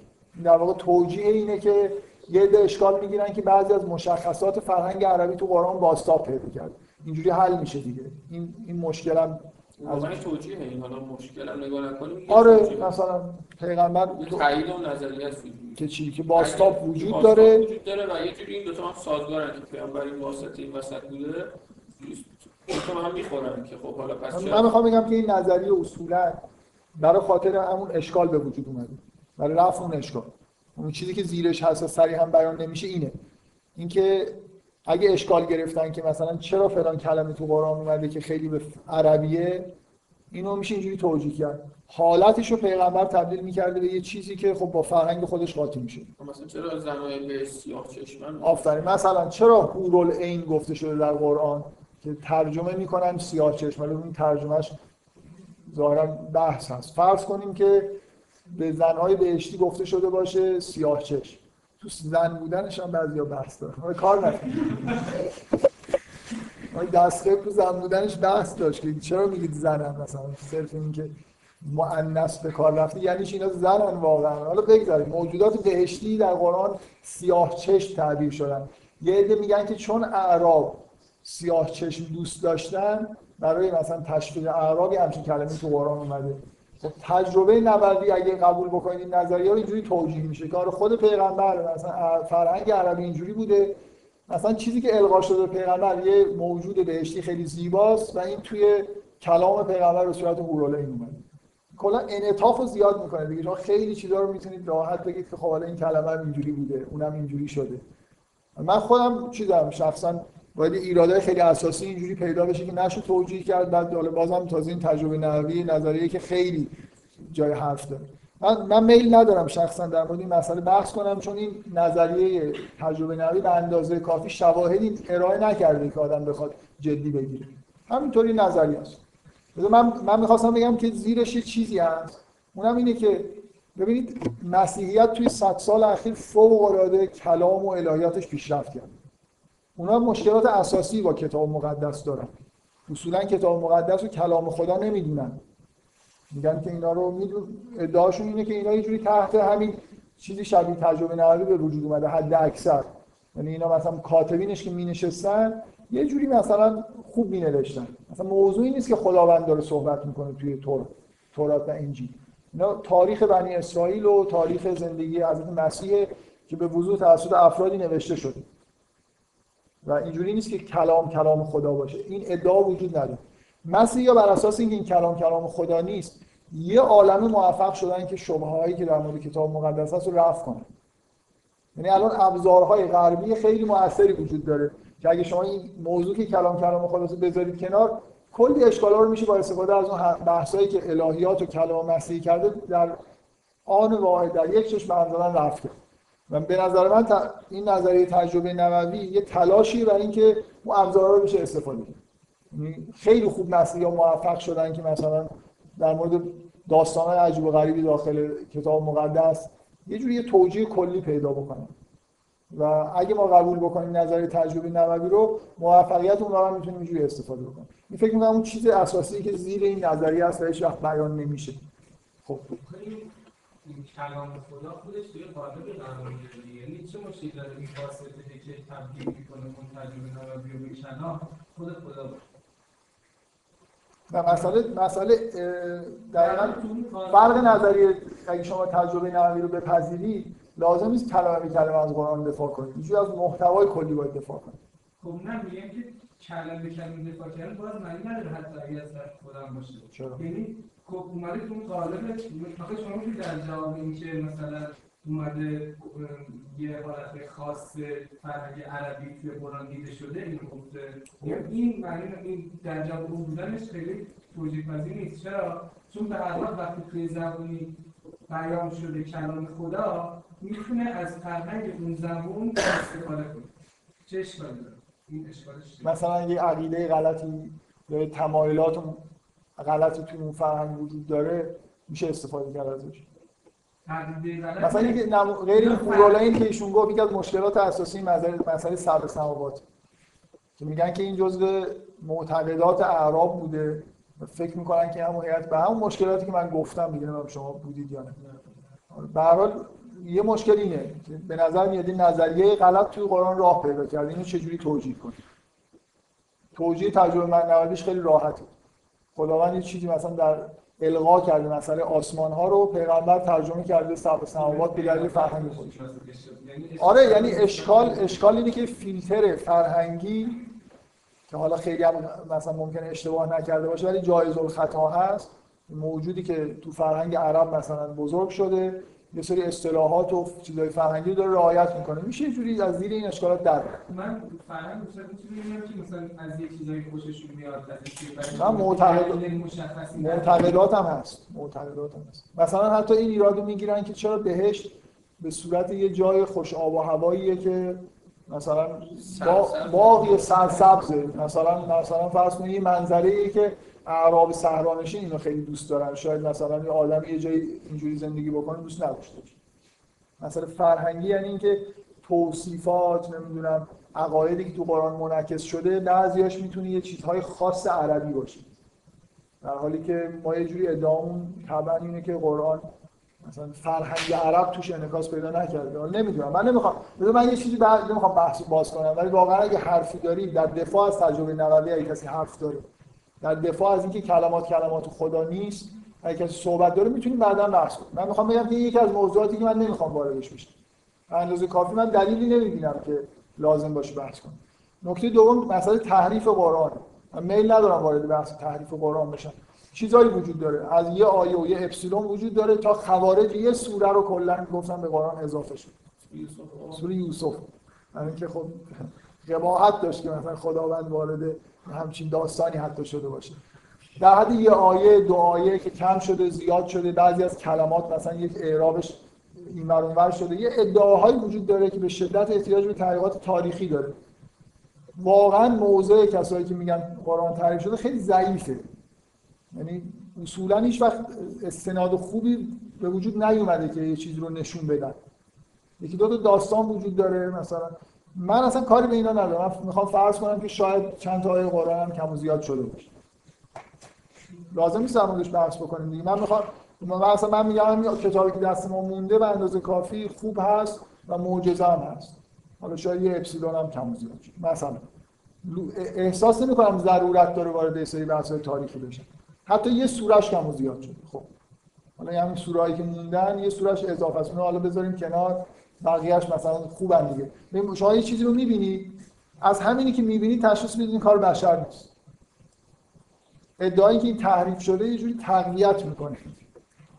در واقع توجیه اینه که یه عده اشکال میگیرن که بعضی از مشخصات فرهنگ عربی تو قرآن بازتاب پیدا کرده، اینجوری حل میشه دیگه. این این مشکلم از من توجیه این حالا مشکلم نگاه نکنیم. آره توجیه. مثلا پیغمبر تایید و نظریه است که چی که بازتاب وجود, وجود داره وجود داره و یه جوری این دو تا هم سازگارن که پیغمبر این واسطه این وسط بوده، تو هم میخورن که خب حالا پس من میخوام بگم که این نظریه اصولا برای خاطر همون اشکال به وجود اومده، برای رفع اون اشکال. اون چیزی که زیرش هست و صریحا بیان نمیشه اینه، اینکه اگه اشکال گرفتن که مثلا چرا فلان کلمه تو قرآن اومده که خیلی به عربیه، اینو میشه اینجوری توجیه کرد. حالتشو پیغمبر تبدیل میکرده به یه چیزی که خب با فرهنگ خودش قاطی میشه. مثلا چرا زنای به سیاه چشمن؟ آفرین. مثلا چرا حورالعین گفته شده در قرآن که ترجمه میکنن سیاه چشم، ولی این ترجمهش ظاهرا بحث هست. فرض کنیم که به زنهای بهشتی گفته شده باشه سیاه چشم، تو زن بودنش هم بعضیا بحث داره. ما کار نکنیم. ما دستخط تو زن بودنش بحث داشت که چرا میگید زنن، مثلا صرف این که مؤنث به کار رفته یعنی اینا زنن واقعا. حالا بگذارید موجودات بهشتی در قرآن سیاه چشم تعبیر شدن. یه عده میگن که چون اعراب سیاه چشم دوست داشتن، برای مثلا تشویق اعرابی همچین کلمه‌ای تو قرآن اومده. خب تجربه نبوی اگه قبول بکنید این نظریه رو اینجوری توجیه میشه، کار خود پیغمبر مثلا فرهنگ عربی اینجوری بوده. مثلا چیزی که القا شده پیغمبر یه موجود بهشتی خیلی زیباست و این توی کلام پیغمبر به صورت حورالعین اومده. کلا انعطافو زیاد میکنه دیگه. شما خیلی چیزا رو میتونید راحت بگید که خب حالا این کلمه هم اینجوری بوده، اونم اینجوری شده. من خودم چیزام شخصا باید ایرادای خیلی اساسی اینجوری پیدا بشه که نشو توجیه کرد. بعد حالا بازم تازه این تجربه نحوی نظریه که خیلی جای حرف داره. من, من میل ندارم شخصا در مورد این مسئله بحث کنم، چون این نظریه تجربه نحوی به اندازه کافی شواهدی ارائه نکرده که آدم بخواد جدی بگیره. همینطوری نظریه است. من من می‌خواستم بگم که زیرش یه چیزی هست، اونم اینه که ببینید مسیحیت توی صد سال اخیر فوق‌العاده کلام و الهیاتش پیشرفت کرد. اونا مشکلات اساسی با کتاب مقدس دارن. اصولا کتاب مقدس رو کلام خدا نمیدونن. میگن که اینا رو میدون، ادعاشون اینه که اینا یه جوری تحت همین چیزی شبیه تجربه نقلی به وجود اومده حد اکثر. یعنی اینا مثلا کاتبینش که مینشستن یه جوری مثلا خوب مینوشتن. مثلا موضوعی نیست که خداوند داره صحبت میکنه توی تورات تورات و انجیل. اینا تاریخ بنی اسرائیل و تاریخ زندگی حضرت مسیح که به وضوح توسط افرادی نوشته شده. و اینجوری نیست که کلام کلام خدا باشه. این ادعا وجود نداره. مسیحا بر اساس اینکه این کلام کلام خدا نیست، یه عالمه موفق شدن که شبههایی که در مورد کتاب مقدس هست رو رفع کنن. یعنی الان ابزارهای غربی خیلی موثری وجود داره که اگه شما این موضوع که کلام کلام خدا رو بذارید کنار، کلی اشکالا رو میشه با استفاده از اون بحثایی که الهیات و کلام مسیحی کرده در آن واحد در یک چشم اندازه‌ن رفع کرد. و به نظر من این نظریه تجربه نبوی یه تلاشی برای اینکه اون ابزارا رو بشه استفاده کرد. خیلی خوب مسیحا موفق شدن که مثلا در مورد داستان‌های عجیب و غریبی داخل کتاب مقدس یه جوری یه توجیه کلی پیدا بکنن. و اگه ما قبول بکنیم نظریه تجربه نبوی رو، موفقیت اون رو میتونیم اینجوری استفاده بکنیم. این فکر می‌کنم اون چیز اساسی که زیر این نظریه هست هیچ وقت بیان نمیشه. خب این کلام خدا خودش توی قالب قرار میگیره. یعنی چه مشکلی داره این فاصله که تبدیل میکنه اون تجربه نبوی رو به کلام خود خدا؟ و مسئله مسئله دقیقاً فرق نظریه اگه شما تجربه نبوی رو بپذیرید، لازم نیست کلام به کلام از قرآن دفاع کنید. اینجوری از محتوای کلی باید دفاع کنید. خب نه، میگم که کلام به کلام دفاع کردن باز معنی نداره حتی اگه از طرف خودم باشه. یعنی خب اومده تو اون قالب مثلا شما میگید در جواب اینکه مثلا اومده یه حالت خاص فرهنگ عربی توی قرآن دیده شده، اینو گفته. این معنی این در جواب اون بودنش خیلی توجیه پذیر نیست. چرا؟ چون به هر حال وقتی توی زبانی بیان شده کلام خدا، میتونه از فرهنگ اون زبان استفاده کنه. چه اشکالی داره؟ این اشکالش چیه؟ مثلا یه عقیده غلطی یا تمایلات غلطی توی اون فرهنگ وجود داره، میشه استفاده کرد ازش. مثلا اینکه نم... غیر این خورالایی که ایشون گفت یکی از مشکلات اساسی مسئله سبع سماوات که میگن که این جزء معتقدات اعراب بوده و فکر میکنن که همون هیئت به همون مشکلاتی که من گفتم میگم شما بودید یا نه. به هر حال یه مشکل اینه که به نظر میاد این نظریه غلط توی قرآن راه پیدا کرده. اینو چجوری توجیه کنیم؟ توجیه تجربه نبویش خیلی راحته. خداوند یه چیزی مثلا در القا کرده، مسئله آسمان‌ها رو پیغمبر ترجمه کرده سبع سماوات به دلیل فرهنگ خودش. آره، یعنی اشکال اشکال اینه که فیلتر فرهنگی که حالا خیلی هم مثلا ممکنه اشتباه نکرده باشه ولی جایز الخطا هست، موجودی که تو فرهنگ عرب مثلا بزرگ شده، یه سری اصطلاحات و چیزای فرهنگی رو داره رعایت می‌کنه. میشه یه جوری از زیر این اشکالات در من فرهنگ مثلا می‌تونم که مثلا از یه چیزای خوششون میاد، از این چیزای معتقدات هم هست، معتقدات هم هست. مثلا حتی این ایرادو میگیرن که چرا بهشت به صورت یه جای خوش آب و هواییه که مثلا باغی سرسبز، مثلا مثلا فرض کنید یه منظره‌ای که اعراب صحرانشین اینو خیلی دوست دارن، شاید مثلا یه آدم یه جایی اینجوری زندگی بکنه دوست نداشته باشه. مثلا فرهنگی یعنی اینکه توصیفات، نمیدونم، عقایدی که تو قرآن منعکس شده بعضیاش میتونه یه چیزهای خاص عربی باشه، در حالی که ما یه جوری ادعامون طبعا اینه که قرآن مثلا فرهنگ عرب توش انعکاس پیدا نکرده. نمیدونم، من نمیخوام من یه چیزی بعد نمیخوام بحث باز کنم، ولی واقعا اگه حرفی دارید در دفاع از تجربه نبوی، اگه کسی حرف داره در دفاع از اینکه کلمات کلمات خدا نیست، اگه کسی صحبت داره میتونیم بعداً بحث کنیم. من میخوام بگم که یکی از موضوعاتی که من نمیخوام واردش بشم، به اندازه کافی من دلیلی نمیبینم که لازم باشه بحث کنم. نکته دوم مسئله تحریف قرآن. من میل ندارم وارد بحث تحریف قرآن بشم. چیزایی وجود داره، از یه آیه و یه اپسیلون وجود داره تا خوارج یه سوره رو کلا گفتن به قرآن اضافه شد. سوره یوسف. یعنی که خب قباحت داشت که مثلا خداوند وارد همچین داستانی حتی شده باشه. در حد یه آیه دو آیه که کم شده زیاد شده، بعضی از کلمات مثلا یک اعرابش اینور اونور شده. یه ادعاهایی وجود داره که به شدت احتیاج به تحقیقات تاریخی داره. واقعا موضع کسایی که میگن قرآن تحریف شده خیلی ضعیفه. یعنی اصولا هیچ وقت استناد خوبی به وجود نیومده که یه چیز رو نشون بدن. یکی دو تا داستان وجود داره مثلا. من اصلا کاری به اینا ندارم، من میخوام فرض کنم که شاید چند تا آیه قرآن هم کم و زیاد شده باشه، لازم نیست همونش بحث بکنیم دیگه. من میخوام من اصلا من میگم کتابی که دست ما مونده به اندازه کافی خوب هست و معجزه هم هست، حالا شاید یه اپسیلون هم کم و زیاد شد. مثلا احساس نمی‌کنم ضرورت داره وارد این سری بحث‌های تاریخی بشه، حتی یه سورهش کم و زیاد شده. خب حالا همین سوره‌ای که موندن یه سورهش اضافه است، اونو حالا بذاریم کنار، بقیه‌اش مثلا خوبن دیگه. ببین شما یه چیزی رو می‌بینی، از همینی که می‌بینی تشخیص می‌دی کار بشر نیست. ادعایی که این تحریف شده یه جوری تقویت می‌کنه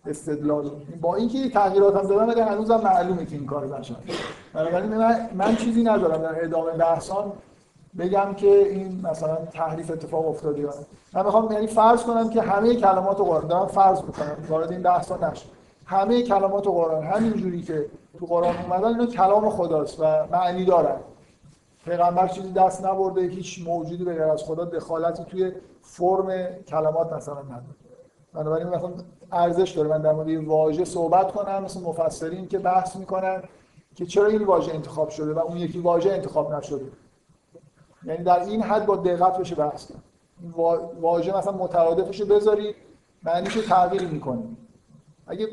استدلال با اینکه تغییرات هم دادن، ولی هنوزم معلومه که این کار بشر. بنابراین من من چیزی ندارم در ادامه بحثان بگم که این مثلا تحریف اتفاق افتاده. من میخوام یعنی فرض کنم که همه کلمات قرآن، دارم فرض میکنم وارد این بحث نشه، همه کلمات قرآن همین جوری که تو قرآن اومدن اینا کلام خداست و معنی دارن. پیغمبر چیزی دست نبرده، هیچ موجودی به غیر از خدا دخالتی توی فرم کلمات مثلا نداره. بنابراین مثلا ارزش داره من در مورد این واژه صحبت کنم، مثلا مفسرین که بحث میکنن که چرا این واژه انتخاب شده و اون یکی واژه انتخاب نشده. یعنی در این حد با دقت بشه بحث کرد. این واژه مثلا مترادفش رو بذاری، معنیش رو تغییر میکنه. اگه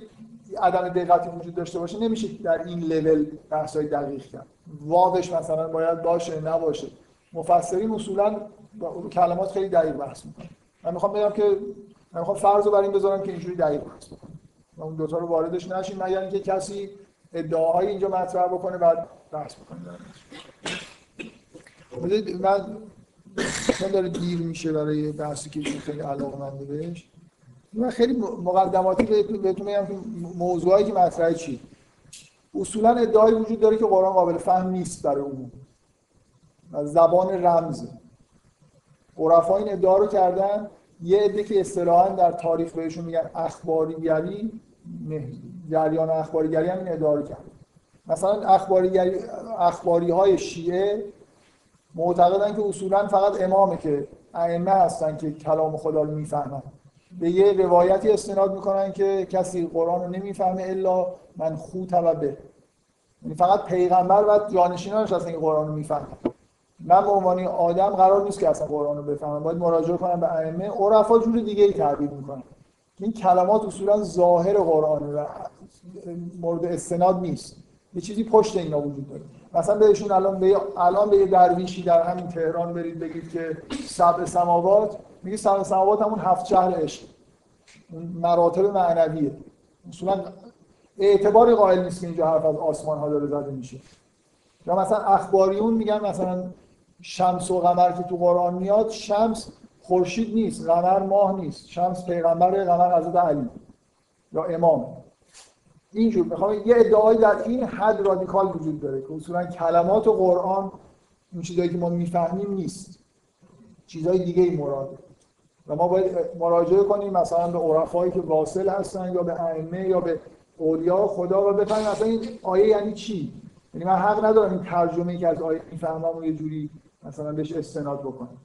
عدم دقتی وجود داشته باشه نمیشه در این لول بحث‌های دقیق کرد. واوش مثلا باید باشه نباشه. مفسرین اصولا با کلمات خیلی دقیق بحث میکنن. من میخوام بگم که من میخوام فرض رو بر این بذارم که اینجوری دقیق بحث بکنیم و اون دو تا رو واردش نشیم، مگر اینکه کسی ادعاهای اینجا مطرح بکنه و بحث بکنه. من چون داره دیر میشه برای بحثی که خیلی علاقه‌مند بهش، من خیلی مقدماتی بهتون میگم که موضوعی که مطرحه چی. اصولا ادعایی وجود داره که قرآن قابل فهم نیست برای عموم و زبان رمز. عرفا این ادعا رو کردن، یه عده که اصطلاحاً در تاریخ بهشون میگن اخباریگری، جریان اخباریگری هم این ادعا رو کردن. مثلا اخباریگری اخباری‌های شیعه معتقدن که اصولاً فقط امامه که ائمه هستن که کلام خدا رو میفهمن. به یه روایتی استناد میکنن که کسی قرآن رو نمیفهمه الا من خوتبه، یعنی فقط پیغمبر و جانشینانش هستن که قرآن رو میفهمن. من به عنوان آدم قرار نیست که اصلا قرآن رو بفهمم، باید مراجعه کنم به ائمه. عرفا جور دیگه‌ای تعبیر میکنن. این کلمات اصولاً ظاهر قرآن و مورد استناد نیست، یه چیزی پشت اینا وجود داره. مثلا بهشون الان به الان به یه درویشی در همین تهران برید بگید که سبع سماوات، میگه سبع سماوات همون هفت شهر عشق، اون مراتب معنویه. اصولا اعتباری قائل نیست که اینجا حرف از آسمان ها داره زده میشه. یا مثلا اخباریون میگن مثلا شمس و قمر که تو قرآن میاد، شمس خورشید نیست، قمر ماه نیست، شمس پیغمبر، قمر حضرت علی یا امام. اینجور میخوام یه ادعایی در این حد رادیکال وجود داره که اصولا کلمات و قرآن این چیزایی که ما میفهمیم نیست، چیزای دیگه ای مراده و ما باید مراجعه کنیم مثلا به عرفایی که واصل هستن یا به ائمه یا به اولیاء خدا و بفهمیم اصلا این آیه یعنی چی. یعنی من حق ندارم این ترجمه ای که از آیه میفهمم و یه جوری مثلا بهش استناد بکنم.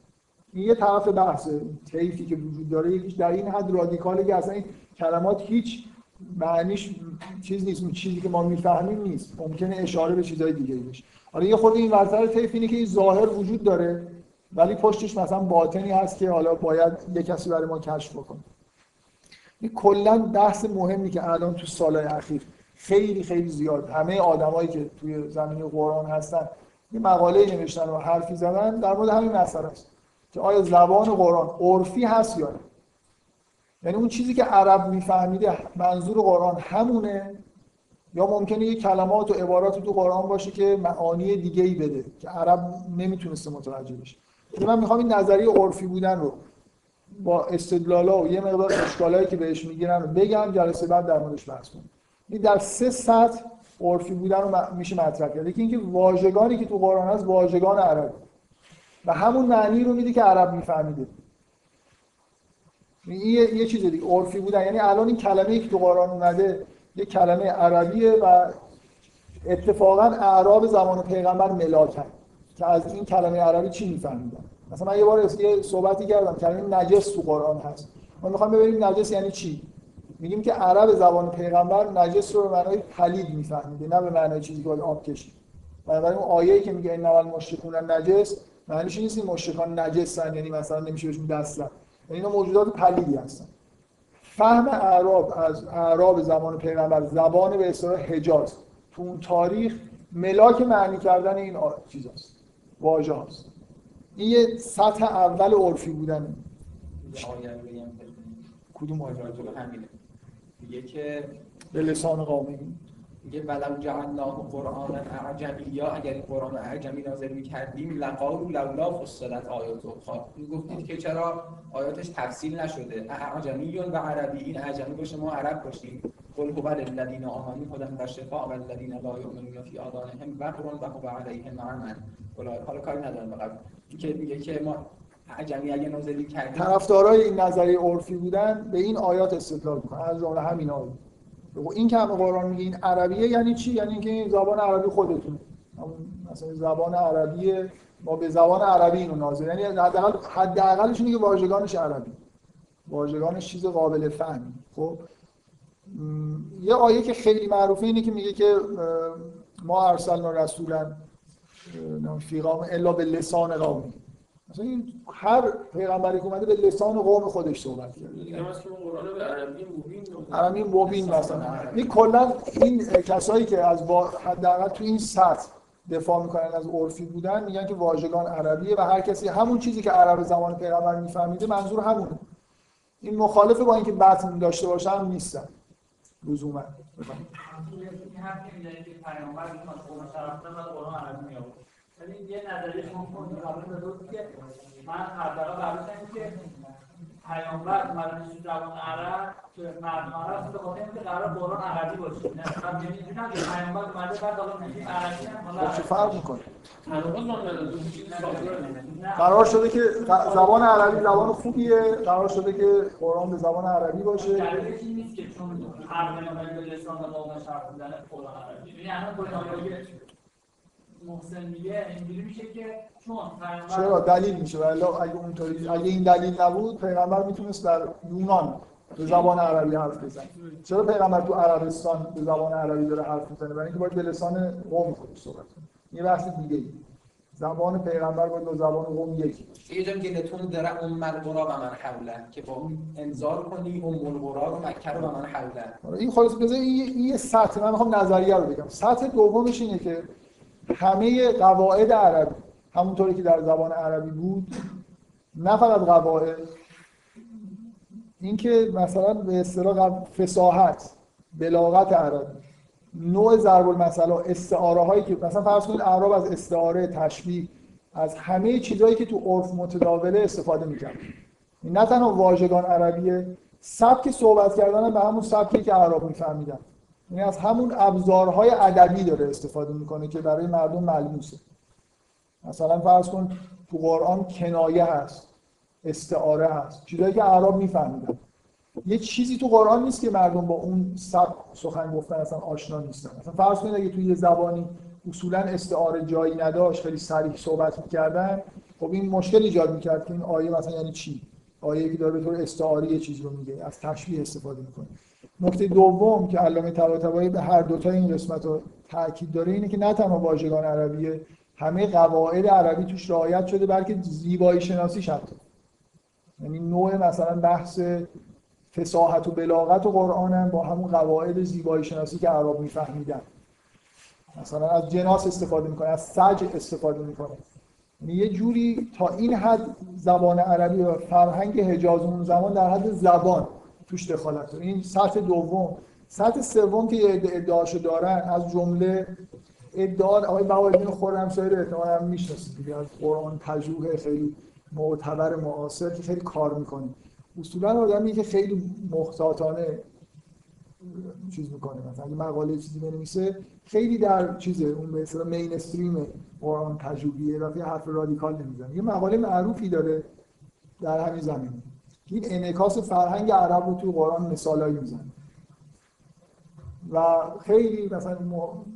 این یه طرف بحثه. طیفی که وجود داره یکیش در این حد رادیکاله که اصلا این کلمات هیچ معنیش چیز نیست، چیزی که ما میفهمیم نیست، ممکنه اشاره به چیزهای دیگه باشه. حالا یه خورده این ورطه طیف اینه که این ظاهر وجود داره ولی پشتش مثلا باطنی هست که حالا باید یه کسی برای ما کشف بکنه. این کلا بحث مهمی که الان تو سالهای اخیر خیلی خیلی زیاد همه آدمایی که توی زمینه قرآن هستن یه مقاله نوشتن و حرفی زدن در مورد همین مسئله است که آیا زبان قرآن عرفی هست یا نه. یعنی اون چیزی که عرب میفهمیده منظور قرآن همونه یا ممکنه یه کلمات و عباراتی تو قرآن باشه که معانی دیگه‌ای بده که عرب نمیتونسته متوجه بشه. من میخوام این نظریه عرفی بودن رو با استدلالا و یه مقدار اشکالایی که بهش میگیرن رو بگم، جلسه بعد در موردش بحث کنیم. این در سه سطح عرفی بودن رو میشه مطرح کرد. یکی اینکه واژگانی که تو قرآن هست واژگان عربی و همون معنی رو میده که عرب میفهمیده. این یه, یه چیز دیگه عرفی بودن، یعنی الان این کلمه‌ای که تو قرآن اومده یه کلمه عربیه و اتفاقاً اعراب زمان پیغمبر ملاکن که از این کلمه عربی چی می‌فهمیدن. مثلا من یه بار یه صحبتی کردم کلمه نجس تو قرآن هست، من می‌خوام ببینیم نجس یعنی چی. میگیم که عرب زبان پیغمبر نجس رو به معنای پلید میفهمیده، نه به معنای چیزی که آب کشید. بنابراین اون آیه‌ای که میگه این نوال مشرکون نجس، معنیش این نیست که مشرکان نجسن، یعنی مثلا نمیشه بهشون دست زد. یعنی اینا موجودات پلیدی هستن. فهم اعراب از اعراب زمان پیغمبر، زبان به اصطلاح حجاز تو اون تاریخ ملاک معنی کردن این چیزاست، واژه هاست. این یه سطح اول عرفی بودن. کدوم آیه رو همینه میگه که به لسان قومی میگه ولو جعلنا قرآن اعجمیا، اگر این قرآن اعجمی نازل می‌کردیم لقالوا لولا فصلت آیاته، میگفتید که چرا آیاتش تفصیل نشده، اعجمی و عربی، این اعجمی باشه ما عرب باشیم. قل هو للذین آمنوا هدی و شفاء والذین لا یؤمنون فی آذانهم وقر و هو علیهم اعمی. حالا کاری ندارم به قبل که میگه که ما اعجمی اگه نازلی کردن، طرفدارای این نظریه عرفی بودن به این آیات استدلال می‌کنن از جمله همین آیه. این که همه قرآن میگه این عربیه یعنی چی؟ یعنی اینکه این زبان عربی خودتونه، مثلا زبان عربیه، ما به زبان عربی اینو نازل، یعنی حداقل حداقلش اینه که واژگانش عربی، واژگانش چیز قابل فهم. خب یه آیه که خیلی معروفه اینه که میگه که ما ارسلنا رسولا فی قوم الا باللسان قومی، مثلا این هر پیغمبری که اومده به لسان قوم خودش صحبت کرده. دیگه مثلا قرآن به عربی مبین، عربی مبین مثلا. این کلا این کسایی که از حداقل تو این سطح دفاع میکنن از عرفی بودن میگن که واژگان عربیه و هر کسی همون چیزی که عرب زمان پیغمبر میفهمیده منظور همونه. این مخالفه با اینکه بطن داشته باشه هم نیستن لزوما. این حرف نمیزنه که پیامبر میخواد قوم طرف نماد قرآن عربی میاد. یعنی یه نظریه شما قبول دارید که من حداقل برداشتم که پیامبر اومدن تو زبان عرب که مردم عرب گفتن که قرار قرآن عربی باشه، نه خب یعنی اینم که پیامبر اومده بعد حالا میگه عربی حالا چه فرق میکنه؟ قرار شده که زبان عربی زبان خوبیه، قرار شده که قرآن به زبان عربی باشه. دلیلی چیزی نیست که چون هر پیامبری به لسان قوم شرط میزنه قرآن عربی. یعنی الان قرآن محسن میگه اینجوری میشه که چون پیغمبر چرا دلیل میشه، ولی اگه اونطوری اگه این دلیل نبود پیغمبر میتونست در یونان به زبان عربی حرف بزنه. چرا پیغمبر تو عربستان به زبان عربی داره حرف میزنه؟ برای اینکه باید به لسان قوم خودش صحبت کنه. این بحث دیگه ای. زبان پیغمبر با دو زبان قوم یکی. یه جا میگه لتون در ام القرا و من حولها، که با اون انذار کنی ام القرا رو مکه رو و من حولها. این خلاص بذار این یه سطح، من میخوام نظریه رو بگم. سطح دومش اینه که همه قواعد عربی همونطوری که در زبان عربی بود، نه فقط قواعد، این که مثلا به اصطلاح فصاحت، بلاغت عربی، نوع ضرب المثل، استعاره هایی که مثلا فرض کنید اعراب از استعاره، تشبیه، از همه چیزهایی که تو عرف متداوله استفاده می‌کردن. نه تنها واژگان عربیه، سبک صحبت کردن هم به همون سبکی که اعراب می‌فهمیدن. یعنی از همون ابزارهای ادبی داره استفاده میکنه که برای مردم ملموسه. مثلا فرض کن تو قرآن کنایه هست، استعاره هست، چیزایی که اعراب میفهمیدن. یه چیزی تو قرآن نیست که مردم با اون سبک سخن گفتن اصلا آشنا نیستن. مثلا فرض کنید اگه توی یه زبانی اصولا استعاره جایی نداشت، خیلی صریح صحبت میکردن، خب این مشکل ایجاد میکرد که این آیه مثلا یعنی چی؟ آیه که داره به طور استعاره یه چیز رو میگه، از تشبیه استفاده میکنه. نکته دوم که علامه طباطبایی به هر دوتا این قسمت رو تأکید داره اینه که نه تنها واژگان عربیه، همه قواعد عربی توش رعایت شده، بلکه زیبایی شناسیش حتی. یعنی نوع مثلا بحث فصاحت و بلاغت و قرآن هم با همون قواعد زیبایی شناسی که عرب میفهمیدن. مثلا از جناس استفاده میکنه، از سج استفاده میکنه. یعنی یه جوری تا این حد زبان عربی و فرهنگ حجاز اون زمان در حد زبان توش دخالت داره. این سطح دوم. سطح سوم که ادعاشو دارن از جمله ادعا آقای بهاءالدین خرمشاهی رو احتمالاً میشناسید دیگه، از قرآن پژوه خیلی معتبر معاصر که خیلی کار میکنه. اصولاً آدمی که خیلی محتاطانه چیز میکنه، مثلا اگه مقاله چیزی بنویسه خیلی در چیزه اون به اصطلاح مینستریم قرآن پژوهیه و یه حرف رادیکال نمیزنه. یه مقاله معروفی داره در همین زمینه. این انعکاس فرهنگ عرب رو توی قرآن مثالایی میزنه و خیلی مثلا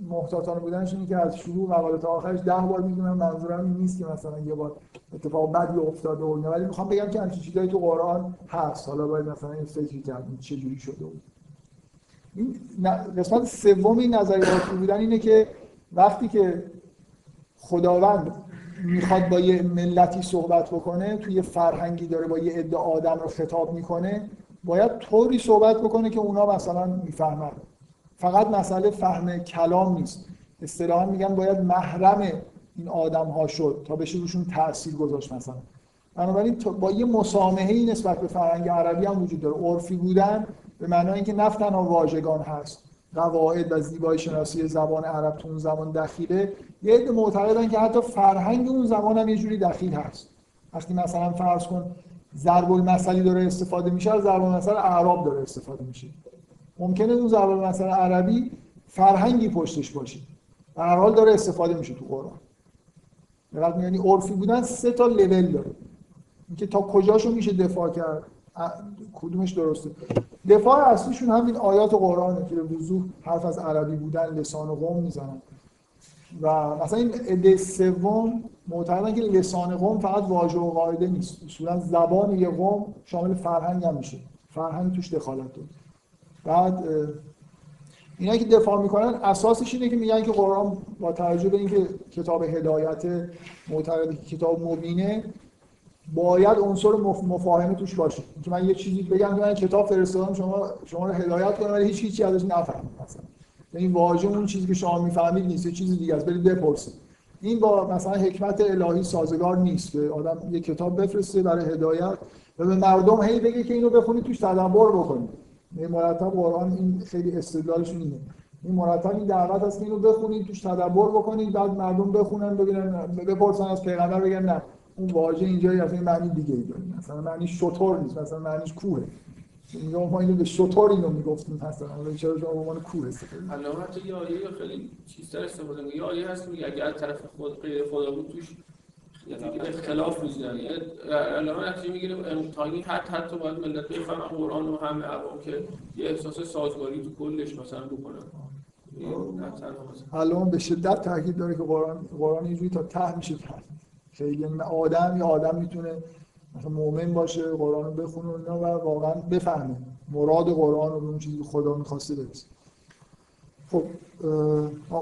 محتاطانه بودنش اینه که از شروع مقاله تا آخرش ده بار میگم منظورم این نیست که مثلا یه بار اتفاق بدی افتاده و نه، ولی میخوام بگم که همچین چیزایی تو قرآن هست. حالا باید مثلا این استدلال کنیم چه جوری شده. قسمت سوم این نظریاتی بودن اینه که وقتی که خداوند میخواد با یه ملتی صحبت بکنه، توی یه فرهنگی داره با یه عده آدم رو خطاب میکنه، باید طوری صحبت بکنه که اونا مثلا میفهمن. فقط مسئله فهم کلام نیست، اصطلاحاً میگن باید محرم این آدم ها شد تا بشه روشون تأثیر گذاشت. مثلا بنابراین با یه مسامحه‌ای نسبت به فرهنگ عربی هم وجود داره. عرفی بودن به معنای اینکه نه تنها واژگان هست، قواعد و زیبایی شناسی زبان عرب تو اون زمان دخیله، یه عده معتقدن که حتی فرهنگ اون زمان هم یه جوری دخیل هست. وقتی مثلا فرض کن ضرب المثلی داره استفاده میشه، از ضرب المثل اعراب داره استفاده میشه، ممکنه اون ضرب المثل عربی فرهنگی پشتش باشه، در هر حال داره استفاده میشه تو قرآن. درست؟ یعنی عرفی بودن سه تا لول داره، اینکه تا کجاشو میشه دفاع کرد، کدومش درسته. دفاع اصلیشون همین آیات قرآنه که به وضوح حرف از عربی بودن لسان قوم میزنن. و مثلا این عده سوم معتقدن که لسان قوم فقط واژه و قاعده نیست، اصولا زبان یه قوم شامل فرهنگ هم میشه، فرهنگ توش دخالت داره. بعد اینا که دفاع میکنن اساسش اینه که میگن که قرآن با توجه به اینکه کتاب هدایت، معتقد که کتاب مبینه، باید عنصر مفاهمه توش باشه، که من یه چیزی بگم که من کتاب فرستادم شما شما رو هدایت کنم ولی هیچ چیزی ازش نفهمید مثلا. یعنی واژه اون چیزی که شما میفهمید نیست، یه چیز دیگه است، برید بپرسید. این با مثلا حکمت الهی سازگار نیست که آدم یه کتاب بفرسته برای هدایت و به مردم هی بگه که اینو بخونید توش تدبر بکنید. این مرتب قرآن این خیلی استدلالشون اینه. این مرتب این دعوت است که اینو بخونید توش تدبر بکنید، بعد مردم بخونن ببینن بپرسن از پیغمبر بگن نه اون واژه اینجایی اصلا معنی دیگه ای داره، مثلا معنی شتر نیست، مثلا معنیش کوه. اینو ما اینو به شتر اینو میگفتیم مثلا، حالا چرا شما به عنوان کوه استفاده می‌کنید؟ علامت یه آیه خیلی چیزتر استفاده می‌کنه. یه آیه هست میگه اگه از طرف خود غیر خدا بود توش اختلاف وجود داره. علامت چی میگیره؟ امتحانی حتی حتی باید ملت بفهمن قرآن و همه عوام که یه احساس سازگاری تو کلش مثلا بکنه. علامت به شدت تاکید داره که قرآن قرآن اینجوری تا ته میشه فهم. یعنی آدم یا آدم میتونه مثلا مؤمن باشه، قرآن رو بخونه و واقعا بفهمه مراد قرآن رو، به اون چیزی که خدا میخواسته برسه. خب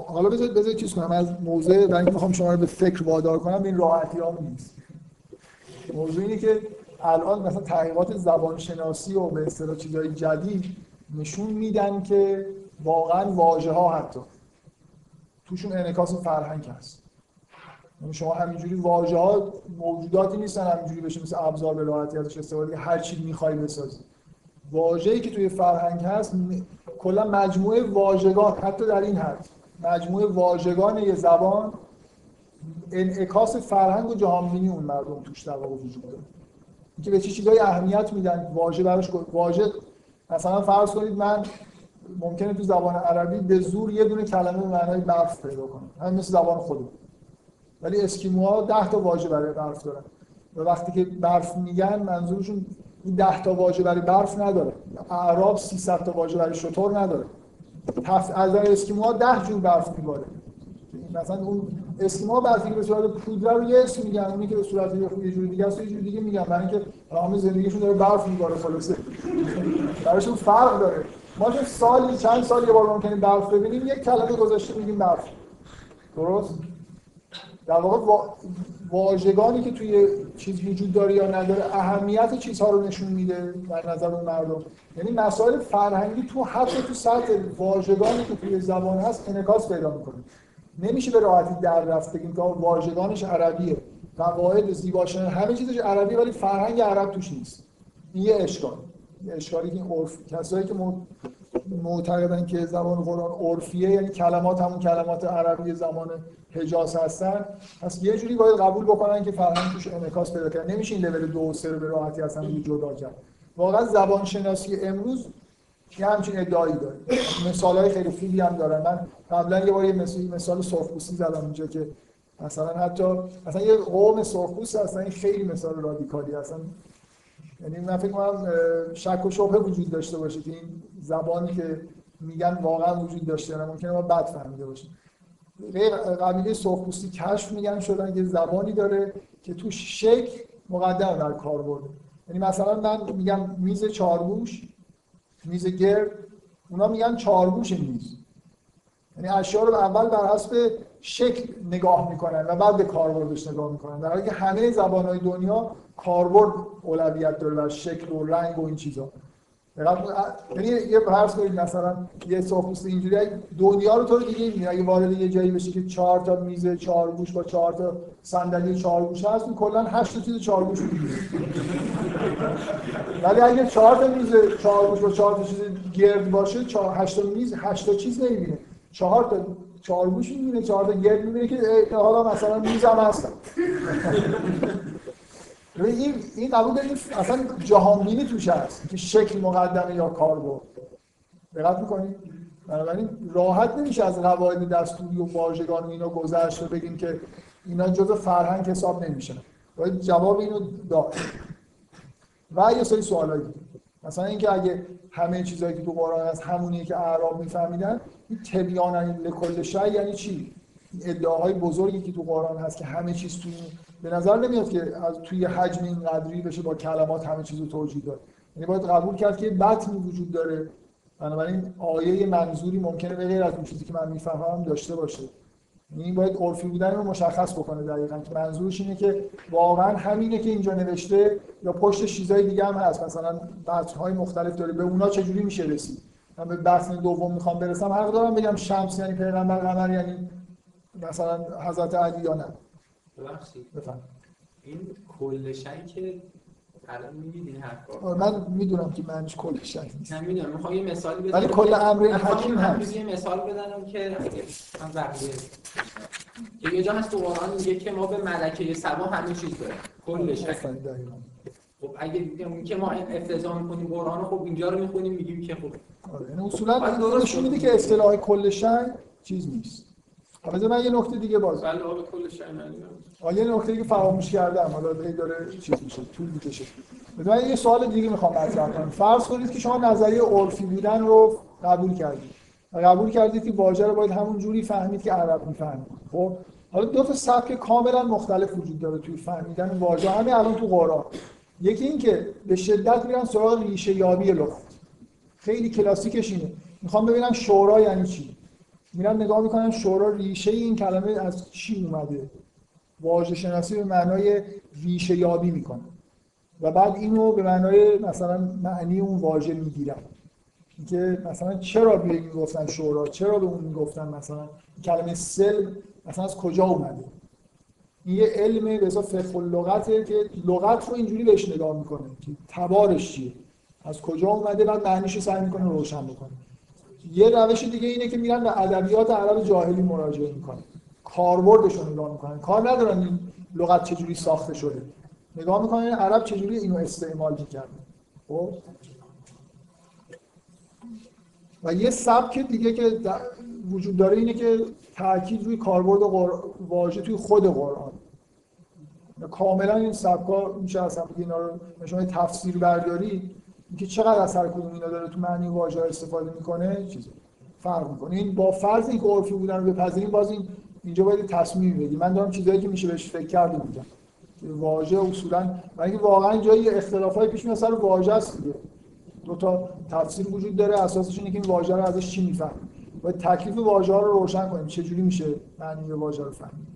حالا بذارید بذارید چیز کنم از موضوع، برای اینکه میخوام شما رو به فکر وادار کنم، این راحتیام نیست. موضوع اینه که الان مثلا تحقیقات زبانشناسی و به اصطلاح چیزهای جدید نشون میدن که واقعا واژه ها حتی توشون انعکاس فرهنگ هست. یعنی شما همینجوری واژه ها موجوداتی نیستن همینجوری بشه مثل ابزار به راحتی ازش استفاده کنی هر چی می‌خوای بسازی. واژه‌ای که توی فرهنگ هست کلا مجموعه واژگان، حتی در این حد مجموعه واژگان یه زبان انعکاس فرهنگ و جهانبینی اون مردم توش در واقع وجود داره. اینکه به چه چیزای اهمیت میدن واژه براش. واژه مثلا فرض کنید من ممکنه تو زبان عربی به زور یه دونه کلمه به معنای برف پیدا کنم، همین مثل زبان خودمون، ولی اسکیموها ده تا واژه برای برف دارن و وقتی که برف میگن منظورشون این ده تا واژه برای برف نداره. اعراب سیصد تا واژه برای شتر نداره. پس از اسکیموها ده جور برف میباره. مثلا اون اسکیموها برفی که به صورت پودر رو یه اسم میگن، اونی که به صورت یه جور دیگه است یه جور دیگه میگن، برای اینکه تمام زندگیشون داره برف میباره خلاصه. براشون فرق داره. ما چه سالی چند سال یه بار ممکنه برف ببینیم، یک کلمه گذاشته میگیم برف. درست؟ در واقع واژگانی که توی چیز وجود داره یا نداره اهمیت چیزها رو نشون میده در نظر اون مردم. یعنی مسائل فرهنگی تو حتی تو سطح واژگانی که توی زبان هست انعکاس پیدا میکنه. نمیشه به راحتی در رفت بگیم که واژگانش عربیه، قواعد زیباشناسی همه چیزش عربیه ولی فرهنگ عرب توش نیست. این یه اشکال، یه اشکالی که این عرف کسایی که معتقدن که زبان قرآن عرفیه، یعنی کلمات همون کلمات عربی زمان حجاز هستن، پس یه جوری باید قبول بکنن که فرهنگ توش انعکاس پیدا کنه. نمیشه این لول دو و سه رو به راحتی از هم جدا کرد. واقعا زبان شناسی امروز یه همچین ادعایی داره. مثال‌های خیلی خوبی هم دارن. من قبلا یه بار یه مثال مثال سرخپوستی زدم اینجا که مثلا حتی مثلا یه قوم سرخپوست هستن، این خیلی مثال رادیکالی هستن. یعنی من فکر می‌کنم شک و شبهه وجود داشته باشه که این زبانی که میگن واقعا وجود داشته یا نه، ممکنه ما بد فهمیده باشیم. قبیله سرخپوستی کشف میگن شدن که زبانی داره که تو شکل مقدم در کار برده. یعنی مثلا من میگم میز چارگوش، میز گرد، اونا میگن چارگوش میز. یعنی اشیا رو اول بر حسب شکل نگاه میکنن و بعد به کاربردش نگاه میکنن، در حالی که همه زبانهای دنیا کاربرد اولویت داره و شکل و رنگ و این چیزا. یعنی یه فرض کنید مثلا یه سوفوس اینجوری دنیا رو طور دیگه میبینه، اگه وارد یه جایی بشه که چهار تا میز چهار گوش با چهار تا صندلی چهار گوش هست، کلا هشت تا چیز چهار گوش میشه. ولی اگه چهار تا میز چهار گوش با چهار تا چیز گرد باشه، هشت تا میز هشت تا چیز نمیبینه، چهار تا چهار گوش میبینه، چهار تا گرد میبینه که حالا مثلا میزم هست. این این قبول نیست، اصلا جهانبینی توش هست که شکل مقدمه یا کاربرد. دقت می‌کنید؟ بنابراین راحت نمیشه از قواعد دستوری و واژگان و اینا گذشت و بگیم که اینا جزء فرهنگ حساب نمیشن. باید جواب اینو داد. و یه سری سوالایی دیگه. مثلا اینکه اگه همه چیزایی که تو قرآن هست همونیه که اعراب می‌فهمیدن، این تبیان لکل شیء یعنی چی؟ ادعاهای بزرگی که تو قرآن هست که همه چیز تو به نظر نمیاد که از توی حجم این قدری بشه با کلمات همه چیزو توجیه داد. یعنی باید قبول کرد که متنی وجود داره، بنابراین آیه منظوری ممکنه به غیر از اون چیزی که من میفهمم داشته باشه. یعنی باید عرفی بودن رو مشخص بکنه دقیقاً که منظورش اینه که واقعاً همینه که اینجا نوشته یا پشت چیزای دیگه هم هست، مثلا بحث‌های مختلف داره، به اونا چجوری میشه رسید. من به بحث دوم میخوام برسم، حق دارم بگم شمس یعنی پیغمبر، قمر یعنی مثلا حضرت علی یا نه. ببخشید بفهم این کل شیء که الان میگید این حرفا، من میدونم که معنیش کل شیء نیست، من میدونم، میخوام یه مثال بزنم، ولی کل امر حکیم هست. یه مثال بزنم که من بقیه که یه جا هست تو قرآن میگه که ما به ملکه سبا همه چیز داریم، کل شیء. خب اگه میگم که ما افتضاح میکنیم قرآن رو، خب اینجا رو میخونیم میگیم که خب یعنی اصولا درست میگه که اصطلاح کل شیء چیز نیست. حالا من یه نکته دیگه باز بله آب کل شیء معنی نداره. یه نکته دیگه فراموش کردم، حالا داره چیز میشه، طول میکشه. من یه سوال دیگه میخوام مطرح کنم. فرض کنید که شما نظریه عرفی بودن رو قبول کردید. قبول کردید که واژه رو باید همون جوری فهمید که عرب میفهمه. خب حالا دو تا سبک کاملا مختلف وجود داره توی فهمیدن واژه همین الان تو قرآن. یکی این که به شدت میرن سراغ ریشه یابی لغت. خیلی کلاسیکش اینه. میخوام ببینم شورا یعنی چی؟ میرن نگاه میکنن شورا ریشه این کلمه از چی اومده، واژه شناسی به معنای ریشه یابی میکنه و بعد اینو به معنای مثلا معنی اون واژه میگیرن که مثلا چرا به این گفتن شورا، چرا به اون میگفتن، مثلا کلمه سل مثلا از کجا اومده. این یه علمه به حساب فقه اللغته که لغت رو اینجوری بهش نگاه میکنه که تبارش چیه، از کجا اومده، بعد معنیشو سعی میکنه روشن بکنه. یه روش دیگه اینه که میرن به ادبیات عرب جاهلی مراجعه میکنن، کاربردشون نگاه میکنن، کار ندارن این لغت چجوری ساخته شده، نگاه میکنن عرب چجوری اینو استعمال میکرده. خب و یه سبک دیگه که وجود داره اینه که تاکید روی کاربرد واژه توی خود قرآن. کاملا این سبکا میشه اصلا اینا رو شما تفسیر برداری اینکه چقدر اثر کدوم اینا داره تو معنی واژه استفاده میکنه چیزی فرق میکنه. این با فرض اینکه عرفی بودن رو بپذیریم، باز این اینجا باید تصمیم بگیریم. من دارم چیزایی که میشه بهش فکر کرده بودم واژه اصولا، ولی که واقعا جایی اختلافای پیش میاد سر واژه است دیگه. دو تا تفسیر وجود داره، اساسش اینه که این واژه رو ازش چی میفهمیم، باید تکلیف واژه رو روشن کنیم، چه جوری میشه معنی واژه رو فهمید.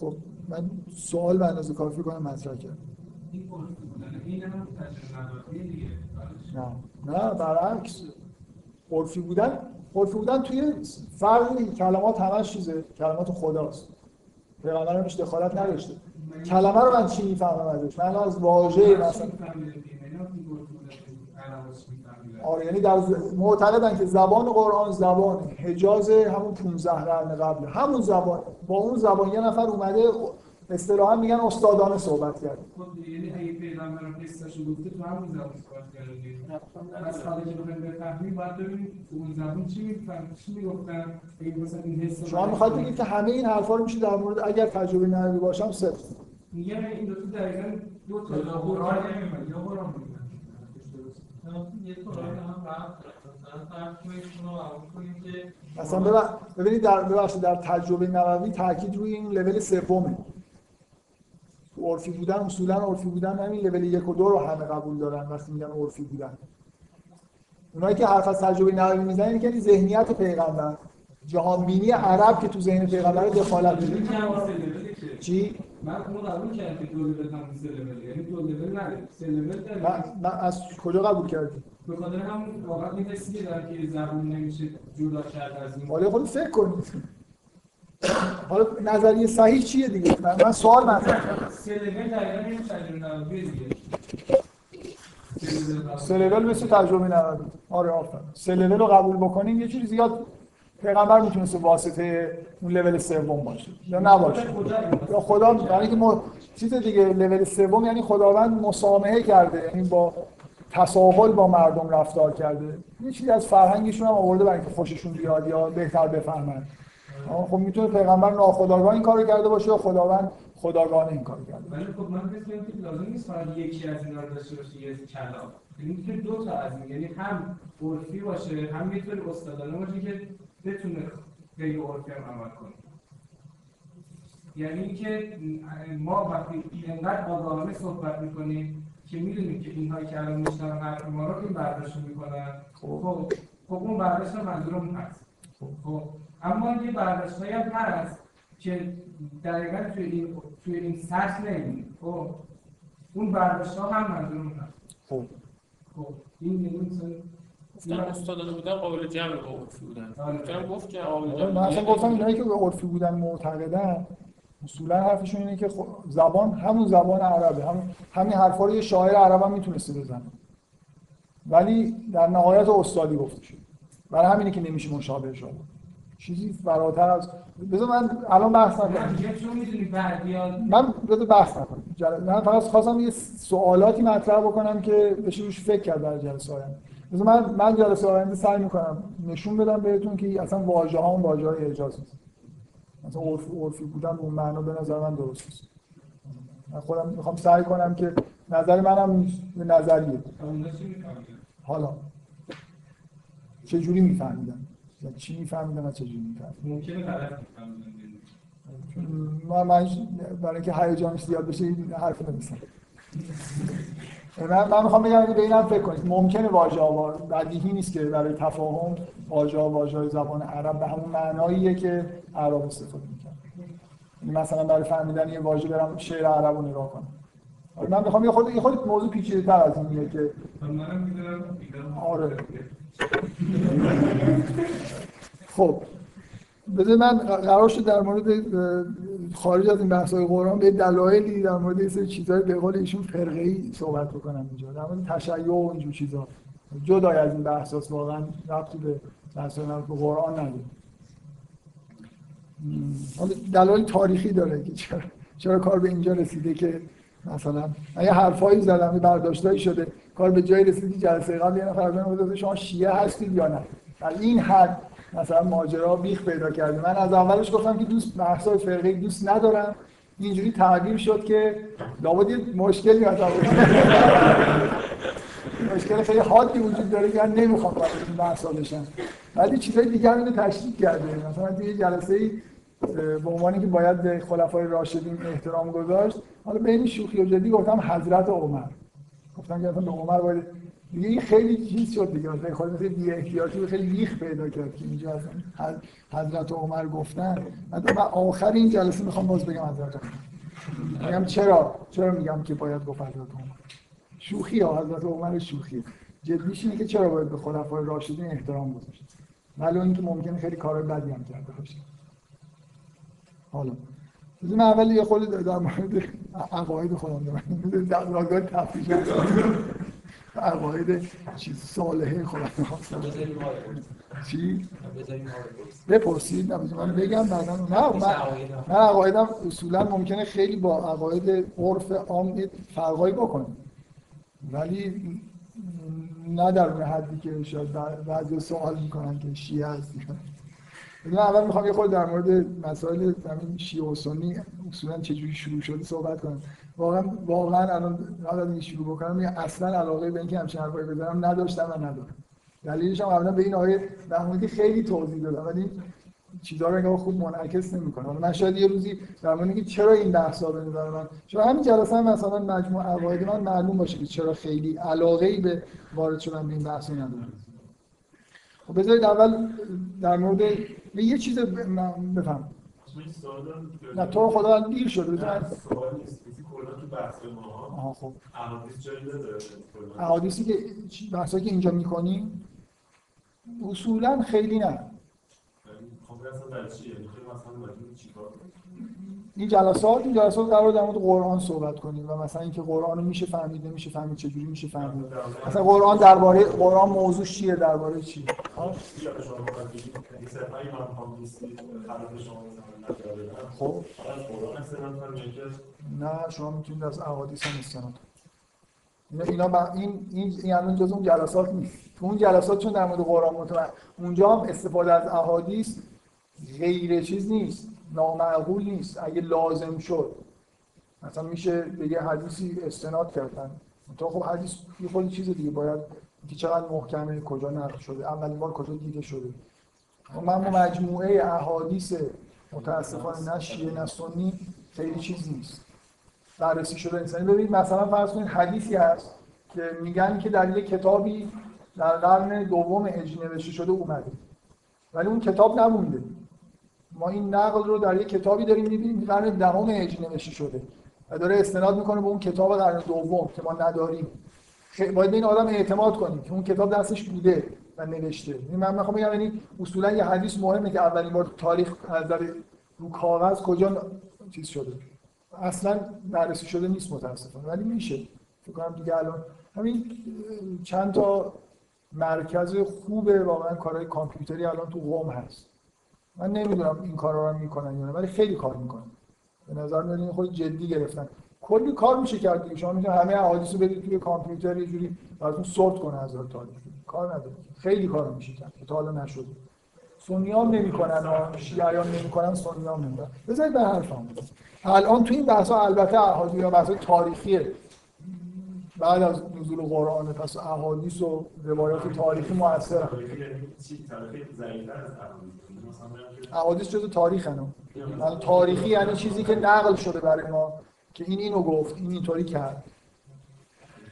خب من سوال به اندازه کافی کنم مطرح کردم. نه نه برعکس، عرفی بودن عرفی بودن توی فرق کلمات همش چیزه، کلمات خداست، پیغمبر همش دخالت نداشته. کلمه رو من چی میفهمم ازش؟ من از واژه مثلا آره، یعنی در معتقدن که زبان قرآن زبان حجاز همون پانزده قرن قبل، همون زبان با اون زبان یه نفر اومده اصطلاحاً میگن استادانه صحبت کرد. یعنی اگه پیغمبر قصه‌شو گفته تو همون زبان صحبت کرده. از حالی که بخوایم بفهمیم باید ببینیم اون زبان چی میگفتن، چی میگفتن. اگه مثلا این حس شما می‌خواید بگید که همه این حرفا رو میشه در مورد اگر تجربه نداشته باشم صفر. میگم این دو تا دقیقاً دو تا قرآن نمی‌مونه، یا قرآن میگن. یه قرآن هم بعد مثلا ببینید در ببخشید در تجربه نبوی تاکید روی این لول سومه. عرفی بودن اصولا عرفی بودن همین لول یک و دو رو همه قبول دارن وقتی میگن عرفی بودن. اونایی که حرف از تجربه نهایی میزنن یعنی که ذهنیت پیغمبر، جهان بینی عرب که تو ذهن پیغمبر دخالت می‌کنه. چی؟ من اون قبول کردم که دو لول تام سه لول، یعنی دو لول نه، سه لول. من از کجا قبول کردم؟ به خاطر همون واقعا می‌رسی که در که زبون نمیشه جدا کرد از این. حالا خود فکر کنید. حالا نظریه صحیح چیه دیگه؟ من, من سوال مطرح کردم. سه لول تقریبا نمی‌شدن دیگه. سه لول مثل تجربه نهایی. آره آفرین. سه لول رو قبول بکنیم یه چیزی زیاد پیغمبر میتونسته واسطه اون لول سوم باشه یا نباشه یا خدا، یعنی که ما چیز دیگه لول سوم یعنی خداوند مسامحه کرده، یعنی با تساهل با مردم رفتار کرده، یه چیزی از فرهنگشون هم آورده برای اینکه خوششون بیاد یا بهتر بفهمن. خب میتونه پیغمبر ناخودآگاه این کارو کرده باشه یا خداوند خداگانه این کارو کرده. ولی خب من فکر می‌کنم که لازم نیست فقط یکی از اینا رو داشته باشه، یه کلام میتونه دو تا از این، یعنی هم عرفی باشه هم میتونه استادانه باشه که بتونه غیر عرفی هم عمل کنه. یعنی اینکه ما وقتی اینقدر آگاهانه صحبت می‌کنیم که می‌دونیم که اینها که الان میشنون حرف ما رو این برداشت می‌کنن، خب خب اون برداشت منظورم هست. خب اما یه برداشت‌هایی هم هست که دقیقاً توی این توی این سطح نمی‌بینید. خب اون برداشت‌ها هم منظورم هست. خب خب این نمی‌تونه اصلا استادانه بودن قابل جمع با عرفی بودن. من گفتم که قابل من اصلا گفتم اینایی که به عرفی بودن معتقدن اصولا حرفشون اینه که زبان همون زبان عربه، همون همین حرفا رو یه شاعر عرب هم میتونسته بزنه، ولی در نهایت استادی گفته شد. برای همینه که نمیشه مشابه شد. چیزی فراتر از بذار من الان بحث نکنم. من بذار بحث نکنم. من فقط خواستم یه سوالاتی مطرح بکنم که بشه روش فکر کرد در جلسه های بذار من من جلسه آینده سعی میکنم نشون بدم بهتون که اصلا واژه ها اون واژه های اعجاز نیست. مثلا عرف عرفی بودن اون معنا به نظر من درست نیست. من خودم میخوام سعی کنم که نظر منم به نظریه. حالا چه جوری میفهمیدن؟ چی میفهمیدن و چه جوری میفهمیدن؟ ممکنه غلط میفهمیدن. ما من برای اینکه هیجانش زیاد بشه حرف نمیزنم. من میخوام بگم اگه به این هم فکر کنید ممکنه واژه ها بدیهی نیست که برای تفاهم واژه ها واژه‌های زبان عرب به همون معناییه که عرب استفاده میکنن. مثلا برای فهمیدن یه واژه برم شعر عرب رو نگاه کنم. من میخوام یه خود یه خود موضوع پیچیده‌تر از اینه که منم میدونم میگم آره. خب بذار من قرار شد در مورد خارج از این بحث‌های قرآن به دلایلی در مورد این سری چیزهای به قول ایشون فرقه‌ای صحبت بکنم اینجا، در مورد تشیع و اینجور چیزا جدای از این بحثاست، واقعا ربطی به بحث‌های قرآن نداره. حالا دلایل تاریخی داره که چرا چرا کار به اینجا رسیده که مثلا یه حرفایی زدم یه برداشتایی شده کار به جایی رسید که جلسه قبل یه نفر گفت شما شیعه هستید یا نه، در این حد مثلا ماجرا بیخ پیدا کرده. من از اولش گفتم که دوست بحث‌های فرقی دوست ندارم، اینجوری تعبیر شد که لابد یه مشکلی مثلا مشکل خیلی حادی وجود داره که من نمیخوام وارد بحثا بشم، ولی چیزای دیگه هم اینو تشدید کرده. مثلا توی جلسه‌ای به عنوانی که باید به خلفای راشدین احترام گذاشت، حالا بین شوخی و جدی گفتم حضرت عمر، گفتم که مثلا عمر باید دیگه این خیلی چیز شد دیگه، مثلا خود مثلا بی احتیاطی خیلی لیخ پیدا کرد که اینجا اصلا حضرت عمر گفتن. بعد آخر این جلسه میخوام باز بگم حضرت عمر، میگم چرا چرا میگم که باید گفت حضرت عمر، شوخی ها حضرت عمر شوخی، جدیش اینه که چرا باید به خلفای راشدین احترام گذاشت، ولی اینکه ممکنه خیلی کارهای بدی هم کرده باشه. حالا بذاریم اول یه خود در مورد عقاید خودم دارم در واقع تفریح عقاید چیز صالحه خودم خواستم بذاریم آقای چی؟ بذاریم آقای بپرسید نبذاریم من بگم بعدا نه من, من عقایدم اصولا ممکنه خیلی با عقاید عرف عام فرقایی بکنم، ولی نه در اون حدی که شاید بعضی سوال میکنن که شیعه هستی. من اول میخوام یه خود در مورد مسائل شیعه و سنی اصولا چجوری شروع شده صحبت کنم. واقعا واقعا الان حالا دیگه شروع بکنم میگم اصلا علاقه به اینکه همچین حرفایی بزنم نداشتم و ندارم. دلیلش هم قبلا به این آیه در موردی خیلی توضیح دادم، ولی چیزا رو انگار خوب منعکس نمی‌کنه. من شاید یه روزی در مورد اینکه چرا این بحثا به نظر من شاید همین جلسه هم مثلا مجموع عقاید من معلوم باشه که چرا خیلی علاقه‌ای به وارد شدن به این بحث ندارم. خب بذارید اول در مورد یه چیز بفهم. نه تو خدا دیر شد. نه سوال نیست که کلا تو بحث ما خب احادیث جایی نداره. احادیثی که بحثایی که اینجا میکنیم اصولا خیلی نه. خب اصلا برای چیه؟ خیلی مثلا باید چیکار این جلسات این جلسات قرار در مورد قرآن صحبت کنیم و مثلا اینکه قرآن رو میشه فهمید نمیشه فهمید چجوری میشه فهمید مثلا قرآن درباره قرآن موضوعش چیه درباره چیه خب یادت شما این صفحه‌ای من هم نیست خلاف شما نداره خب قرآن استناد فرمیده نه شما میتونید از احادیث هم استناد اینا با این این یعنی جزء اون جلسات نیست تو اون جلسات چون در مورد قرآن متوجه اونجا هم استفاده از احادیث غیر چیز نیست نامعقول نیست اگه لازم شد مثلا میشه به یه حدیثی استناد کردن تا خب حدیث یه خود چیز دیگه باید که چقدر محکمه کجا نقل شده اولین بار کجا دیده شده من مجموعه احادیث متاسفانه نه شیعه نه سنی خیلی چیز نیست بررسی شده انسانی ببینید مثلا فرض کنید حدیثی هست که میگن که در یه کتابی در قرن دوم هجری نوشته شده اومده ولی اون کتاب نمونده ما این نقل رو در یک کتابی داریم می‌بینیم که قرن دهم هجری نوشته شده و داره استناد میکنه به اون کتاب قرن دوم که ما نداریم. باید به این آدم اعتماد کنیم که اون کتاب دستش بوده و نوشته. من میخوام بگم یعنی اصولا یه حدیث مهمه که اولین بار تاریخ از در رو کاغذ کجا چیز شده. اصلا بررسی شده نیست متاسفانه ولی میشه. فکر کنم دیگه الان همین چند تا مرکز خوبه واقعا کارهای کامپیوتری الان تو قم هست. من نمیدونم این کارا رو میکنن یا نه ولی خیلی کار میکنن به نظر میاد این خود جدی گرفتن کلی کار میشه کرد دیگه شما میتونید همه احادیث رو بدید توی کامپیوتر یه جوری براتون سورت کنه از اون تاریخ کار نداره خیلی کار میشه کرد که تا حالا نشده سنی‌ها نمیکنن شیعیان نمیکنن سنی‌ها نمیکنن بذارید به حرفم الان تو این بحثا البته احادیث یا بحث تاریخیه بعد از نزول قرآن پس احادیث و روایات تاریخی مؤثره احادیث جزو تاریخ هنم تاریخی یعنی چیزی که نقل شده برای ما که این اینو گفت این اینطوری کرد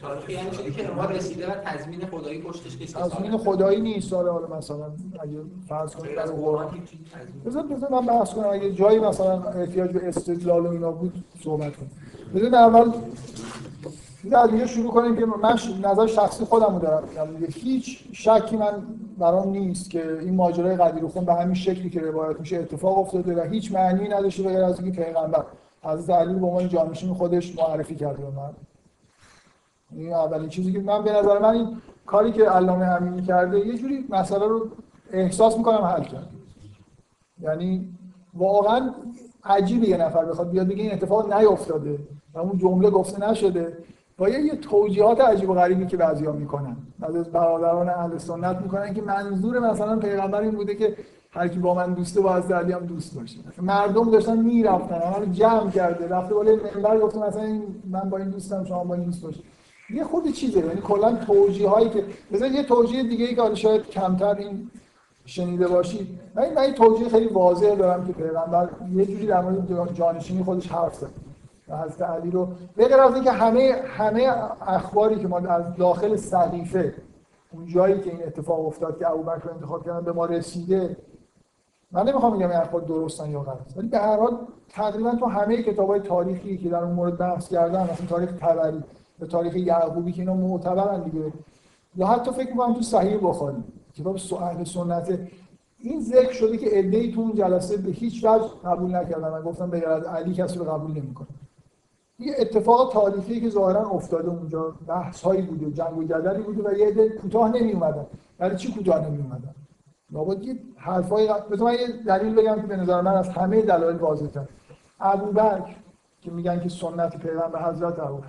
تاریخی یعنی چیزی که ما رسیده و تضمین خدایی پشتش کسی تضمین خدایی نیست داره حالا مثلا اگه فرض کنید برای قرآن بذار بذار من بحث کنم اگه جایی مثلا احتیاج به استدلال و اینا بود صحبت کنم بذار اول در دیگه شروع کنیم که من نظر شخصی خودم رو دارم یعنی هیچ شکی من برام نیست که این ماجرای قدیرخون به همین شکلی که روایت میشه اتفاق افتاده و هیچ معنی نداشته به غیر از اینکه پیغمبر از علی به عنوان جانشین خودش معرفی کرده به من این اولین چیزی که من به نظر من این کاری که علامه امینی کرده یه جوری مسئله رو احساس میکنم حل کرد یعنی واقعا عجیبه یه نفر بخواد بیاد بگه این اتفاق نیافتاده و اون جمله گفته نشده با یه توجیهات عجیب و غریبی که بعضیا میکنن از برادران اهل سنت میکنن که منظور مثلا پیغمبر این بوده که هر کی با من دوسته با علی هم دوست باشه مردم داشتن میرفتن همه رو جمع کرده رفته بالای منبر گفته مثلا من با این دوستم شما با این دوست باش یه خود چیزه یعنی کلا توجیهایی که مثلا یه توجیه دیگه ای که شاید کمتر این شنیده باشید من این توجیه خیلی واضحه دارم که پیغمبر یه جوری در مورد جانشینی خودش حرف زد حضرت علی رو به غیر از اینکه همه همه اخباری که ما از داخل صحیفه اون جایی که این اتفاق افتاد که ابوبکر رو انتخاب کردن به ما رسیده من نمیخوام بگم این اخبار درستن یا غلط ولی به هر حال تقریبا تو همه کتاب‌های تاریخی که در اون مورد بحث کردن مثلا تاریخ طبری یا تاریخ یعقوبی که اینا معتبرن دیگه یا حتی فکر می‌کنم تو صحیح بخاری کتاب اهل سنت این ذکر شده که عده‌ای تو اون جلسه به هیچ وجه قبول نکردن و گفتن به غیر از علی کسی رو قبول نمی‌کنه یه اتفاق تاریخی که ظاهرا افتاده اونجا بحث‌هایی بوده جنگ و جدلی بوده و یه عده کوتاه نمی‌اومدن برای چی کوتاه نمی‌اومدن لابد یه حرفای مثلا یه دلیل بگم که به نظر من از همه دلایل واضح‌تر ابوبکر که میگن که سنت پیغمبر حضرت ابوبکر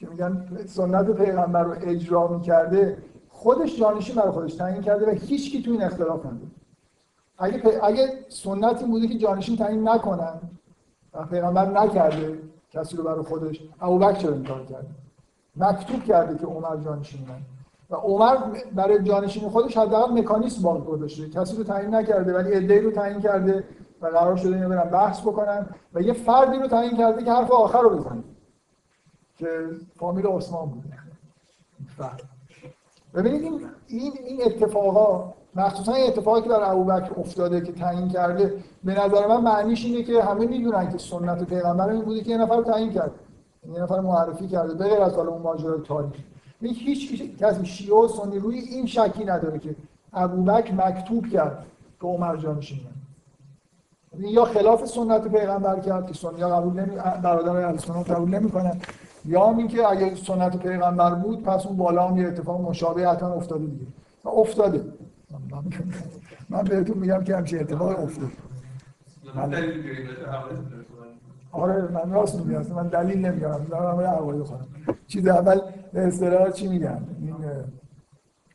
که میگن سنت پیغمبر رو اجرا می‌کرده خودش جانشین برای خودش تعیین کرده و هیچکی تو این اختلاف نداره اگه اگه سنتی بوده که جانشین تعیین نکنن و پیغمبر نکرده کسی رو برای خودش ابوبکر چرا این کار کرده مکتوب کرده که عمر جانشین من و عمر برای جانشین خودش حداقل مکانیزم باقی گذاشته کسی رو تعیین نکرده ولی عده‌ای رو تعیین کرده و قرار شده اینا برن بحث بکنن و یه فردی رو تعیین کرده که حرف آخر رو بزنه که فامیل عثمان بوده ببینید این این اتفاقا مخصوصا این اتفاقی که در ابوبکر افتاده که تعیین کرده، به نظر من معنیش اینه که همه میدونن که سنت پیغمبر این بوده که یه نفر رو تعیین کرده، یه نفر معرفی کرده، به غیر از حالا اون ماجرای تاریخی. هیچ کسی شیعه و سنی روی این شکی نداره که ابوبکر مکتوب کرد که عمر جان شینه، یا خلاف سنت پیغمبر کرد که سنی ها قبول نمی برادرای اهل سنت قبول نمی‌کنن، یا اینکه اگه سنت پیغمبر بود پس اون بالا هم یه اتفاق مشابه حتما افتاده دیگه. افتاده. من بهتون میگم که همچین اتفاق افتاده. آره من راست میگم، من دلیل نمیارم، دارم عقاید خودم. چیز اول به اصطلاح چی میگم؟ این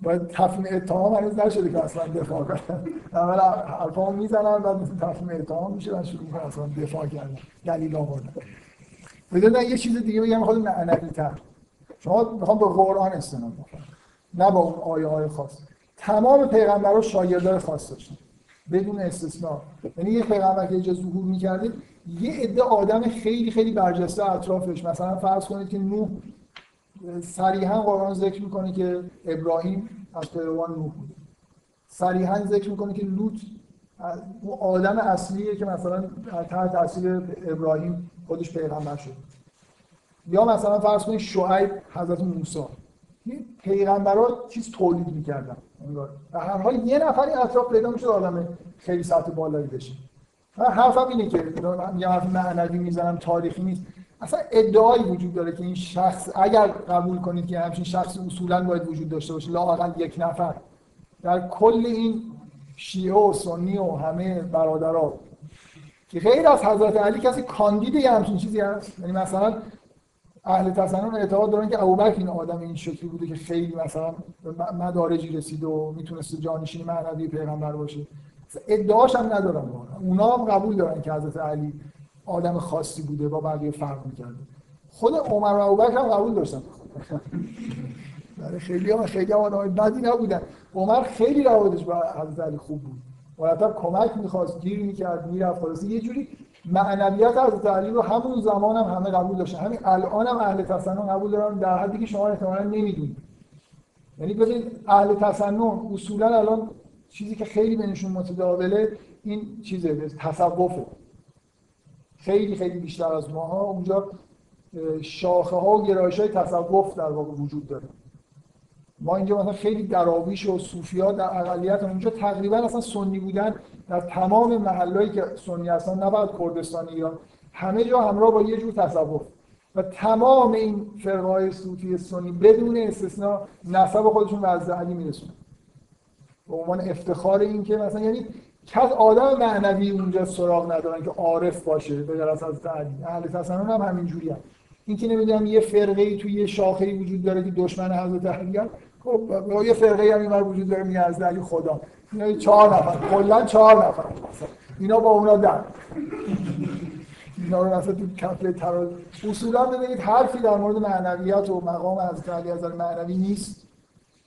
باید تفهیم اتهام هنوز نشده که اصلا دفاع کنم. اول حرفامو میزنم بعد مثل تفهیم اتهام میشه، بعد شروع میکنم اصلا دفاع کردن، دلیل آوردن. بدونن یه چیز دیگه بگم خود معنوی‌تر. شما میخوام به قرآن استناد بکنم، نه با اون آیه های خاص. تمام پیغمبرها شاگردای خاص داشتن بدون استثنا. یعنی یه پیغمبر که اجازه ظهور می‌کرده، یه عده آدم خیلی خیلی برجسته اطرافش، مثلا فرض کنید که نوح، صریحاً قرآن ذکر می‌کنه که ابراهیم از پیروان نوح بود. صریحاً ذکر می‌کنه که لوط اون آدم اصلیه که مثلا تحت تاثیر ابراهیم خودش پیغمبر شد. یا مثلا فرض کنید شعیب حضرت موسی. پیغمبرها چیز تولید می‌کردن. انگار در هر حال یه نفری اطراف پیدا می‌شد آدم خیلی سطح بالایی بشه. حرفم اینه که یه حرف معنوی میزنم، تاریخی نیست. اصلا ادعایی وجود داره که این شخص، اگر قبول کنید که همچین شخصی اصولاً باید وجود داشته باشه، لااقل یک نفر در کل این شیعه و سنی و همه برادرها، که غیر از حضرت علی کسی کاندید یه همچین چیزی هست؟ یعنی مثلا اهل تسنن اعتقاد دارن که ابوبکر این آدم این شکلی بوده که خیلی مثلا مدارجی رسید و میتونست جانشین معنوی پیغمبر باشه. ادعاش هم ندارن، اونا هم قبول دارن که حضرت علی آدم خاصی بوده، با بقیه فرق می‌کرده. خود عمر و ابوبکر هم قبول داشتن. برای خیلی هم خیلی هم آدمای بدی نبودن. عمر خیلی روابطش با حضرت علی خوب بود. مرتب کمک می‌خواست، گیر می‌کرد، میرفت. خلاصه یه جوری معنویات حضرت علی رو همون زمان هم همه قبول داشتن، همین الان هم اهل تسنن قبول دارن، در حدی که شما احتمالاً نمی‌دونید. یعنی ببینید اهل تسنن اصولاً الان چیزی که خیلی بینشون متداوله این چیزه، تصوفه. خیلی خیلی بیشتر از ماها اونجا شاخه ها و گرایش های تصوف در واقع وجود داره. ما اینجا مثلا خیلی دراویش و صوفی‌ها در اقلیت اونجا تقریبا اصلا سنی بودن در تمام محلهایی که سنی هستن، نه فقط کردستان ایران، همه جا همراه با یه جور تصوف. و تمام این فرقه‌های صوفی سنی بدون استثنا نسب خودشون به حضرت علی میرسونن. به عنوان افتخار این که مثلا، یعنی کس آدم معنوی اونجا سراغ ندارن که عارف باشه به غیر از حضرت علی. اهل تسنن هم همینجوریه. هم. این که نمیدونم یه فرقه‌ای توی یه شاخه‌ای وجود داره که دشمن حضرت علی هست، خب یه فرقه‌ای هم اینور وجود داره میگه حضرت علی خدا. اینا چهار نفر، کلاً چهار نفر. اینا با اونا در. اینا رو مثلا تو کفه تراز اصولاً ببینید حرفی در مورد معنویات و مقام حضرت علی از معنوی نیست.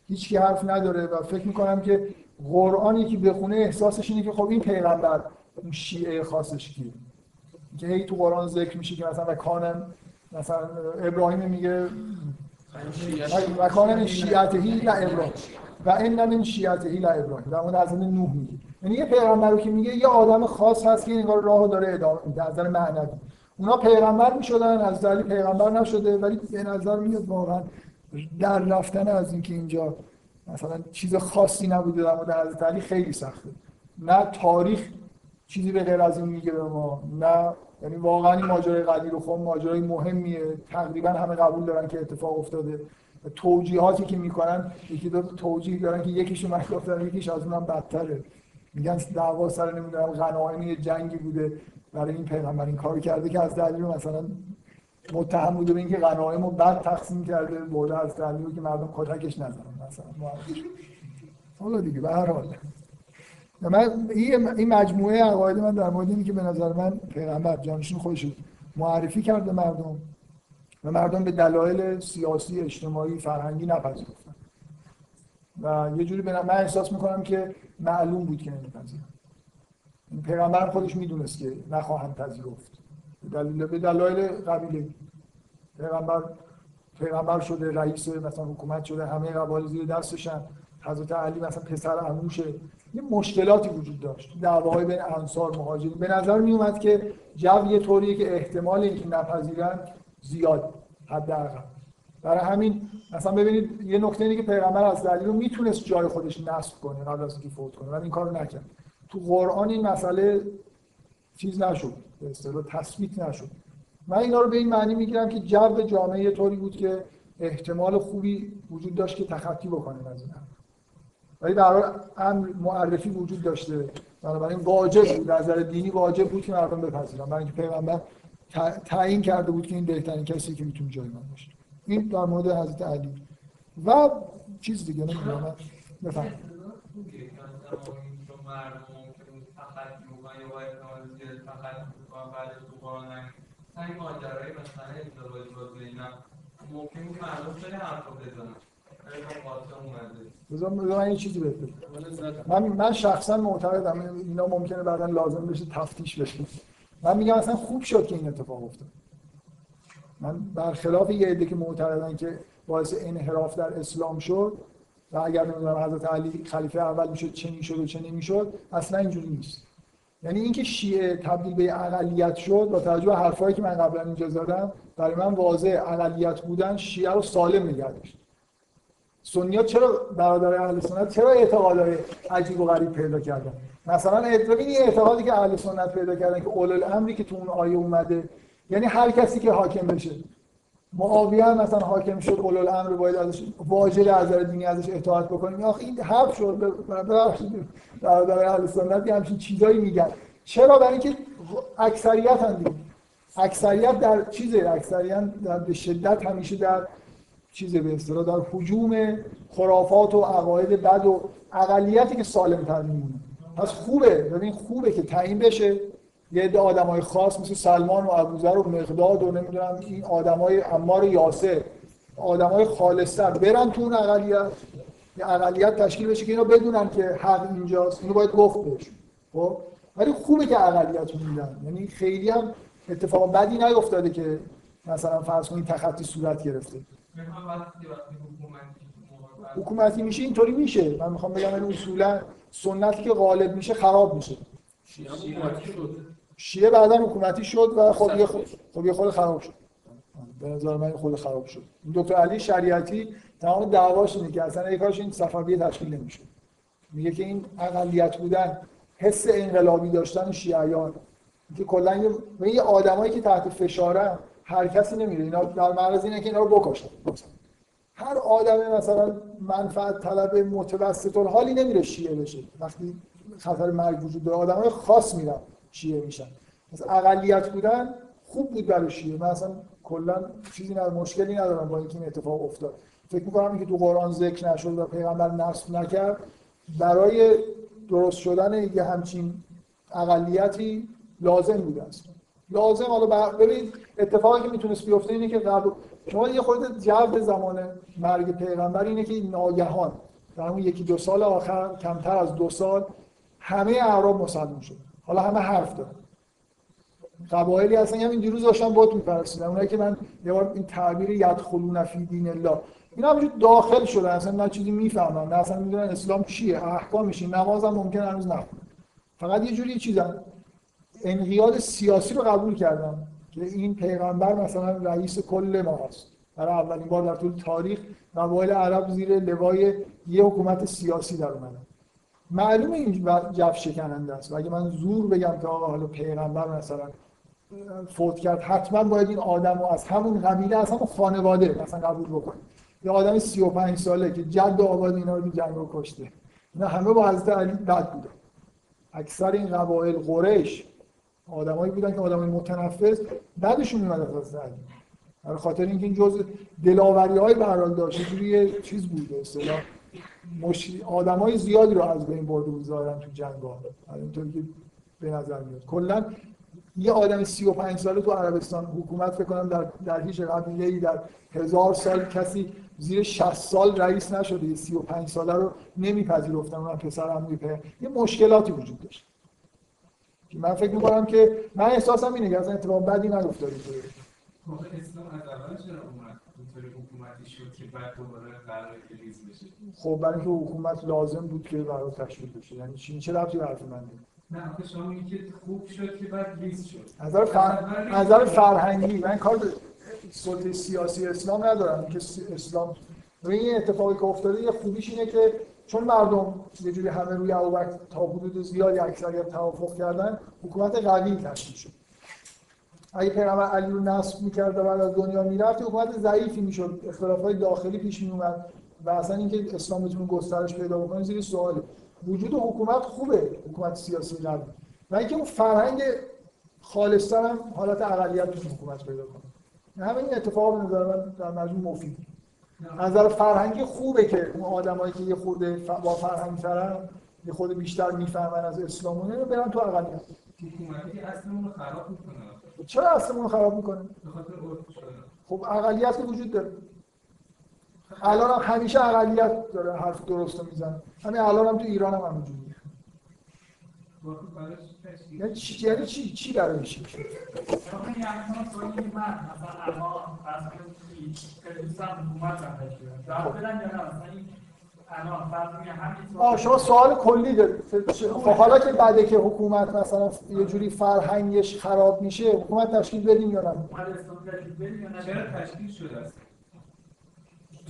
هیچ کی حرف نداره و فکر می‌کنم که قرآنی که بخونه احساسش اینه که خب این پیغمبر اون شیعه خاصش کیه که هی تو قرآن ذکر میشه که مثلا کانم مثلا ابراهیم میگه و کانم شیعتهی لا ابراهیم و این من شیعتهی لا ابراهیم، در مورد از این نوح میگه. یعنی یه پیغمبر رو که میگه یه آدم خاص هست که انگار راهو داره ادامه میده. از نظر معنوی اونا پیغمبر میشدن، از علی پیغمبر نشده، ولی به نظر میاد واقعا در رفتن از اینکه اینجا مثلا چیز خاصی نبوده در مورد حضرت علی خیلی سخته. نه تاریخ چیزی به غیر از این میگه به ما، نه، یعنی واقعا این ماجرای قدیرخوان ماجرای مهمیه، تقریبا همه قبول دارن که اتفاق افتاده. توجیهاتی که میکنن یکی دو تا توجیه دارن که یکیشو من گفتم، یکیش از اونم بدتره. میگن دعوا سر نمیدونم غنایمی جنگی بوده، برای این پیغمبر این کارو کرده که از دلیل مثلا متهم بوده به اینکه غنایم رو بد تقسیم کرده، بوده از دلیل که مردم کتکش نزنن مثلا. حالا دیگه به هر حال من این مجموعه عقاید من در مورد اینه که به نظر من پیغمبر جانشین خودش معرفی کرده مردم و مردم به دلایل سیاسی، اجتماعی، فرهنگی نپذیرفتن و یه جوری من احساس میکنم که معلوم بود که نمی‌پذیرن. پیغمبر خودش میدونست که نخواهند پذیرفت دلیل به دلایل قبیلگی. پیغمبر پیغمبر شده، رئیس مثلا حکومت شده، همه قبایل زیر دستشن، حضرت علی مثلا پسر عموشه، یه مشکلاتی وجود داشت، دعواهای بین انصار مهاجرین. به نظر می اومد که جو یه طوریه که احتمال اینکه نپذیرن زیاد حداقل. برای همین مثلا ببینید یه نکته اینه که پیغمبر از دلیل رو میتونست جای خودش نصب کنه قبل از اینکه فوت کنه، ولی این کارو نکرد. تو قرآن این مسئله چیز نشد، به اصطلاح تثبیت نشد. من اینا رو به این معنی میگیرم که جو جامعه یه طوری بود که احتمال خوبی وجود داشت که تخطی بکنه از این امر، ولی برای امر معرفی وجود داشته، بنابراین واجب بود، از نظر دینی واجب بود که مردم بپذیرن، برای اینکه پیغمبر تعیین کرده بود که این بهترین کسی که میتونه جای من باشه. این در مورد حضرت علی و چیز دیگه نمیدونم بفهمید. این ماجرای مثلا ازدواج با زینب ممکن بود معلوم شده حرف رو بزنم بزنم بزنم من یه چیزی بهت بگم. من شخصا معتقدم اینا ممکنه بعدا لازم بشه تفتیش بشه. من میگم اصلا خوب شد که این اتفاق افتاد. من برخلاف یه عده که معتقدن که باعث انحراف در اسلام شد و اگر نمیدونم حضرت علی خلیفه اول میشد چه میشد و چه نمیشد، اصلا اینجوری نیست. یعنی اینکه شیعه تبدیل به اقلیت شد با توجه به حرفایی که من قبلا اینجا زدم، برای من واضحه اقلیت بودن شیعه رو سالم نگه داشت. سنی‌ها چرا برادر اهل سنت چرا اعتقادهای عجیب و غریب پیدا کردن؟ مثلا این اعتقادی که اهل سنت پیدا کردن که اولوالامری که تو اون آیه اومده، یعنی هر کسی که حاکم بشه، معاویه مثلا حاکم شد اولوالامر باید ازش واجب از نظر دینی ازش اطاعت بکنیم. آخه این حرف شد برادر اهل سنت همچین چیزایی میگن. چرا؟ برای اینکه اکثریت هم دیگه اکثریت در چیزه، اکثریت در به شدت همیشه در چیزه به اصطلاح در هجوم خرافات و عقاید بد و اقلیتی که سالم تر میمونه. پس خوبه، ببین خوبه که تعیین بشه یه عده آدمای خاص مثل سلمان و ابوذر و مقداد و نمیدونم این آدمای عمار یاسر، آدمای خالص‌تر برن تو اون اقلیت، یه اقلیت تشکیل بشه که اینا بدونن که حق اینجاست، اینو باید گفت بهشون. خب ولی خوبه که اقلیتو میدن، یعنی خیلی هم اتفاق بدی نیفتاده که مثلا فرض کنید تخطی صورت گرفته. من وقتی وقتی حکومتی حکومتی میشه اینطوری میشه. من میخوام بگم این اصولا سنتی که غالب میشه خراب میشه. شیعه بعدا حکومتی شد و خب یه خود خب خود خراب شد. به نظر من خود خراب شد. دکتر علی شریعتی تمام دعواش اینه که اصلا یکاش این صفویه تشکیل نمیشه. میگه که این اقلیت بودن، حس انقلابی داشتن شیعیان که کلا یه, یه آدمایی که تحت فشارن، هر کسی نمیره. اینا در معرض اینه که اینا رو بکشن. هر آدم مثلا منفعت طلب متوسط الحالی نمیره شیعه بشه. وقتی خطر مرگ وجود داره آدمای خاص میرن شیعه میشن. پس اقلیت بودن خوب بود برای شیعه. من اصلا کلا چیزی ندارم، مشکلی ندارم با اینکه این اتفاق افتاد. فکر می‌کنم که تو قرآن ذکر نشد و پیغمبر نصب نکرد، برای درست شدن یه همچین اقلیتی لازم بود اصلا. لازم حالا ببینید اتفاقی که میتونست بیفته اینه که قبل شما یه خورده جو زمان مرگ پیغمبر اینه که ناگهان در اون یکی دو سال آخر، کمتر از دو سال، همه اعراب مسلمان شد. حالا همه حرف دارن. قبایلی هستن همین یعنی دیروز داشتن بت می‌پرستیدن. اونایی که من یه بار این تعبیر یدخلون فی دین الله، اینا همینجوری داخل شدن، اصلا نه چیزی میفهمن، نه اصلا میدونن اسلام چیه، احکامش، نماز هم ممکنه هنوز نخونن. فقط یه جوری چیزن انقیاد سیاسی رو قبول کردن که این پیغمبر مثلا رئیس کل ما هست. برای اولین بار در طول تاریخ قبایل عرب زیر لوای یه حکومت سیاسی در اومدن. معلومه این جو شکننده است و اگه من زور بگم که آقا حالا پیغمبر مثلا فوت کرد حتما باید این آدم رو از همون قبیله از همون خانواده مثلا قبول بکنید. یه آدم سی و پنج ساله که جد آباد اینا رو جنگ رو کشته، اینا همه با حضرت علی بد بودن. اکثر این قبایل قریش آدمایی بودن که آدمای متنفس بدشون میاد از حضرت علی، برای خاطر اینکه این جزء دلاوری‌های برادر داشت روی چیز بود اصطلاح مشی آدمای زیادی رو از بین برده بود ظاهرا تو جنگ‌ها. اینطوری که به نظر میاد کلا یه آدم سی و پنج ساله تو عربستان حکومت فکر کنم در در هیچ قبیله‌ای در هزار سال کسی زیر شصت سال رئیس نشده. یه سی و پنج ساله رو نمیپذیرفتن، اونم پسر عموی پیغمبر. یه مشکلاتی وجود داشت که من فکر می‌کنم که من احساسم اینه که اصلا اتفاق بدی نیفتاد. اسلام از اول چرا اومد؟ اینطور حکومتی شد که بعد دوباره قرار ریلیز بشه؟ خب برای اینکه حکومت لازم بود که قرار تشکیل بشه. یعنی چی چه ربطی به حرف من داره؟ نه آخه شما میگید که خوب شد که بعد ریلیز شد. از نظر فرهنگی من کار به سلطه سیاسی اسلام ندارم که اسلام این اتفاقی که افتاده یه خوبیش اینه که چون مردم یه جوری همه روی اوبک تا حدود زیادی اکثریت توافق کردن، حکومت قوی تشکیل شد. اگه پیغمبر علی رو نصب می‌کرد و بعد از دنیا می‌رفت، حکومت ضعیفی می‌شد، اختلافات داخلی پیش می‌اومد و اصلا اینکه اسلام بتونه گسترش پیدا بکنه زیر سواله. وجود حکومت خوبه، حکومت سیاسی قوی. و اینکه اون فرهنگ خالص‌تر هم حالت اقلیت تو حکومت پیدا کنه. همین اتفاق به نظر من در مجموع مفید. از نظر فرهنگی خوبه که اون آدمایی که یه خورده با فرهنگ‌ترن، یه خورده بیشتر می‌فهمن از اسلامونه رو برن تو اقلیت. حکومتی اصلمون رو خراب می‌کنه. چرا اصلمون رو خراب می‌کنه؟ به خاطر عرف شده. خب اقلیت که وجود داره. الان هم همیشه اقلیت داره حرف درست میزنه. همین الان هم تو ایران هم همینجوریه. یعنی چی یعنی چی چی داره میشه؟ واقعا یعنی سوالی من مثلا اما اصلا که دوستان حکومت هم داشته. جواب بدن یا نه؟ مثلا الان فرض می همین آ شما سوال کلی دارید. خب حالا که بعده که حکومت مثلا یه جوری فرهنگش خراب میشه، حکومت تشکیل بدیم یا نه؟ حالا تشکیل بدیم یا نه؟ چرا تشکیل شده است؟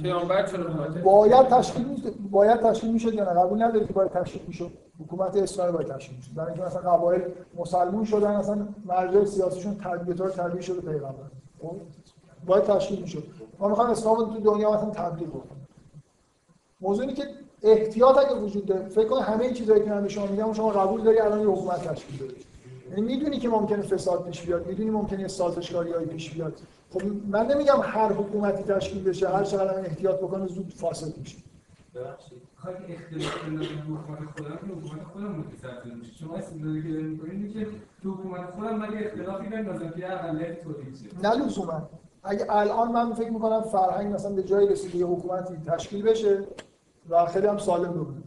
پیامبر چرا باید تشکیل میشه؟ باید تشکیل میشد یا نه؟ قبول ندارید که باید تشکیل میشد؟ حکومت اسلامی باید تشکیل میشد. برای اینکه مثلا قبایل مسلمان شدن، مثلا مرجع سیاسیشون تربیتار تربیت شده پیغمبر. خب باید تشکیل میشد. ما میخوایم اسلام تو دنیا مثلا تبدیل بکنیم. موضوع اینه که احتیاط اگه وجود داره، فکر کنم همه چیزایی که من به شما میگم شما قبول داری. الان یه حکومت تشکیل داده، یعنی میدونی که ممکنه فساد پیش بیاد، میدونی ممکنه سازشکاری‌های پیش بیاد. خب من نمیگم هر حکومتی تشکیل بشه، هر چقدر احتیاط بکنه زود فاسد میشه. ببخشید خاطر اختلاف بین حکومت خودم و حکومت خودم متضاد میشه. شما استدلالی که می‌کنید که تو حکومت خودم ولی اختلافی بندازم که اقلیت تولید شه، نه لزوما. اگه الان من فکر می‌کنم فرهنگ مثلا به جایی رسید یه حکومتی تشکیل بشه و خیلی هم سالم رو بود،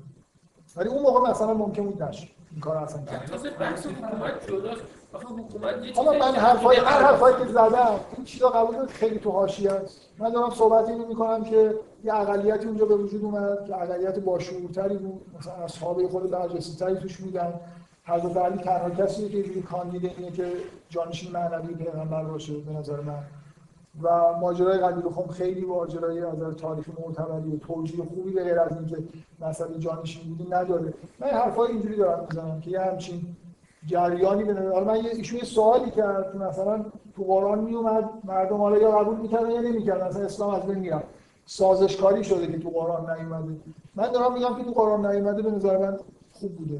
ولی اون موقع مثلا ممکن بود نشه این کار اصلا کرد. مثلا بحث حکومت جداست. آخه حکومت یه چیزی، من حرفای هر حرفایی که زدم این چیزا قبول خیلی تو حاشیه است. من دارم صحبت اینو می‌کنم که یه اقلیتی اونجا به وجود اومد که اقلیت باشعورتری بود، مثلا اصحاب خود برجسته‌تری توش بودن. حضرت علی تنها کسی که اینجوری کاندید اینه که جانشین معنوی پیغمبر باشه به نظر من. و ماجرای قبیل خم خیلی ماجرای از نظر تاریخی معتبری و توجیه خوبی به غیر از اینکه مسئله جانشین بودی نداره. من حرفای اینجوری دارم میزنم که یه همچین جریانی به نظر من. ایشون یه سوالی کرد مثلا تو قرآن میومد مردم حالا یا قبول میکردن یا نمیکردن، مثلا اسلام از بین میرفت. سازشکاری شده که تو قرآن نیومده. من دارم میگم که تو قرآن نیومده به نظر من خوب بوده.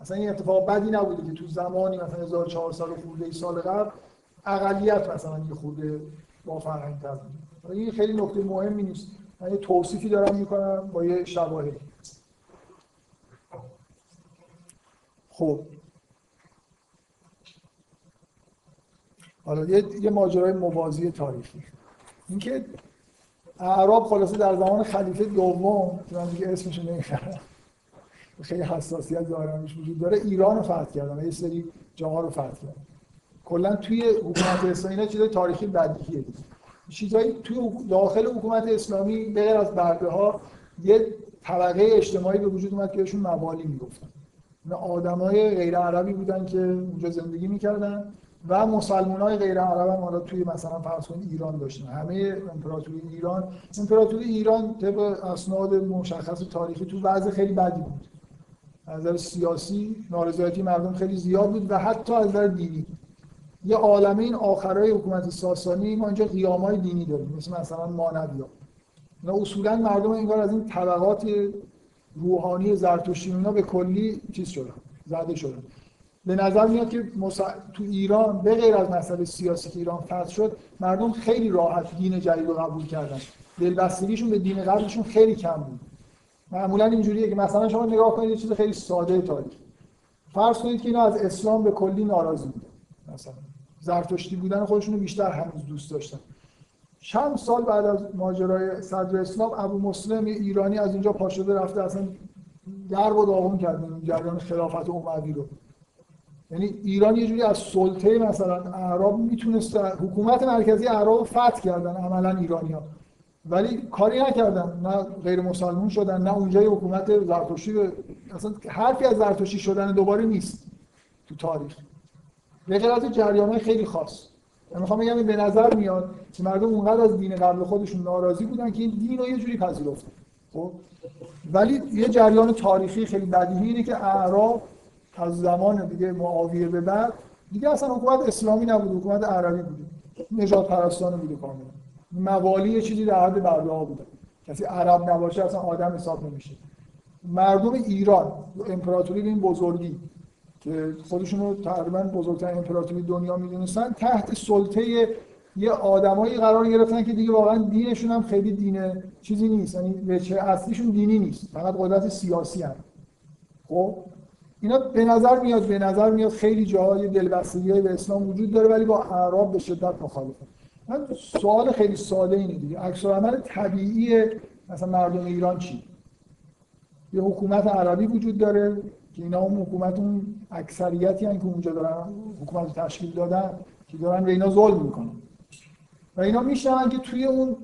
اصلا این اتفاق بدی نبوده که تو زمانی مثلا هزار و چهارصد خورده سال قبل اقلیت مثلا یه خورده با فرهنگ تر بود. این خیلی نکته مهمی نیست. من یه توصیفی دارم میکنم با یه شواهد. خب حالا یه, یه ماجرای موازی تاریخی، اینکه اعراب خلاصه در زمان خلیفه دوم که من دیگه اسمش رو نمیبرم، خیلی حساسیت ظاهرانش وجود داره، ایران رو فتح کردن، یه سری جاها رو فتح کردن. کلا توی حکومت اسلامی اینا چیزای تاریخی بدیهیه، چیزایی توی داخل حکومت اسلامی به غیر از برده‌ها یه طبقه اجتماعی به وجود اومد که بهشون موالی میگفتن. اینا آدمای غیر عربی بودن که اونجا زندگی میکردن و مسلمانای غیر عرب هم حالا توی مثلا فرض کنید ایران داشتن. همه امپراتوری ایران امپراتوری ایران طبق اسناد مشخص تاریخی تو وضع خیلی بدی بود. از نظر سیاسی نارضایتی مردم خیلی زیاد بود و حتی از نظر دینی یه عالمه. این آخرای حکومت ساسانی ما اینجا قیام‌های دینی داریم، مثل مثلا مانویا. اینا اصولاً مردم انگار از این طبقات روحانی زرتشتی اینا به کلی چیز شدن، زده شدن. به نظر میاد که مص... تو ایران به غیر از مسئله سیاسی که ایران فتح شد، مردم خیلی راحت دین جدید رو قبول کردن. دلبستگیشون به دین قبلشون خیلی کم بود. معمولاً اینجوریه که مثلا شما نگاه کنید یه چیز خیلی ساده تاریخ. فرض کنید که اینا از اسلام به کلی ناراضی بودن. مثلا زرتشتی بودن خودشونو بیشتر هنوز دوست داشتن. چند سال بعد از ماجرای صدر اسلام، ابو مسلم ایرانی از اینجا پا شده رفته اصلا در و داغون کرده جریان خلافت اموی رو. یعنی ایران یه جوری از سلطه مثلا اعراب میتونست، حکومت مرکزی اعراب فتح کردن عملا ایرانی‌ها، ولی کاری نکردن، نه غیر مسلمان شدن، نه اونجای حکومت زرتشتی، اصلا حرفی از زرتشتی شدن دوباره نیست تو تاریخ. به خلاف جریان‌های خیلی خاص. من میخوام بگم به نظر میاد که مردم اونقدر از دین قبل خودشون ناراضی بودن که این دین رو یه جوری پذیرفتن. خب ولی یه جریان تاریخی خیلی بدیهی اینه که اعراب از زمان دیگه معاویه به بعد دیگه اصلا حکومت اسلامی نبود، حکومت عربی بود. نجات پرستانه بود کاملا. موالی چیزی در حد برده‌ها بود. کسی عرب نباشه اصلا آدم حساب نمیشه. مردم ایران، امپراتوری به این بزرگی که خودشون رو تقریباً بزرگترین امپراتوری دنیا می‌دونستن، تحت سلطه یه آدمایی قرار گرفتن که دیگه واقعاً دینشون هم خیلی دینه چیزی نیست، یعنی وجه اصلیشون دینی نیست، فقط قدرت سیاسی هم. خب اینا به نظر میاد به نظر میاد خیلی جاهای دلبستگی‌های به اسلام وجود داره، ولی با اعراب به شدت مخالفه. من سوال خیلی ساده اینه دیگه، عکس‌العمل طبیعی مثلا مردم ایران چی؟ یه حکومت عربی وجود داره که اینا هم حکومت اون اکثریتی هستن که اونجا دارن حکومت تشکیل دادن که دارن به اینا ظلم میکنن و اینا میشنن که توی اون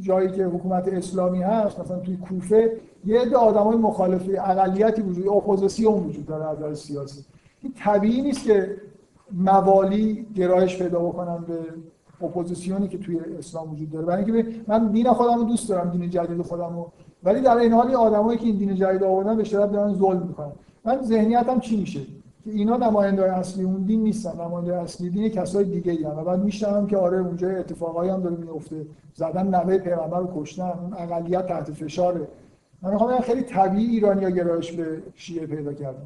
جایی که حکومت اسلامی هست، مثلا توی کوفه، یه عده آدمای مخالف، اقلیتی وجود، اپوزیسیون وجود داره از نظر سیاسی. این طبیعی نیست که موالی گرایش پیدا بکنن به اپوزیسیونی که توی اسلام وجود داره، برای اینکه من دین خودم رو دوست دارم، دین جدید خودم رو، ولی در این حال آدمایی که این دین جدید آوردن به شدت دارن ظلم میکنن. من ذهنیتم چی میشه که اینا نماینده‌های اصلی اون دین نیستن، نماینده اصلی دین کسای دیگه ای هستن. بعد میشنم که آره اونجا اتفاقایی هم داره میفته، زدن نوه پیغمبر رو کشتن، اون اقلیت تحت فشاره. من میخوام بگم خیلی طبیعی ایرانی‌ها گرایش به شیعه پیدا کردن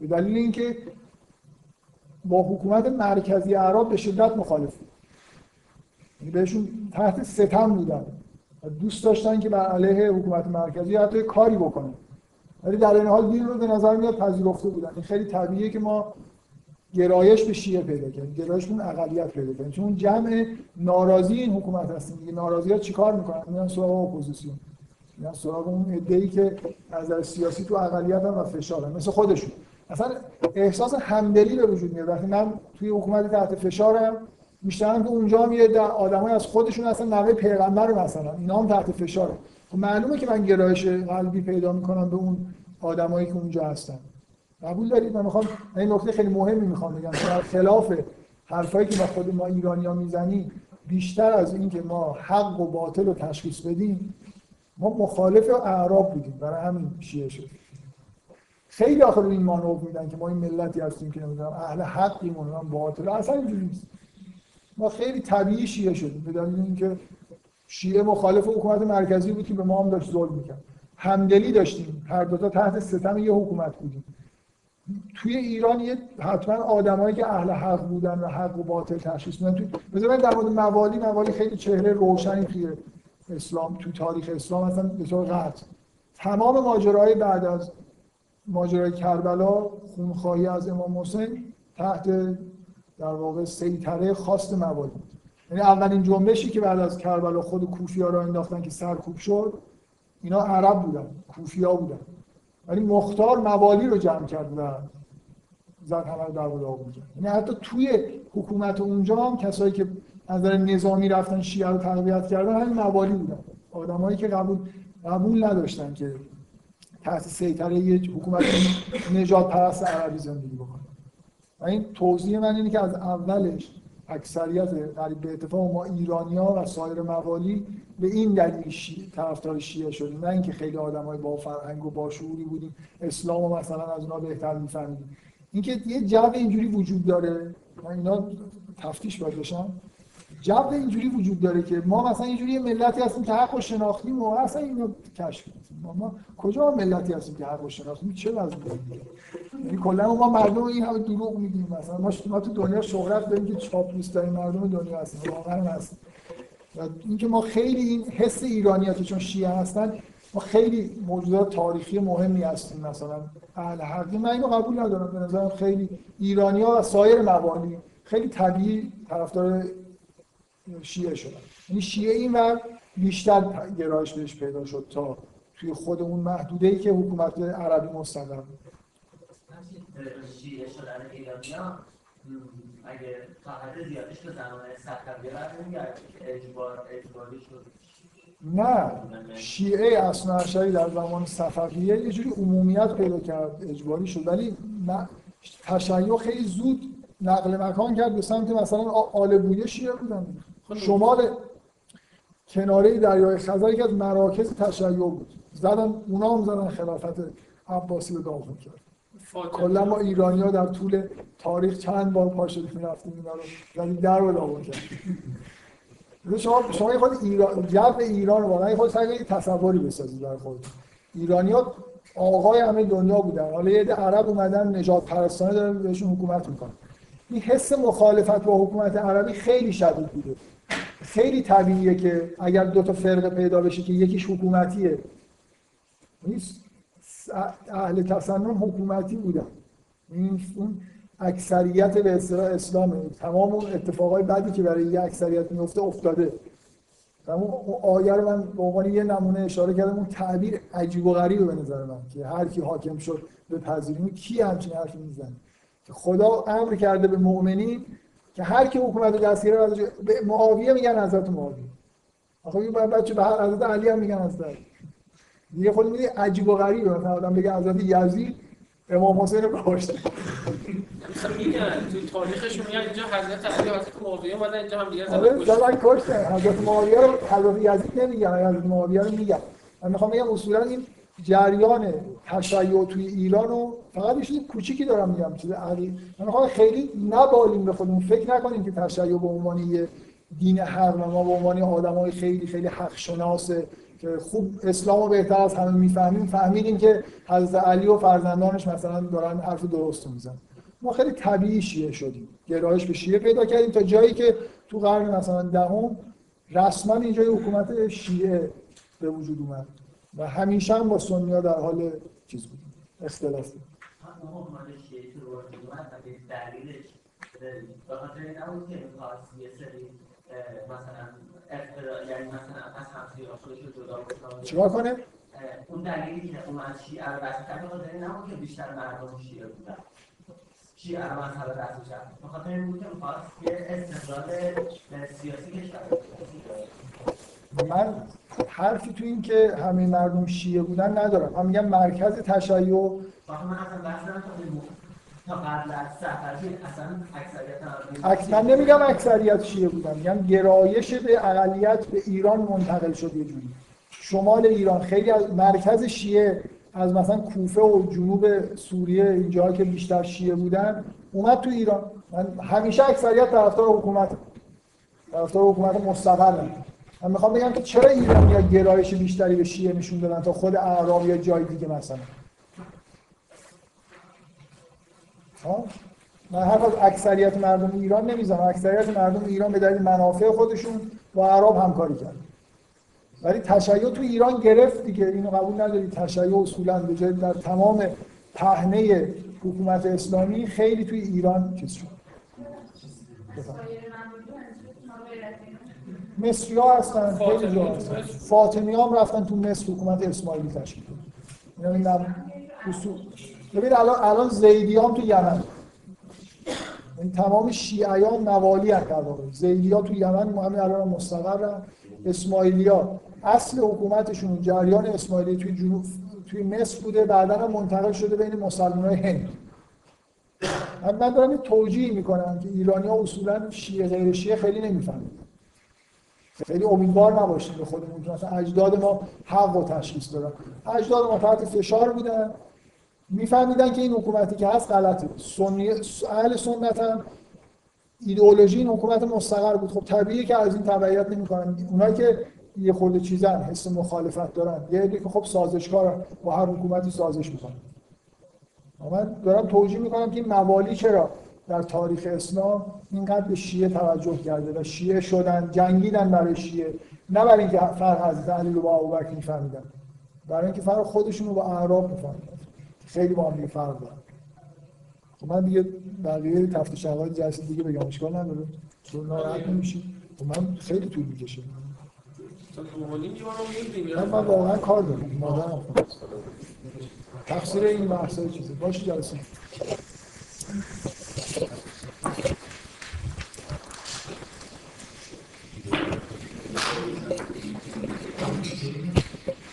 به دلیل اینکه با حکومت مرکزی اعراب به شدت مخالفه، یعنی بهشون تحت ستم بودن، دوست داشتن که بر علیه حکومت مرکزی حتی کاری بکنن، ولی در این حال دین رو به نظر میاد پذیرفته بودن. این خیلی طبیعیه که ما گرایش به شیعه پیدا کنیم، گرایش به اون اقلیت پیدا کنیم، چون اون جمع ناراضی این حکومت هستن دیگه. ناراضی‌ها چیکار میکنن؟ میان سراغ اپوزیسیون، میان سراغ اون ایده‌ای که از نظر سیاسی تو اقلیت هم و فشارن، مثل خودشون. اصلا احساس همدلی به وجود میاد وقتی من توی حکومت تحت فشارم، میشنم که اونجا میاد آدمای از خودشون اصلا نوه پیغمبر مثلا، اینا هم تحت فشاره. خب معلومه که من گرایش قلبی پیدا میکنم به اون آدمایی که اونجا هستن. قبول دارید؟ من میخوام این نکته خیلی مهمی میخوام بگم که خلاف حرفایی که ما خود ما ایرانی‌ها میزنیم، بیشتر از این که ما حق و باطل رو تشخیص بدیم، ما مخالف اعراب بودیم، برای همین شیعه شد. خیلی آخر این مانور میدن که ما این ملتی هستیم که نمیدونم اهل حقیم و باطل، اصلا اینجوری نیست. ما خیلی طبیعی شیعه شدیم به دلیل اینکه شیعه مخالف حکومت مرکزی بود که به ما هم داشت ظلم میکرد. همدلی داشتیم، هر دو تا تحت ستم یه حکومت بودیم. توی ایران یه حتما آدمایی که اهل حق بودن و حق و باطل تشخیص میدن. توی مثلا در مورد موالی، موالی خیلی چهره روشنی توی اسلام، تو تاریخ اسلام اصلا به طور قطع. تمام ماجراهای بعد از ماجرای کربلا، خونخواهی از امام حسین، تحت در واقع سیطره خواست موالی. یعنی اولین جنبشی که بعد از کربلا خود کوفی‌ها را انداختن که سرکوب شد، اینا عرب بودن، کوفی‌ها بودن، ولی مختار موالی رو جمع کرد و زد همه رو در بلا بود. یعنی حتی توی حکومت اونجا هم کسایی که از نظر نظامی رفتن شیعه رو تقویت کردن، همین موالی بودن، آدمایی که قبول قبول نداشتن که تحت سیطره یک حکومت نجات پرست عربی زندگی بکنن. این توضیح من اینه که از اولش اکثریت قریب به اتفاق ما ایرانی‌ها و سایر موالی به این دلیل شیعه، طرفدار شیعه شدیم، نه اینکه خیلی آدم‌های با فرهنگ و با شعوری بودیم، اسلامو مثلا از اونا بهتر می‌فهمیدیم. اینکه یه جو اینجوری وجود داره، من اینا تفتیش باید بشم، جو اینجوری وجود داره که ما مثلا اینجوری ملتی هستیم که حق و شناختیم و اصلا اینو کشف کردیم. ما, ما کجا ملتی هستیم که حق و شناختیم؟ چه وضعی دیگه؟ یعنی کلا ما مردم این همه دروغ میگیم، مثلا ما ما تو دنیا شهرت داریم که چاپلوس داریم، مردم دنیا هستیم، واقعا هست. و اینکه ما خیلی این حس ایرانی‌ها که چون شیعه هستن، ما خیلی موجودات تاریخی مهمی هستیم، مثلا اهل حق. من اینو قبول ندارم، به نظرم خیلی ایرانی‌ها و سایر موالی خیلی طبیعی طرفدار شیعه شدن. یعنی شیعه اینور بیشتر گرایش بهش پیدا شد تا توی خود اون محدوده‌ای که حکومت عربی مستقر بود. شیعه شدن ایرانیان اگه تا حد زیادش به زمانه صفویه برمیگرده که اجبار اجباری شد؟ نه، شیعه اثنی‌عشری در زمان صفویه یه جوری عمومیت پیدا کرد، اجباری شد، ولی نه تشیع خیلی زود نقل مکان کرد به سمت مثلا آل بویه شیعه بودن. شمال کناره دریای خزر یکی از مراکز تشیع بود. زدن اونا هم زدن خلافت عباسی رو داغون کرد. کلا ما ایرانی‌ها در طول تاریخ چند بار پا شدیم می‌رفتیم اینا رو یعنی در رو داغون کرد. شما شما خود ایران جو ایران واقعا خود سعی کنید تصوری بسازید برای خودتون. ایرانی‌ها آقای همه دنیا بودن. حالا یه عده عرب اومدن نجات پرستانه دارن بهشون حکومت می‌کنن. این حس مخالفت با حکومت عربی خیلی شدید بوده. خیلی طبیعیه که اگر دو تا فرقه پیدا بشه که یکیش حکومتیه، نیست اهل تسنن حکومتی بودن، اون اکثریت به اصطلاح اسلامه، تمام اون اتفاقای بعدی که برای یه اکثریت میفته افتاده. اون آیه رو من به عنوان یه نمونه اشاره کردم، اون تعبیر عجیب و غریبه به نظر من که هر کی حاکم شد به پذیریم. کی همچین حرفی میزنه که خدا امر کرده به مؤمنین که هر کی حکومت رو دست گیره به معاویه میگن حضرت معاویه، آخه این بچه به هر حضرت علی هم میگن حضرت دیگه. خود میگه عجیب و غریبه مثلا آدم بگه حضرت یزید امام حسین رو کشت. مثلا میگن تو تاریخش میگن اینجا حضرت علی حضرت معاویه اومدن اینجا هم دیگه حضرت کشت. حضرت معاویه رو حضرت یزید نمیگن، حضرت معاویه رو میگن. من میخوام بگم اصولا این جریان تشیع توی ایران رو فقط یه چیز کوچیکی دارم میگم، چیز علی من میخوام خیلی نبالیم به خودمون، فکر نکنیم که تشیع به عنوان یه دین حرم، ما به عنوان آدمای خیلی خیلی حق شناسه که خوب اسلامو بهتر از همه میفهمیم فهمیدیم که حضرت علی و فرزندانش مثلا دارن حرف درست میزنن. ما خیلی طبیعی شیعه شدیم، گرایش به شیعه پیدا کردیم تا جایی که تو قرن مثلا دهم رسما اینجا حکومت شیعه به وجود اومد و همیشه هم با سنی‌ها در حال چیز بودیم، اختلاف بود. هم حکومت شیعه تو رو اومد و به دلیلش به خاطر این نبود که می‌خواست یه سری مثلا اختلاف، یعنی مثلا از همسایه خودش رو جدا بکنه. چیکار کنه؟ اون دلیلی که اومد شیعه رو بسته به خاطر این نبود که بیشتر مردم شیعه بودن. شیعه رو مثلا بسته شد. به خاطر این بود که می‌خواست یه استقلال سیاسی کشور من حرفی تو این که همه مردم شیعه بودن ندارم. من میگم مرکز تشیع و من اصلا بحث نمی‌کنم تا قبل از صفویه اصلا اکثریت من نمیگم اکثریت شیعه بودن، میگم گرایش به اقلیت به ایران منتقل شد یه جوری. شمال ایران خیلی از مرکز شیعه از مثلا کوفه و جنوب سوریه اینجاها که بیشتر شیعه بودن اومد تو ایران. من همیشه اکثریت طرفدار حکومت طرفدار حکومت مستقلم. من میخوام بگم که چرا ایرانی‌ها گرایش بیشتری به شیعه نشون دادن تا خود اعراب یا جای دیگه مثلا. ها؟ من حرف از اکثریت مردم ایران نمیزنم. اکثریت مردم ایران به دلیل منافع خودشون با اعراب همکاری کردن. ولی تشیع تو ایران گرفت دیگه، اینو قبول نداری. تشیع اصولاً به جای در تمام پهنه حکومت اسلامی خیلی توی ایران چیز شد. مصری‌ها هستن، خیلی جا هستن. فاطمی‌ها هم رفتن تو مصر حکومت اسماعیلی تشکیل دادن. اینا اینا اصول. ببین الان الان زیدی‌ها هم تو یمن. این تمام شیعیان موالی عقبا. زیدی‌ها تو یمن همین الان مستقرن. اسماعیلی‌ها اصل حکومتشون جریان اسماعیلی توی جنوب توی مصر بوده، بعداً منتقل شده بین مسلمان‌های هند. من دارم توجیه می‌کنم که ایرانی‌ها اصولاً شیعه غیر شیعه خیلی نمی‌فهمن. خیلی امیدوار نباشید به خودمون که مثلا اجداد ما حق و تشخیص دادن. اجداد ما تحت فشار بودن، میفهمیدن که این حکومتی که هست غلطه. سنی اهل سنت هم ایدئولوژی این حکومت مستقر بود. خب طبیعیه که از این تبعیت نمی‌کنن. اونایی که یه خورده چیزن، حس مخالفت دارن، یه عده که خب سازشکارن، با هر حکومتی سازش می‌کنن. من دارم توجیه می‌کنم که این موالی چرا در تاریخ اسلام اینقدر به شیعه توجه کرده و شیعه شدن، جنگیدن برای شیعه، نه برای اینکه فرق حضرت علی رو با ابوبکر می‌فهمیدن، برای اینکه فرق خودشون رو با اعراب می‌فهمیدن. خیلی با هم فرق دارن. خب من دیگه بقیه تفتیش اول جلسه دیگه بگم اشکال نداره، چون ناراحت نمی‌شید. خب من خیلی طول می‌کشه. من واقعا کار دارم. مادرم تقصیر این بحثای چیزه. باشه جلسه